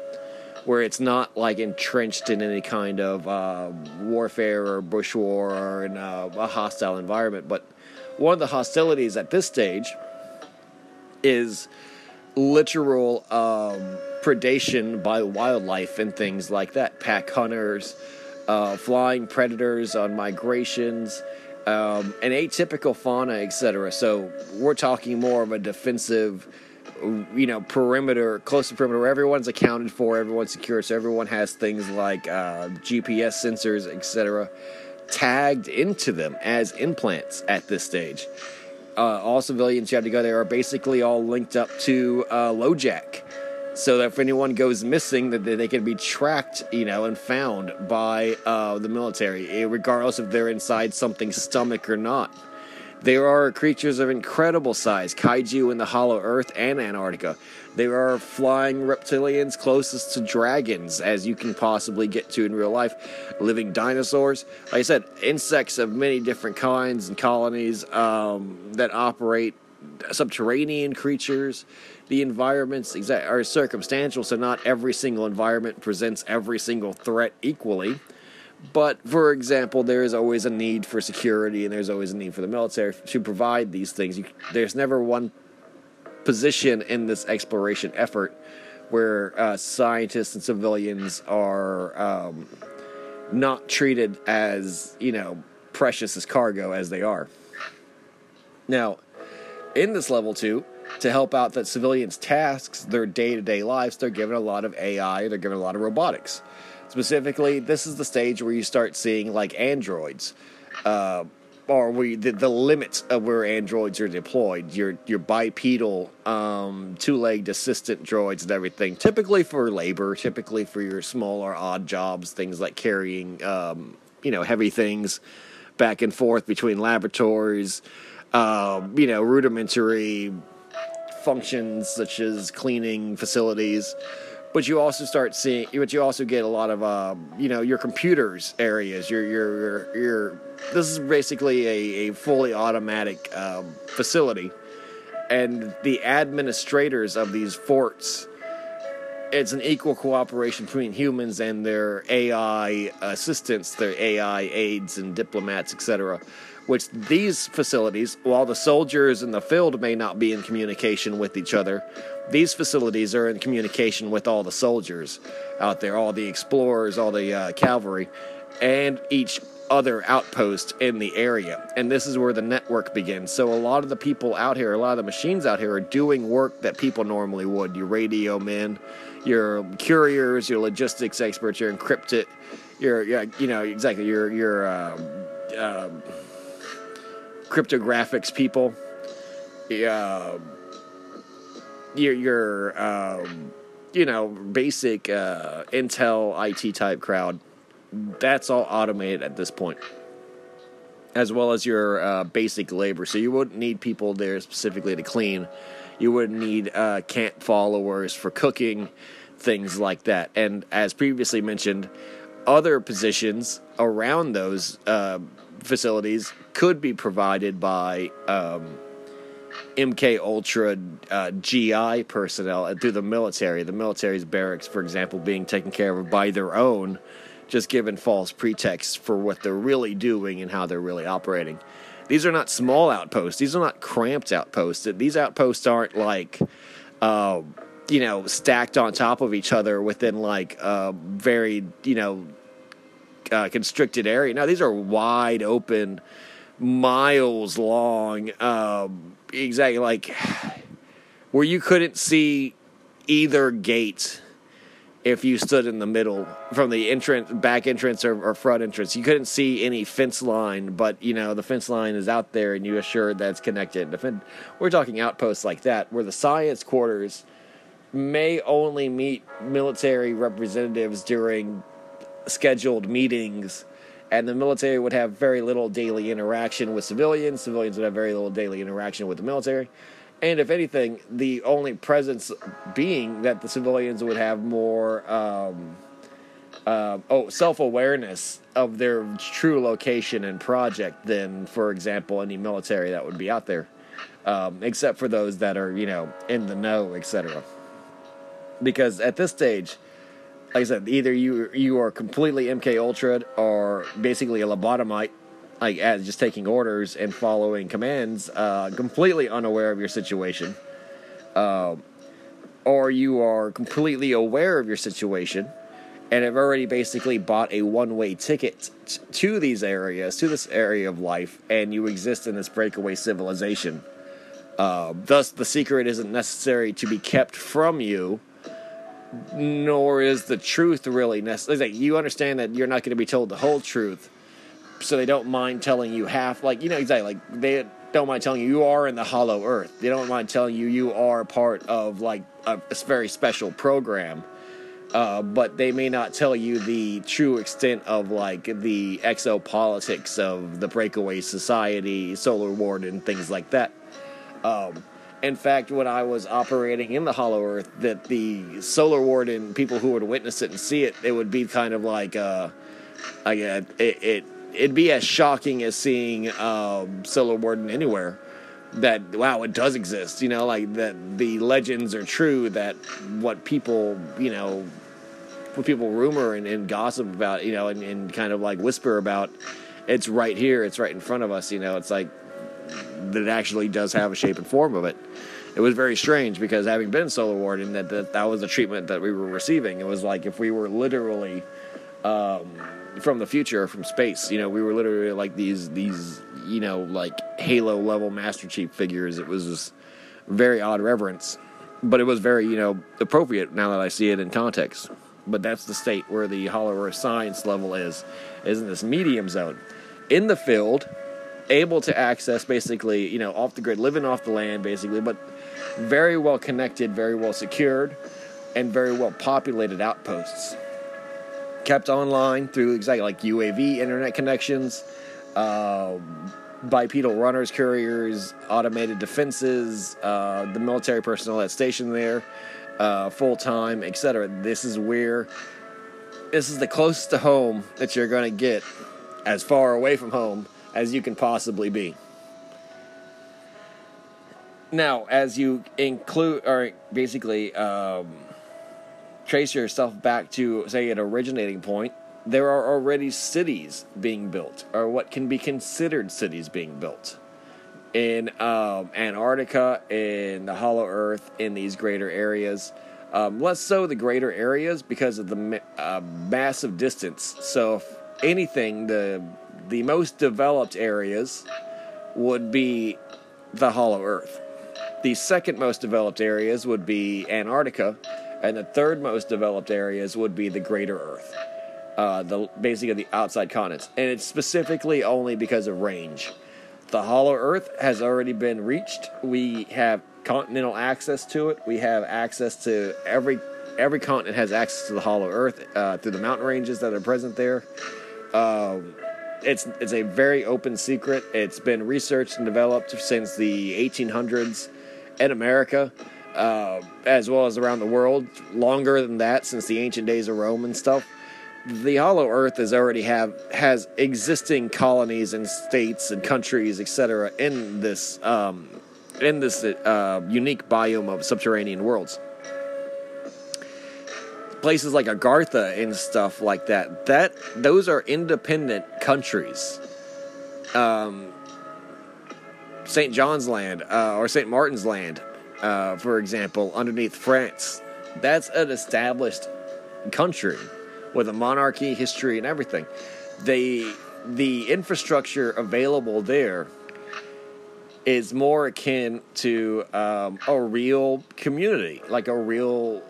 where it's not, like, entrenched in any kind of warfare or bush war or in a hostile environment. But one of the hostilities at this stage is literal predation by wildlife and things like that. Pack hunters, flying predators on migrations, and atypical fauna, etc. So we're talking more of a defensive, you know, perimeter, close to perimeter, where everyone's accounted for, everyone's secure, so everyone has things like GPS sensors, etc., tagged into them as implants at this stage. All civilians who have to go there are basically all linked up to LoJack, so that if anyone goes missing, that they can be tracked, you know, and found by the military, regardless if they're inside something's stomach or not. There are creatures of incredible size, kaiju in the Hollow Earth and Antarctica. There are flying reptilians closest to dragons as you can possibly get to in real life, living dinosaurs. Like I said, insects of many different kinds and colonies that operate, subterranean creatures. The environments are circumstantial, so not every single environment presents every single threat equally. But, for example, there is always a need for security, and there's always a need for the military to provide these things. There's never one position in this exploration effort where scientists and civilians are not treated as, you know, precious as cargo as they are. Now, in this level 2, to help out that civilians' tasks, their day-to-day lives, they're given a lot of AI, they're given a lot of robotics. Specifically, this is the stage where you start seeing, like, androids, or the limits of where androids are deployed, your bipedal, two-legged assistant droids and everything, typically for labor, typically for your small or odd jobs, things like carrying, you know, heavy things back and forth between laboratories, you know, rudimentary functions such as cleaning facilities. But you also start seeing, but you also get a lot of, you know, your computers areas. This is basically a fully automatic facility, and the administrators of these forts. It's an equal cooperation between humans and their AI assistants, their AI aides and diplomats, etc. Which these facilities, while the soldiers in the field may not be in communication with each other, these facilities are in communication with all the soldiers out there, all the explorers, all the cavalry, and each other outpost in the area. And this is where the network begins. So a lot of the people out here, a lot of the machines out here are doing work that people normally would. Your radio men, your couriers, your logistics experts, your encrypted, your cryptographics people, your basic Intel IT type crowd. That's all automated at this point, as well as your basic labor. So you wouldn't need people there specifically to clean. You wouldn't need camp followers for cooking, things like that. And as previously mentioned, other positions around those facilities could be provided by MKUltra GI personnel through the military. The military's barracks, for example, being taken care of by their own, just given false pretexts for what they're really doing and how they're really operating. These are not small outposts. These are not cramped outposts. These outposts aren't like, stacked on top of each other within like a very, constricted area. Now, these are wide open, miles long, exactly like where you couldn't see either gate. If you stood in the middle from the entrance, back entrance or front entrance, you couldn't see any fence line, but, the fence line is out there and you're assured that it's connected. We're talking outposts like that, where the science quarters may only meet military representatives during scheduled meetings, and the military would have very little daily interaction with civilians. Civilians would have very little daily interaction with the military. And if anything, the only presence being that the civilians would have more self-awareness of their true location and project than, for example, any military that would be out there, except for those that are, in the know, etc. Because at this stage, like I said, either you are completely MKUltra'd or basically a lobotomite, like as just taking orders and following commands, completely unaware of your situation, or you are completely aware of your situation and have already basically bought a one-way ticket to these areas, to this area of life, and you exist in this breakaway civilization. Thus, the secret isn't necessary to be kept from you, nor is the truth really necessary. Like, you understand that you're not going to be told the whole truth, so they don't mind telling you half. Like, you know, exactly. Like, they don't mind telling you are in the Hollow Earth. They don't mind telling you you are part of, like, a very special program. But they may not tell you the true extent of, like, the exopolitics of the breakaway society, Solar Ward, and things like that. In fact, when I was operating in the Hollow Earth, that the Solar Ward and people who would witness it and see it, it would be kind of like, it'd be as shocking as seeing Solar Warden anywhere. That, wow, it does exist, you know, like that the legends are true, that what people, you know, what people rumor and gossip about, you know, and kind of like whisper about, it's right here, it's right in front of us, you know, it's like that it actually does have a shape and form of it. It was very strange because having been Solar Warden, that was the treatment that we were receiving. It was like if we were literally from the future, from space, you know, we were literally like these, you know, like Halo-level Master Chief figures. It was just very odd reverence. But it was very, you know, appropriate now that I see it in context. But that's the state where the Hollow Earth science level is in this medium zone. In the field, able to access basically, you know, off the grid, living off the land basically, but very well connected, very well secured, and very well populated outposts. Kept online through exactly like UAV internet connections, bipedal runners, couriers, automated defenses, the military personnel that's stationed there, full-time, etc. This is the closest to home that you're going to get, as far away from home as you can possibly be. Now, as you include, or basically trace yourself back to, say, an originating point, there are already cities being built, or what can be considered cities being built, in Antarctica, in the Hollow Earth, in these greater areas. Less so the greater areas because of the massive distance. So if anything, the most developed areas would be the Hollow Earth. The second most developed areas would be Antarctica, and the third most developed areas would be the Greater Earth. Basically the outside continents. And it's specifically only because of range. The Hollow Earth has already been reached. We have continental access to it. We have access to every continent has access to the Hollow Earth through the mountain ranges that are present there. It's a very open secret. It's been researched and developed since the 1800s in America. As well as around the world. Longer than that, since the ancient days of Rome and stuff. The Hollow Earth is already has existing colonies and states and countries, etc., in this unique biome of subterranean worlds. Places like Agartha and stuff like that. Those are independent countries. St. John's Land or St. Martin's Land, for example, underneath France. That's an established country. With a monarchy, history, and everything. The infrastructure available there is more akin to a real community, like a real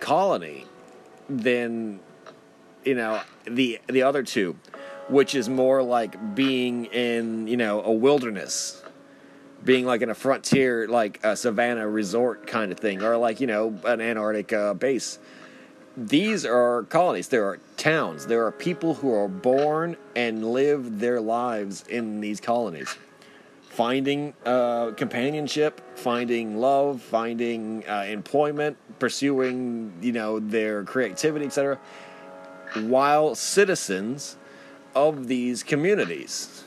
colony, than, you know, the other two, which is more like being in, you know, a wilderness, being like in a frontier, like a savannah resort kind of thing, or like, you know, an Antarctic base. These are colonies. There are towns. There are people who are born and live their lives in these colonies. Finding companionship, finding love, finding employment, pursuing, you know, their creativity, etc., while citizens of these communities.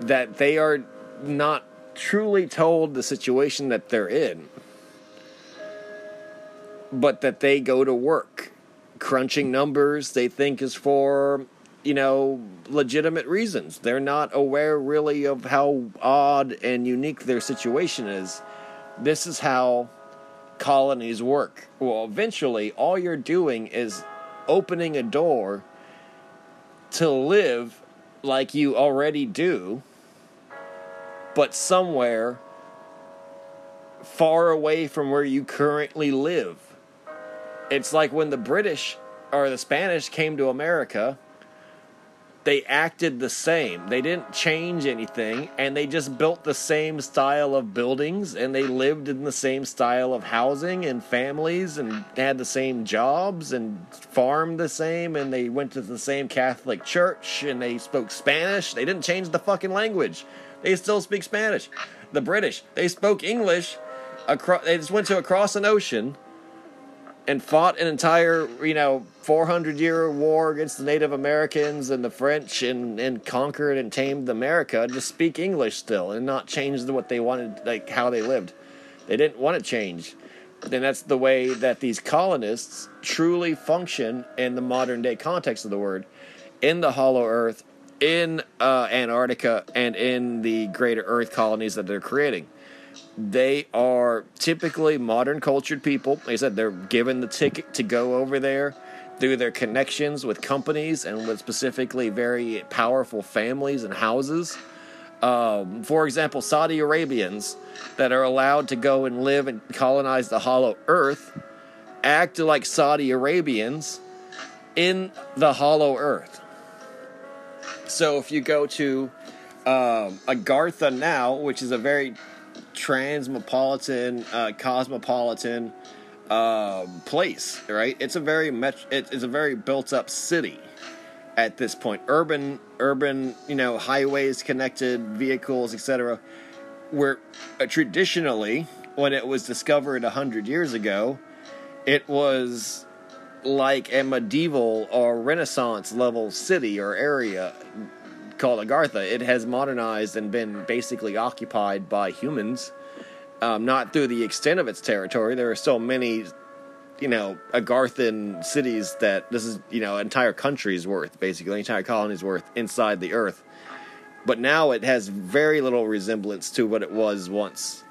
That they are not truly told the situation that they're in, but that they go to work crunching numbers they think is for, you know, legitimate reasons. They're not aware really of how odd and unique their situation is. This is how colonies work. Well, eventually, all you're doing is opening a door to live like you already do, but somewhere far away from where you currently live. It's like when the British or the Spanish came to America, they acted the same. They didn't change anything, and they just built the same style of buildings, and they lived in the same style of housing and families, and had the same jobs, and farmed the same, and they went to the same Catholic church, and they spoke Spanish. They didn't change the fucking language. They still speak Spanish. The British, they spoke English. They just went to across an ocean and fought an entire, 400-year war against the Native Americans and the French, and conquered and tamed America to speak English still and not change what they wanted, like how they lived. They didn't want to change. And that's the way that these colonists truly function in the modern-day context of the word, in the Hollow Earth, in Antarctica, and in the Greater Earth colonies that they're creating. They are typically modern cultured people. Like I said, they're given the ticket to go over there through their connections with companies and with specifically very powerful families and houses. For example, Saudi Arabians that are allowed to go and live and colonize the Hollow Earth act like Saudi Arabians in the Hollow Earth. So if you go to Agartha now, which is a very cosmopolitan place, right? It's a very built up city at this point. Urban, highways, connected vehicles, etc. Where traditionally, when it was discovered 100 years ago, it was like a medieval or Renaissance level city or area called Agartha. It has modernized and been basically occupied by humans, not through the extent of its territory. There are so many, Agarthan cities that this is, entire countries worth, basically, entire colonies worth inside the earth. But now it has very little resemblance to what it was once.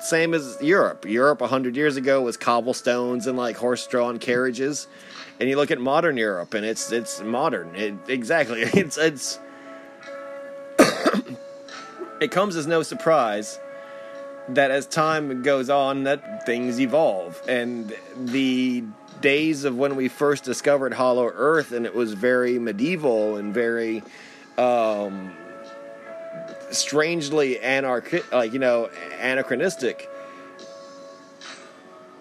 Same as Europe. Europe 100 years ago was cobblestones and like horse-drawn carriages. And you look at modern Europe and it's modern. It comes as no surprise that as time goes on that things evolve, and the days of when we first discovered Hollow Earth and it was very medieval and very strangely anachronistic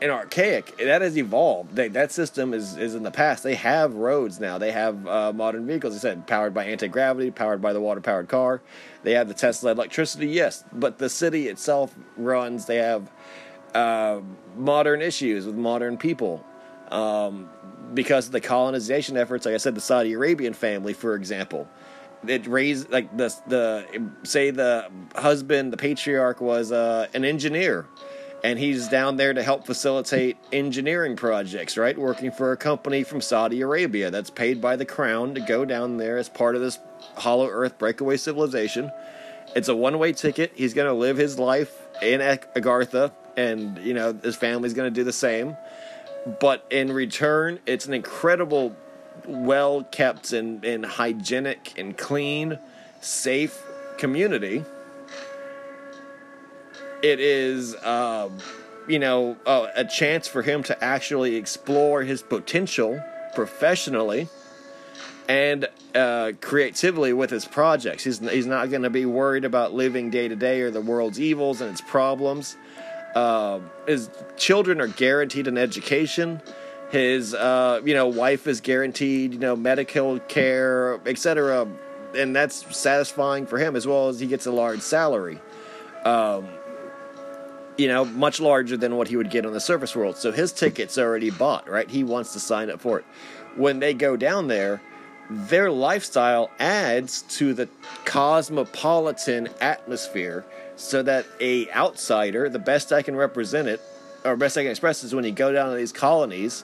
and archaic, that has evolved. That system is in the past. They have roads now. They have modern vehicles. I said, powered by anti-gravity, powered by the water-powered car. They have the Tesla electricity, yes, but the city itself runs. They have modern issues with modern people. Because of the colonization efforts, like I said, the Saudi Arabian family, for example, it raised, like, the husband, the patriarch, was an engineer. And he's down there to help facilitate engineering projects, right? Working for a company from Saudi Arabia that's paid by the crown to go down there as part of this Hollow Earth breakaway civilization. It's a one-way ticket. He's going to live his life in Agartha, and, his family's going to do the same. But in return, it's an incredible, well-kept and hygienic and clean, safe community. It is, a chance for him to actually explore his potential professionally and creatively with his projects. He's not going to be worried about living day to day or the world's evils and its problems. His children are guaranteed an education. His wife is guaranteed medical care, etc. And that's satisfying for him, as well as he gets a large salary. Much larger than what he would get on the surface world. So his ticket's already bought, right? He wants to sign up for it. When they go down there, their lifestyle adds to the cosmopolitan atmosphere, so that a outsider, the best I can represent it, or best I can express is when you go down to these colonies,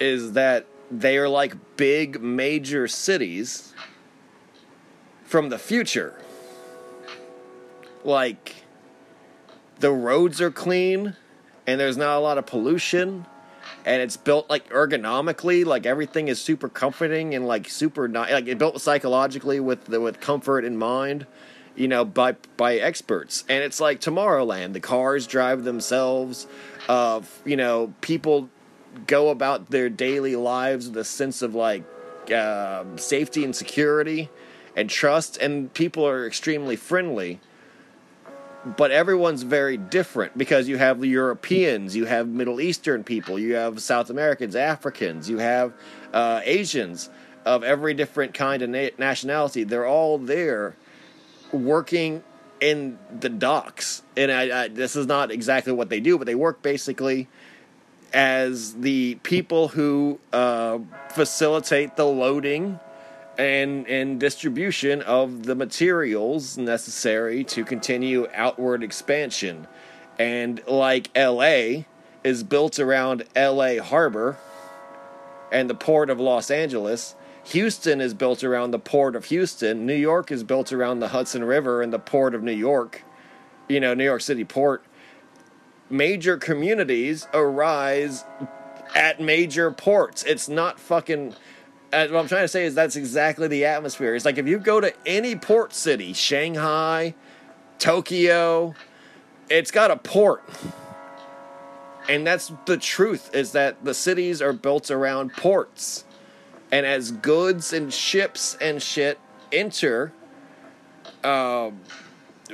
is that they are like big major cities from the future. Like, the roads are clean and there's not a lot of pollution, and it's built like ergonomically, like everything is super comforting and like super nice, like it built psychologically with comfort in mind, you know, by experts. And it's like Tomorrowland, the cars drive themselves, you know, people go about their daily lives with a sense of like safety and security and trust, and people are extremely friendly. But everyone's very different, because you have the Europeans, you have Middle Eastern people, you have South Americans, Africans, you have Asians of every different kind of nationality. They're all there working in the docks. And I, this is not exactly what they do, but they work basically as the people who facilitate the loading and distribution of the materials necessary to continue outward expansion. And like LA is built around LA Harbor and the port of Los Angeles, Houston is built around the port of Houston, New York is built around the Hudson River and the port of New York, you know, New York City port. Major communities arise at major ports. It's not fucking... What I'm trying to say is that's exactly the atmosphere. It's like if you go to any port city, Shanghai, Tokyo, it's got a port. And that's the truth, is that the cities are built around ports. And as goods and ships and shit enter,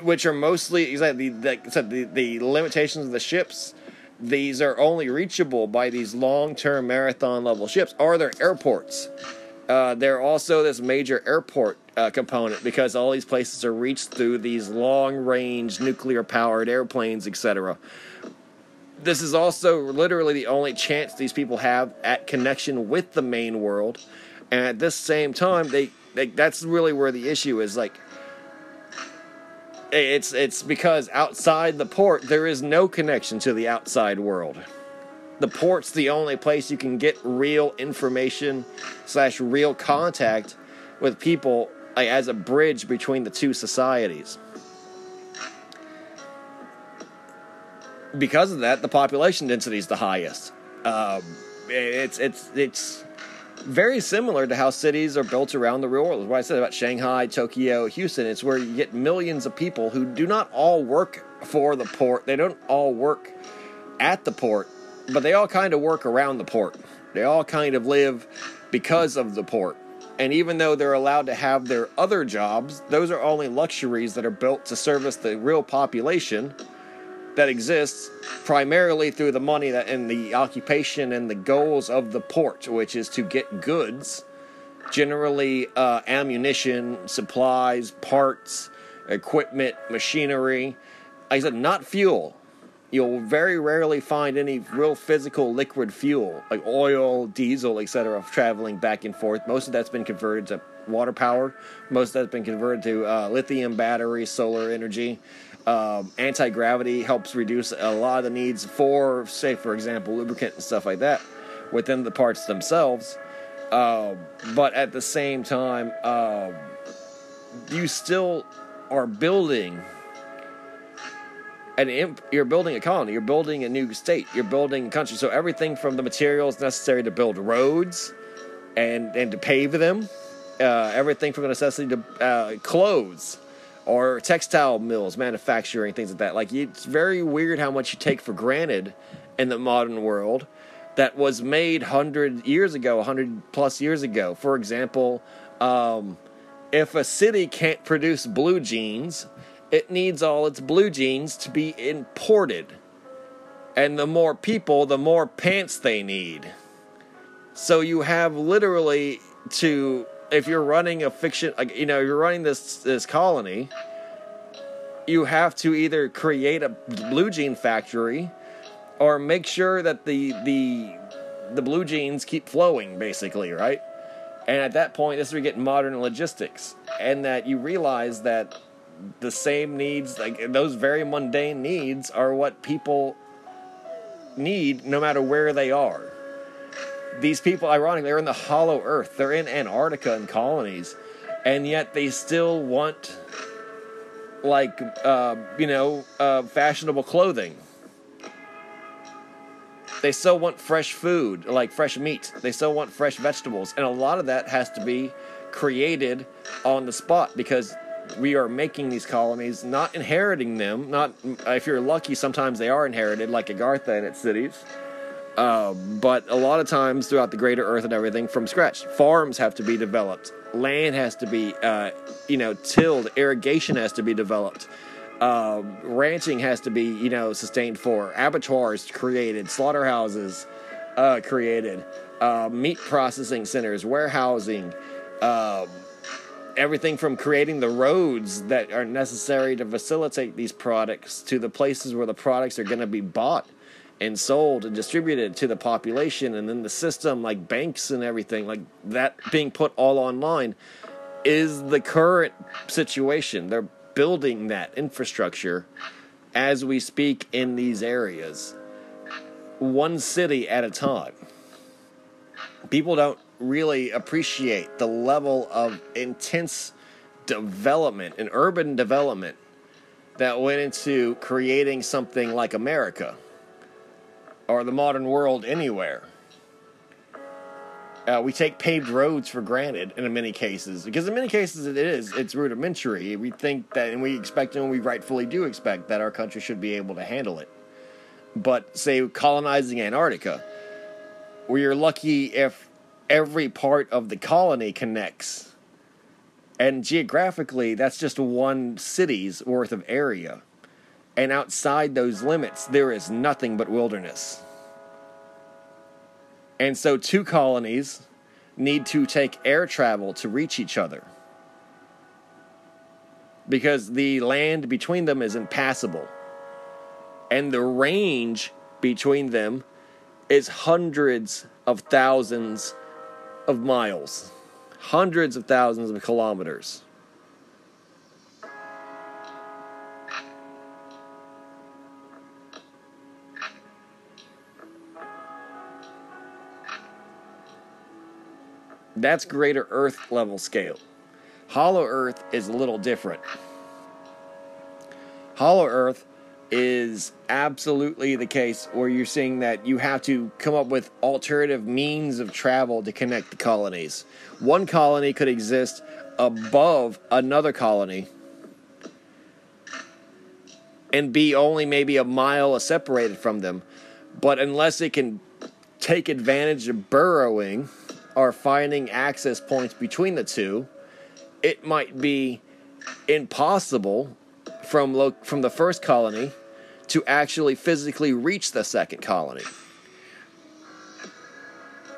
which are mostly, exactly, like I said, the limitations of the ships, these are only reachable by these long-term marathon-level ships. Are there airports? They're also this major airport component, because all these places are reached through these long-range nuclear-powered airplanes, etc. This is also literally the only chance these people have at connection with the main world. And at this same time, they that's really where the issue is, like, it's because outside the port, there is no connection to the outside world. The port's the only place you can get real information / real contact with people, like, as a bridge between the two societies. Because of that, the population density is the highest. It's very similar to how cities are built around the real world. What I said about Shanghai, Tokyo, Houston, it's where you get millions of people who do not all work for the port. They don't all work at the port, but they all kind of work around the port. They all kind of live because of the port. And even though they're allowed to have their other jobs, those are only luxuries that are built to service the real population that exists primarily through the money that, and the occupation and the goals of the port, which is to get goods, generally ammunition, supplies, parts, equipment, machinery. Like I said, not fuel. You'll very rarely find any real physical liquid fuel, like oil, diesel, etc., traveling back and forth. Most of that's been converted to water power. Most of that's been converted to lithium batteries, solar energy. Anti-gravity helps reduce a lot of the needs for, say, for example, lubricant and stuff like that within the parts themselves. But at the same time, you still are building you're building a colony, you're building a new state, you're building a country. So everything from the materials necessary to build roads and to pave them, everything from the necessity to clothes, or textile mills, manufacturing, things like that. Like, it's very weird how much you take for granted in the modern world that was made 100+ years ago. For example, if a city can't produce blue jeans, it needs all its blue jeans to be imported. And the more people, the more pants they need. So you have literally to... If you're running a fiction, like, you know, you're running this colony, you have to either create a blue jean factory or make sure that the blue jeans keep flowing, basically, right? And at that point, this is where you get modern logistics, and that you realize that the same needs, like those very mundane needs, are what people need no matter where they are. These people, ironically, are in the Hollow Earth. They're in Antarctica in colonies. And yet they still want, like, fashionable clothing. They so want fresh food, like fresh meat. They so want fresh vegetables. And a lot of that has to be created on the spot because we are making these colonies, not inheriting them. Not if you're lucky, sometimes they are inherited, like Agartha and its cities. But a lot of times throughout the Greater Earth and everything, from scratch, farms have to be developed. Land has to be, tilled. Irrigation has to be developed. Ranching has to be, sustained for. Abattoirs created. Slaughterhouses created. Meat processing centers. Warehousing. Everything from creating the roads that are necessary to facilitate these products to the places where the products are going to be bought and sold and distributed to the population, and then the system, like banks and everything, like that being put all online is the current situation. They're building that infrastructure as we speak in these areas, one city at a time. People don't really appreciate the level of intense development and urban development that went into creating something like America or the modern world anywhere. We take paved roads for granted in many cases, because in many cases it's rudimentary. We think that, and we expect, and we rightfully do expect, that our country should be able to handle it. But say colonizing Antarctica, where you're lucky if every part of the colony connects. And geographically, that's just one city's worth of area. And outside those limits, there is nothing but wilderness. And so two colonies need to take air travel to reach each other, because the land between them is impassable. And the range between them is hundreds of thousands of miles, hundreds of thousands of kilometers. That's Greater Earth level scale. Hollow Earth is a little different. Hollow Earth is absolutely the case where you're seeing that you have to come up with alternative means of travel to connect the colonies. One colony could exist above another colony and be only maybe a mile separated from them. But unless it can take advantage of burrowing or finding access points between the two, it might be impossible from the first colony to actually physically reach the second colony,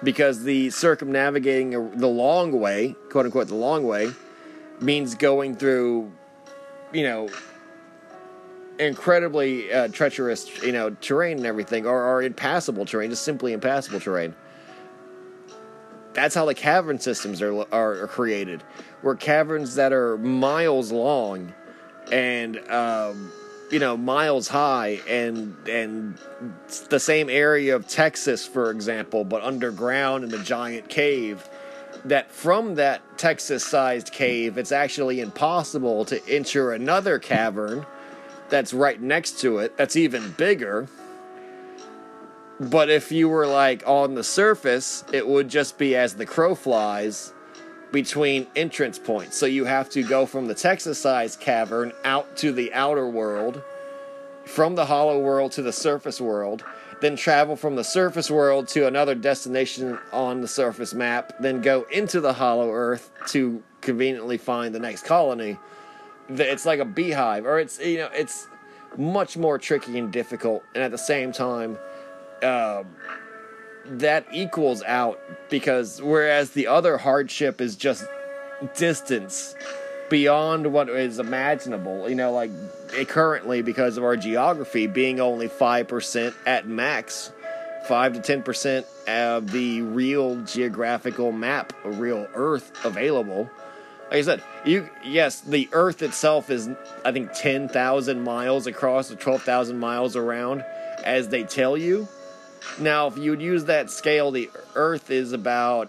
because the circumnavigating the long way, quote unquote, the long way, means going through, incredibly treacherous, terrain and everything, or impassable terrain, just simply impassable terrain. That's how the cavern systems are created, where caverns that are miles long and miles high, and the same area of Texas, for example, but underground in the giant cave, that from that Texas-sized cave, it's actually impossible to enter another cavern that's right next to it that's even bigger. But if you were, on the surface, it would just be as the crow flies between entrance points. So you have to go from the Texas-sized cavern out to the outer world, from the hollow world to the surface world, then travel from the surface world to another destination on the surface map, then go into the hollow earth to conveniently find the next colony. It's like a beehive, or it's much more tricky and difficult, and at the same time, that equals out, because whereas the other hardship is just distance beyond what is imaginable, currently, because of our geography being only 5% at max, 5 to 10% of the real geographical map, real Earth available. Like I said, the Earth itself is, I think, 10,000 miles across or 12,000 miles around, as they tell you. Now, if you would use that scale, the Earth is about,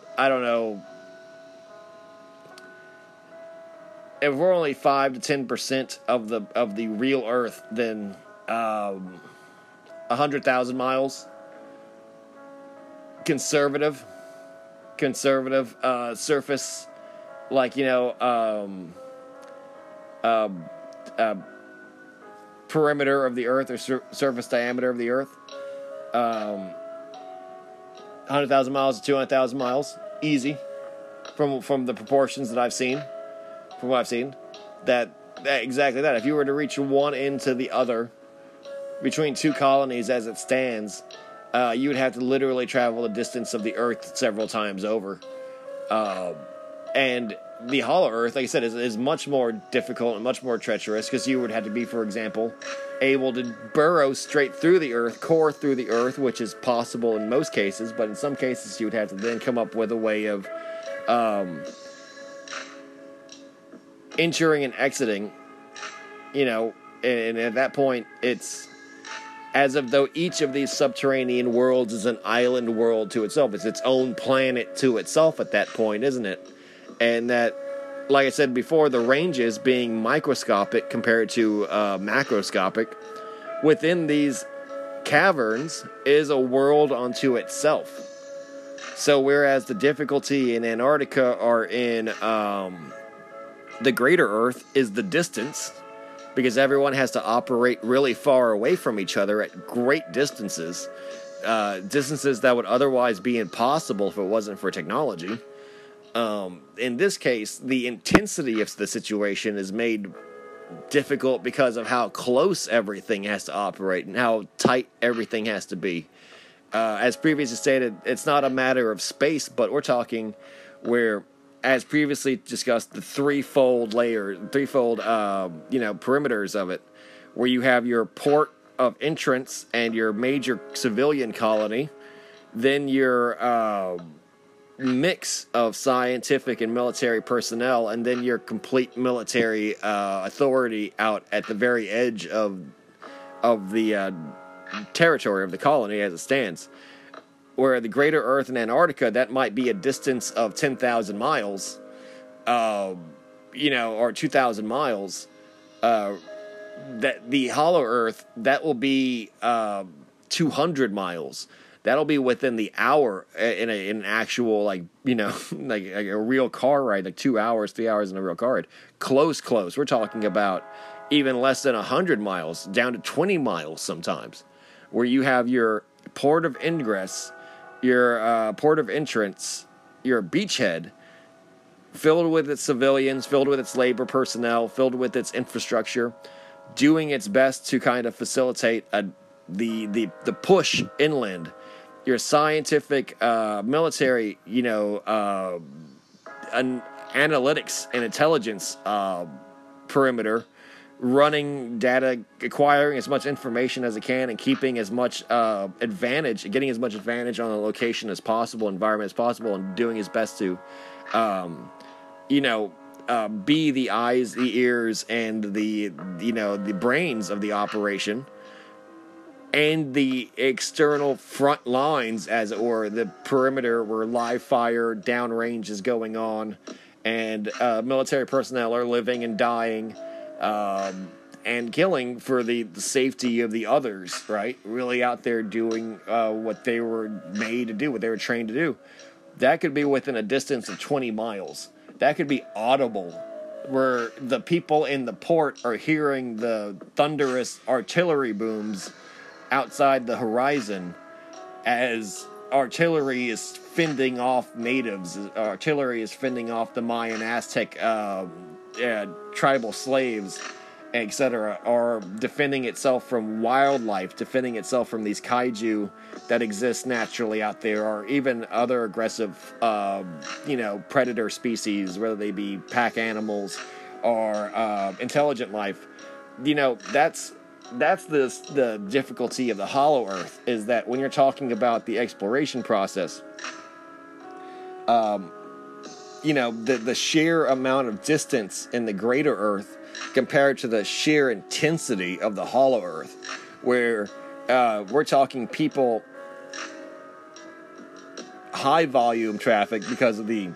if we're only 5 to 10% of the real Earth, then 100,000 miles conservative surface, like, you know, perimeter of the Earth or surface diameter of the Earth. 100,000 miles to 200,000 miles, easy, from the proportions that I've seen, from what I've seen, that exactly that. If you were to reach one end to the other, between two colonies as it stands, you would have to literally travel the distance of the Earth several times over. And the Hollow Earth, like I said, is much more difficult and much more treacherous, because you would have to be, for example, able to burrow straight through the Earth, core through the Earth, which is possible in most cases, but in some cases you would have to then come up with a way of entering and exiting, you know, and at that point it's as if though each of these subterranean worlds is an island world to itself. It's its own planet to itself at that point, isn't it? And that, like I said before, the ranges being microscopic compared to macroscopic, within these caverns is a world unto itself. So whereas the difficulty in Antarctica or in the Greater Earth is the distance, because everyone has to operate really far away from each other at great distances, distances that would otherwise be impossible if it wasn't for technology. In this case, the intensity of the situation is made difficult because of how close everything has to operate and how tight everything has to be. As previously stated, it's not a matter of space, but we're talking where, as previously discussed, the threefold perimeters of it, where you have your port of entrance and your major civilian colony, then your mix of scientific and military personnel, and then your complete military authority out at the very edge of the territory of the colony as it stands. Where the Greater Earth and Antarctica, that might be a distance of 10,000 miles, or 2,000 miles. That the Hollow Earth, that will be 200 miles. That'll be within the hour in an actual, like a real car ride, like 2 hours, 3 hours in a real car ride. Close. We're talking about even less than 100 miles, down to 20 miles sometimes, where you have your port of ingress, your port of entrance, your beachhead, filled with its civilians, filled with its labor personnel, filled with its infrastructure, doing its best to kind of facilitate the push inland. Your scientific, military, analytics and intelligence perimeter, running data, acquiring as much information as it can, and keeping as much advantage, getting as much advantage on the location as possible, environment as possible, and doing his best to, be the eyes, the ears, and the brains of the operation. And the external front lines, as it were, the perimeter where live fire, downrange is going on, and military personnel are living and dying and killing for the safety of the others, right? Really out there doing what they were made to do, what they were trained to do. That could be within a distance of 20 miles. That could be audible, where the people in the port are hearing the thunderous artillery booms outside the horizon as artillery is fending off natives. Artillery is fending off the Mayan Aztec tribal slaves, etc., or defending itself from wildlife, defending itself from these kaiju that exist naturally out there, or even other aggressive, predator species, whether they be pack animals or intelligent life. That's the difficulty of the Hollow Earth, is that when you're talking about the exploration process, the sheer amount of distance in the Greater Earth compared to the sheer intensity of the Hollow Earth, where we're talking people, high volume traffic because of the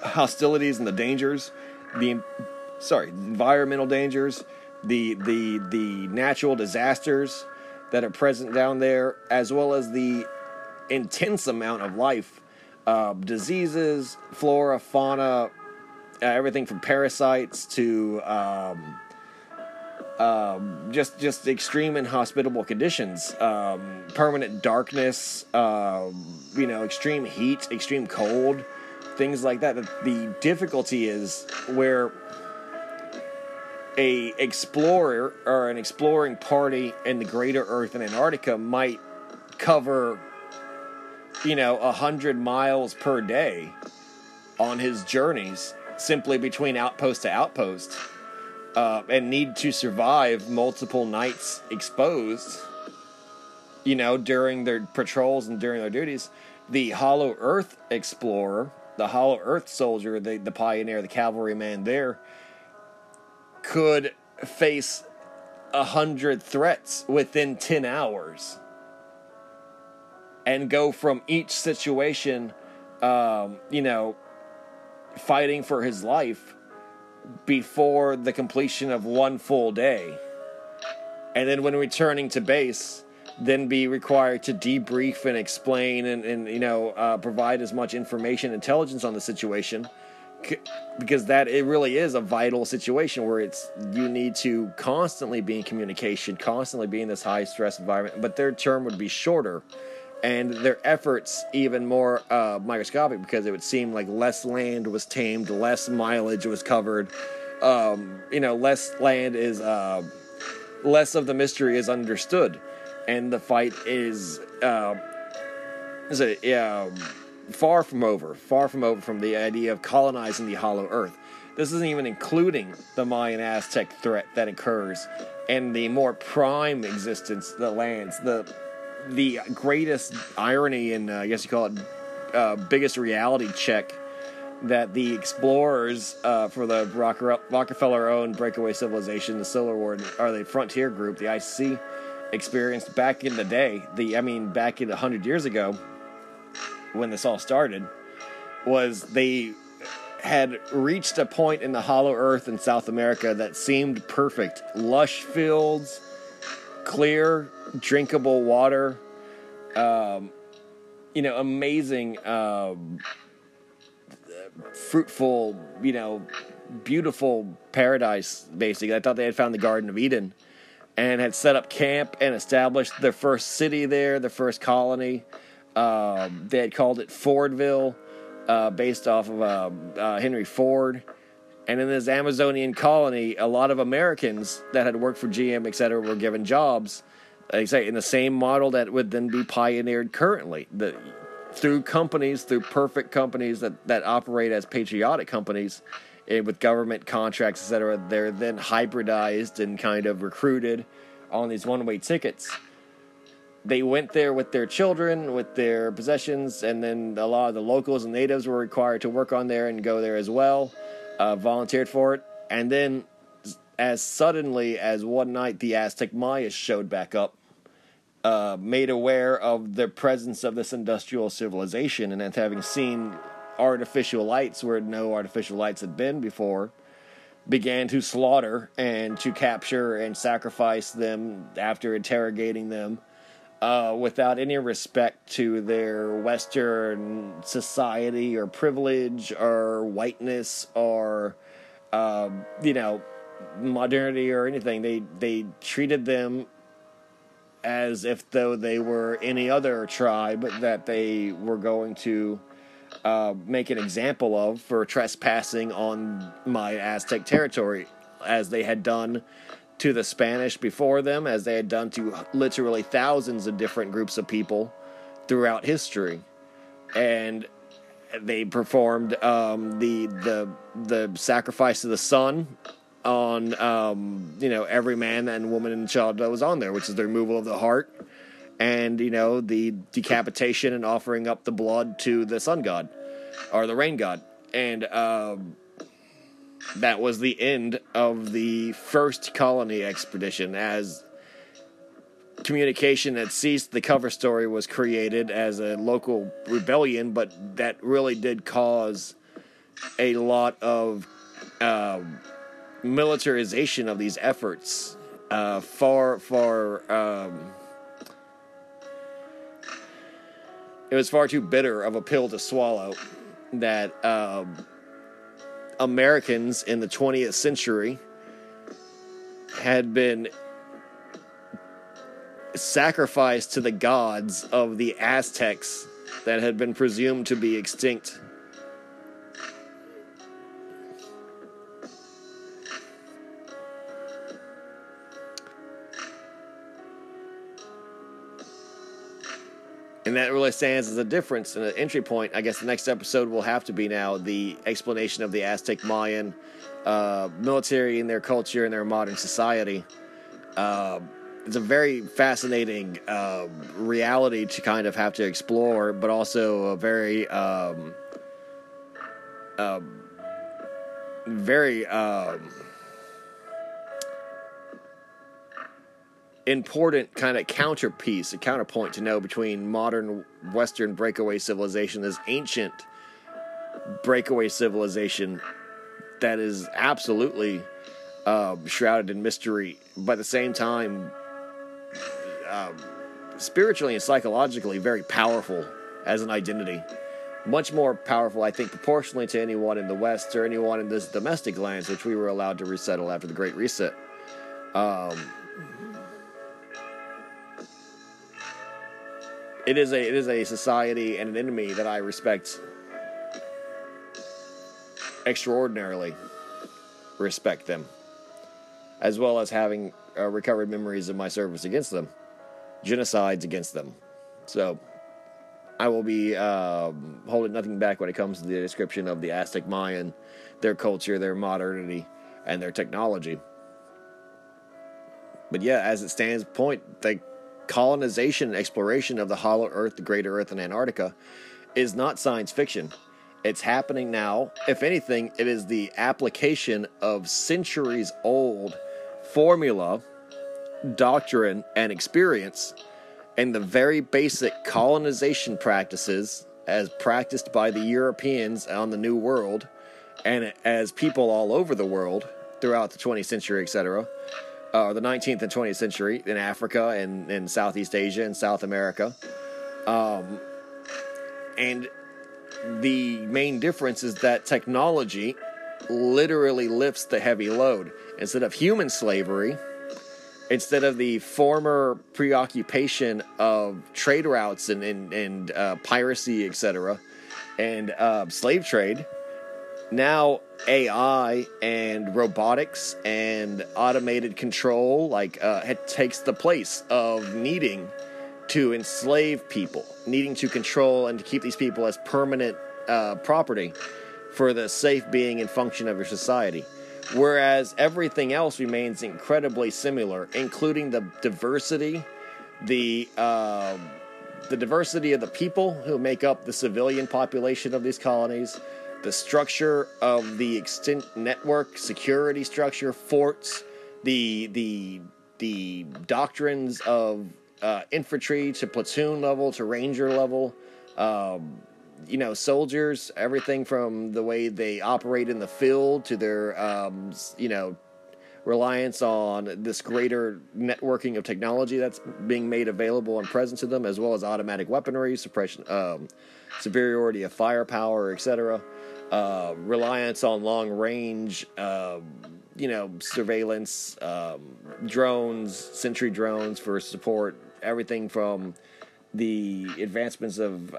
hostilities and the dangers, environmental dangers, the natural disasters that are present down there, as well as the intense amount of life, diseases, flora, fauna, everything from parasites to just extreme inhospitable conditions, permanent darkness, extreme heat, extreme cold, things like that. The difficulty is where a explorer or an exploring party in the Greater Earth in Antarctica might cover, 100 miles per day on his journeys, simply between outpost to outpost, and need to survive multiple nights exposed, during their patrols and during their duties. The Hollow Earth explorer, the Hollow Earth soldier, the pioneer, the cavalryman there, could face 100 threats within 10 hours and go from each situation, fighting for his life before the completion of one full day. And then when returning to base, then be required to debrief and explain and provide as much information, intelligence on the situation, because it really is a vital situation where you need to constantly be in communication, constantly be in this high stress environment, but their term would be shorter and their efforts even more microscopic, because it would seem like less land was tamed, less mileage was covered, less land is, less of the mystery is understood, and the fight is far from over from the idea of colonizing the Hollow Earth. This isn't even including the Mayan Aztec threat that occurs and the more prime existence, the lands, the greatest irony and I guess you call it biggest reality check that the explorers for the Rockefeller-owned Breakaway Civilization, the Solar War, or the Frontier Group, the ICC, experienced back in the day, back in 100 years ago, when this all started, was they had reached a point in the Hollow Earth in South America that seemed perfect. Lush fields, clear, drinkable water, amazing, fruitful, beautiful paradise, basically. I thought they had found the Garden of Eden and had set up camp and established their first city there, their first colony. They had called it Fordville, based off of Henry Ford. And in this Amazonian colony, a lot of Americans that had worked for GM, etc., were given jobs, like say, in the same model that would then be pioneered currently, through perfect companies that operate as patriotic companies, with government contracts, etc. They're then hybridized and kind of recruited on these one-way tickets. They went there with their children, with their possessions, and then a lot of the locals and natives were required to work on there and go there as well, volunteered for it. And then as suddenly as one night, the Aztec Mayas showed back up, made aware of the presence of this industrial civilization, and having seen artificial lights where no artificial lights had been before, began to slaughter and to capture and sacrifice them after interrogating them. Without any respect to their Western society or privilege or whiteness or, modernity or anything. They treated them as if though they were any other tribe that they were going to make an example of for trespassing on Maya Aztec territory, as they had done to the Spanish before them, as they had done to literally thousands of different groups of people throughout history. And they performed the sacrifice of the sun on every man and woman and child that was on there, which is the removal of the heart and the decapitation and offering up the blood to the sun god or the rain god. And that was the end of the first colony expedition. As communication had ceased, the cover story was created as a local rebellion, but that really did cause a lot of militarization of these efforts. It was far too bitter of a pill to swallow that Americans in the 20th century had been sacrificed to the gods of the Aztecs that had been presumed to be extinct. And that really stands as a difference and an entry point. I guess the next episode will have to be now the explanation of the Aztec Mayan military and their culture and their modern society. It's a very fascinating reality to kind of have to explore, but also a very, important kind of counterpiece, a counterpoint to know between modern Western breakaway civilization, this ancient breakaway civilization that is absolutely shrouded in mystery, but at the same time, spiritually and psychologically very powerful as an identity. Much more powerful, I think, proportionally to anyone in the West or anyone in this domestic lands, which we were allowed to resettle after the Great Reset. It is a society and an enemy that I respect extraordinarily. Respect them, as well as having recovered memories of my service against them, genocides against them. So, I will be holding nothing back when it comes to the description of the Aztec Mayan, their culture, their modernity, and their technology. But yeah, as it stands, like, colonization and exploration of the Hollow Earth, the Greater Earth, and Antarctica is not science fiction. It's happening now. If anything, it is the application of centuries-old formula, doctrine, and experience in the very basic colonization practices as practiced by the Europeans on the New World and as people all over the world throughout the 20th century, etc., the 19th and 20th century in Africa and in Southeast Asia and South America. And the main difference is that technology literally lifts the heavy load. Instead of human slavery, instead of the former preoccupation of trade routes and piracy, etc., and slave trade, now AI and robotics and automated control it takes the place of needing to enslave people, needing to control and to keep these people as permanent property for the safe being and function of your society. Whereas everything else remains incredibly similar, including the diversity of the people who make up the civilian population of these colonies, the structure of the extent network, security structure, forts, the doctrines of infantry to platoon level to ranger level, soldiers, everything from the way they operate in the field to their, reliance on this greater networking of technology that's being made available and present to them, as well as automatic weaponry, suppression, superiority of firepower, etc., reliance on long-range, surveillance, drones, sentry drones for support, everything from the advancements of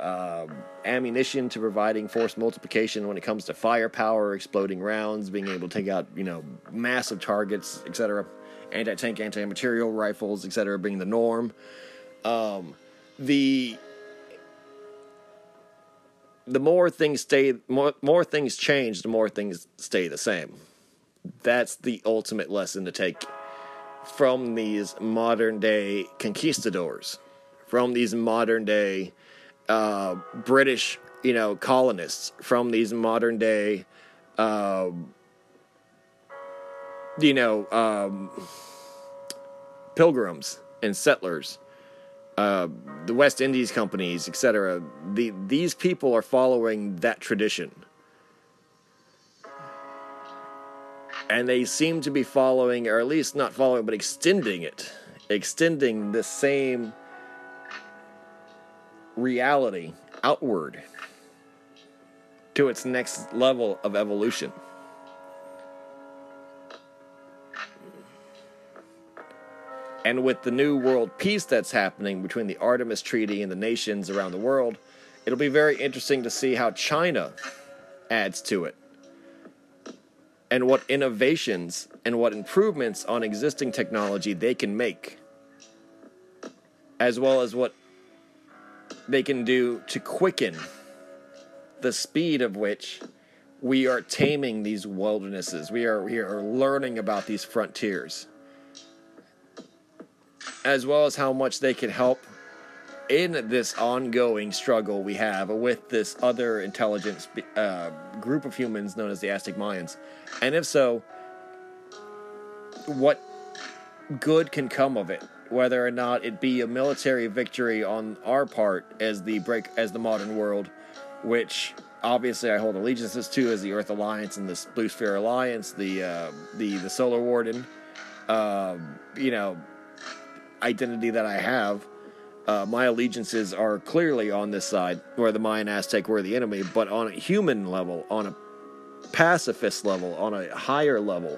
ammunition to providing force multiplication when it comes to firepower, exploding rounds, being able to take out, massive targets, etc., anti-tank, anti-material rifles, etc., being the norm. The more things stay, more things change, the more things stay the same. That's the ultimate lesson to take from these modern-day conquistadors, from these modern-day British, colonists, from these modern-day, pilgrims and settlers, the West Indies companies, etc. These people are following that tradition. And they seem to be following, or at least not following, but extending it. Extending the same reality outward to its next level of evolution. And with the new world peace that's happening between the Artemis Treaty and the nations around the world, it'll be very interesting to see how China adds to it, and what innovations and what improvements on existing technology they can make, as well as what they can do to quicken the speed of which we are taming these wildernesses. We are learning about these frontiers, as well as how much they can help in this ongoing struggle we have with this other intelligent group of humans known as the Aztec Mayans. And if so, what good can come of it, whether or not it be a military victory on our part as the modern world, which obviously I hold allegiances to as the Earth Alliance and the Blue Sphere Alliance, the Solar Warden, identity that I have. My allegiances are clearly on this side, where the Mayan Aztec were the enemy, but on a human level, on a pacifist level, on a higher level,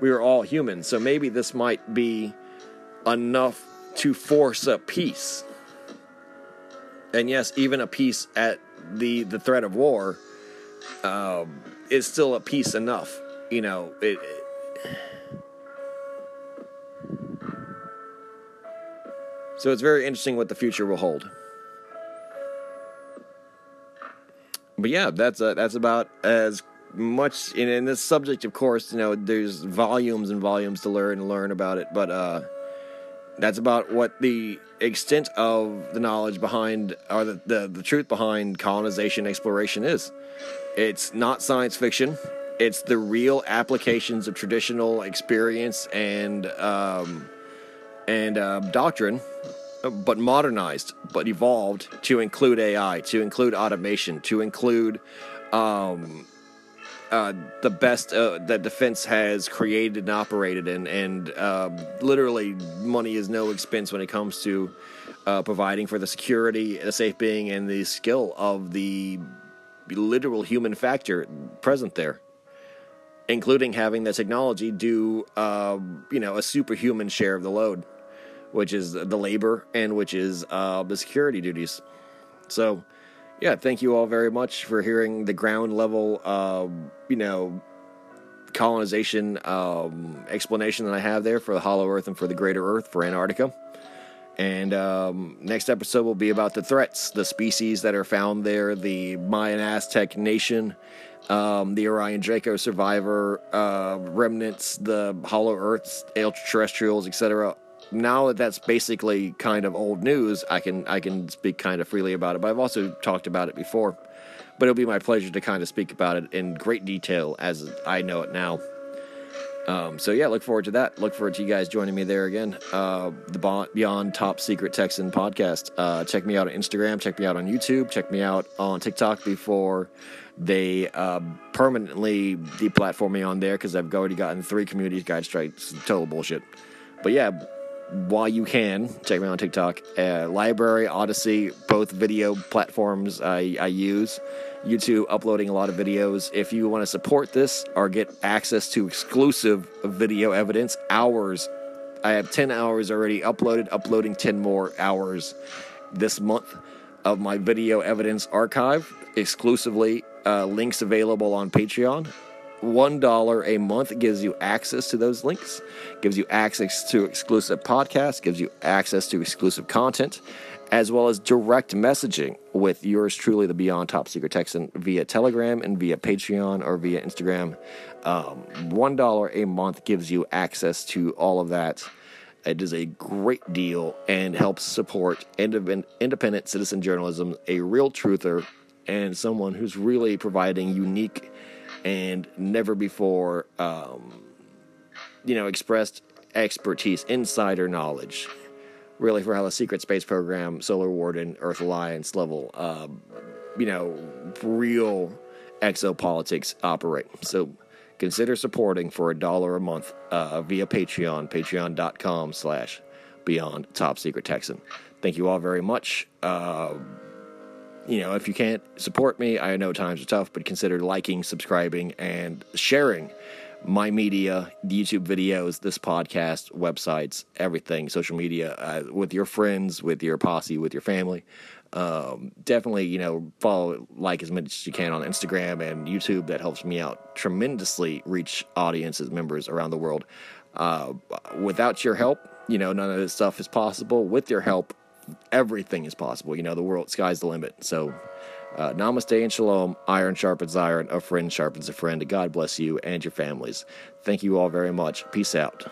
we are all human. So maybe this might be enough to force a peace. And yes, even a peace at the threat of war is still a peace enough. You know, So it's very interesting what the future will hold. But yeah, that's about as much in this subject. Of course, you know, there's volumes and volumes to learn about it. But that's about what the extent of the knowledge behind, or the truth behind colonization exploration is. It's not science fiction. It's the real applications of traditional experience and doctrine, but modernized, but evolved to include AI, to include automation, to include the best that defense has created and operated, and literally money is no expense when it comes to providing for the security, the safe being, and the skill of the literal human factor present there, including having the technology do a superhuman share of the load, which is the labor, and which is the security duties. So, yeah, thank you all very much for hearing the ground level, colonization explanation that I have there for the Hollow Earth and for the Greater Earth, for Antarctica. And next episode will be about the threats, the species that are found there, the Mayan Aztec nation, the Orion Draco survivor, remnants, the Hollow Earths, extraterrestrials, etc. Now that that's basically kind of old news, I can speak kind of freely about it, but I've also talked about it before. But it'll be my pleasure to kind of speak about it in great detail as I know it now. So yeah, look forward to that. Look forward to you guys joining me there again. The Beyond Top Secret Texan podcast. Check me out on Instagram. Check me out on YouTube. Check me out on TikTok before they permanently deplatform me on there, because I've already gotten 3 community guide strikes. Total bullshit. But yeah, while you can, check me out on TikTok. Library, Odyssey, both video platforms I use. YouTube, uploading a lot of videos. If you want to support this or get access to exclusive video evidence, hours. I have 10 hours already uploaded, uploading 10 more hours this month of my video evidence archive. Exclusively, links available on Patreon. $1 a month gives you access to those links, gives you access to exclusive podcasts, gives you access to exclusive content, as well as direct messaging with yours truly, the Beyond Top Secret Texan, via Telegram and via Patreon or via Instagram. $1 a month gives you access to all of that. It is a great deal and helps support independent citizen journalism, a real truther, and someone who's really providing unique and never before, expressed expertise, insider knowledge, really, for how the Secret Space Program, Solar Warden, Earth Alliance level, real exopolitics operate. So consider supporting for $1 a month via Patreon, patreon.com/BeyondTopSecretTexan. Thank you all very much. You know, if you can't support me, I know times are tough, but consider liking, subscribing, and sharing my media, YouTube videos, this podcast, websites, everything, social media, with your friends, with your posse, with your family. Definitely, you know, follow, like as much as you can on Instagram and YouTube. That helps me out tremendously, reach audiences, members around the world. Without your help, you know, none of this stuff is possible. With your help, everything is possible. You know, the world, sky's the limit. So, namaste and shalom. Iron sharpens iron. A friend sharpens a friend. God bless you and your families. Thank you all very much. Peace out.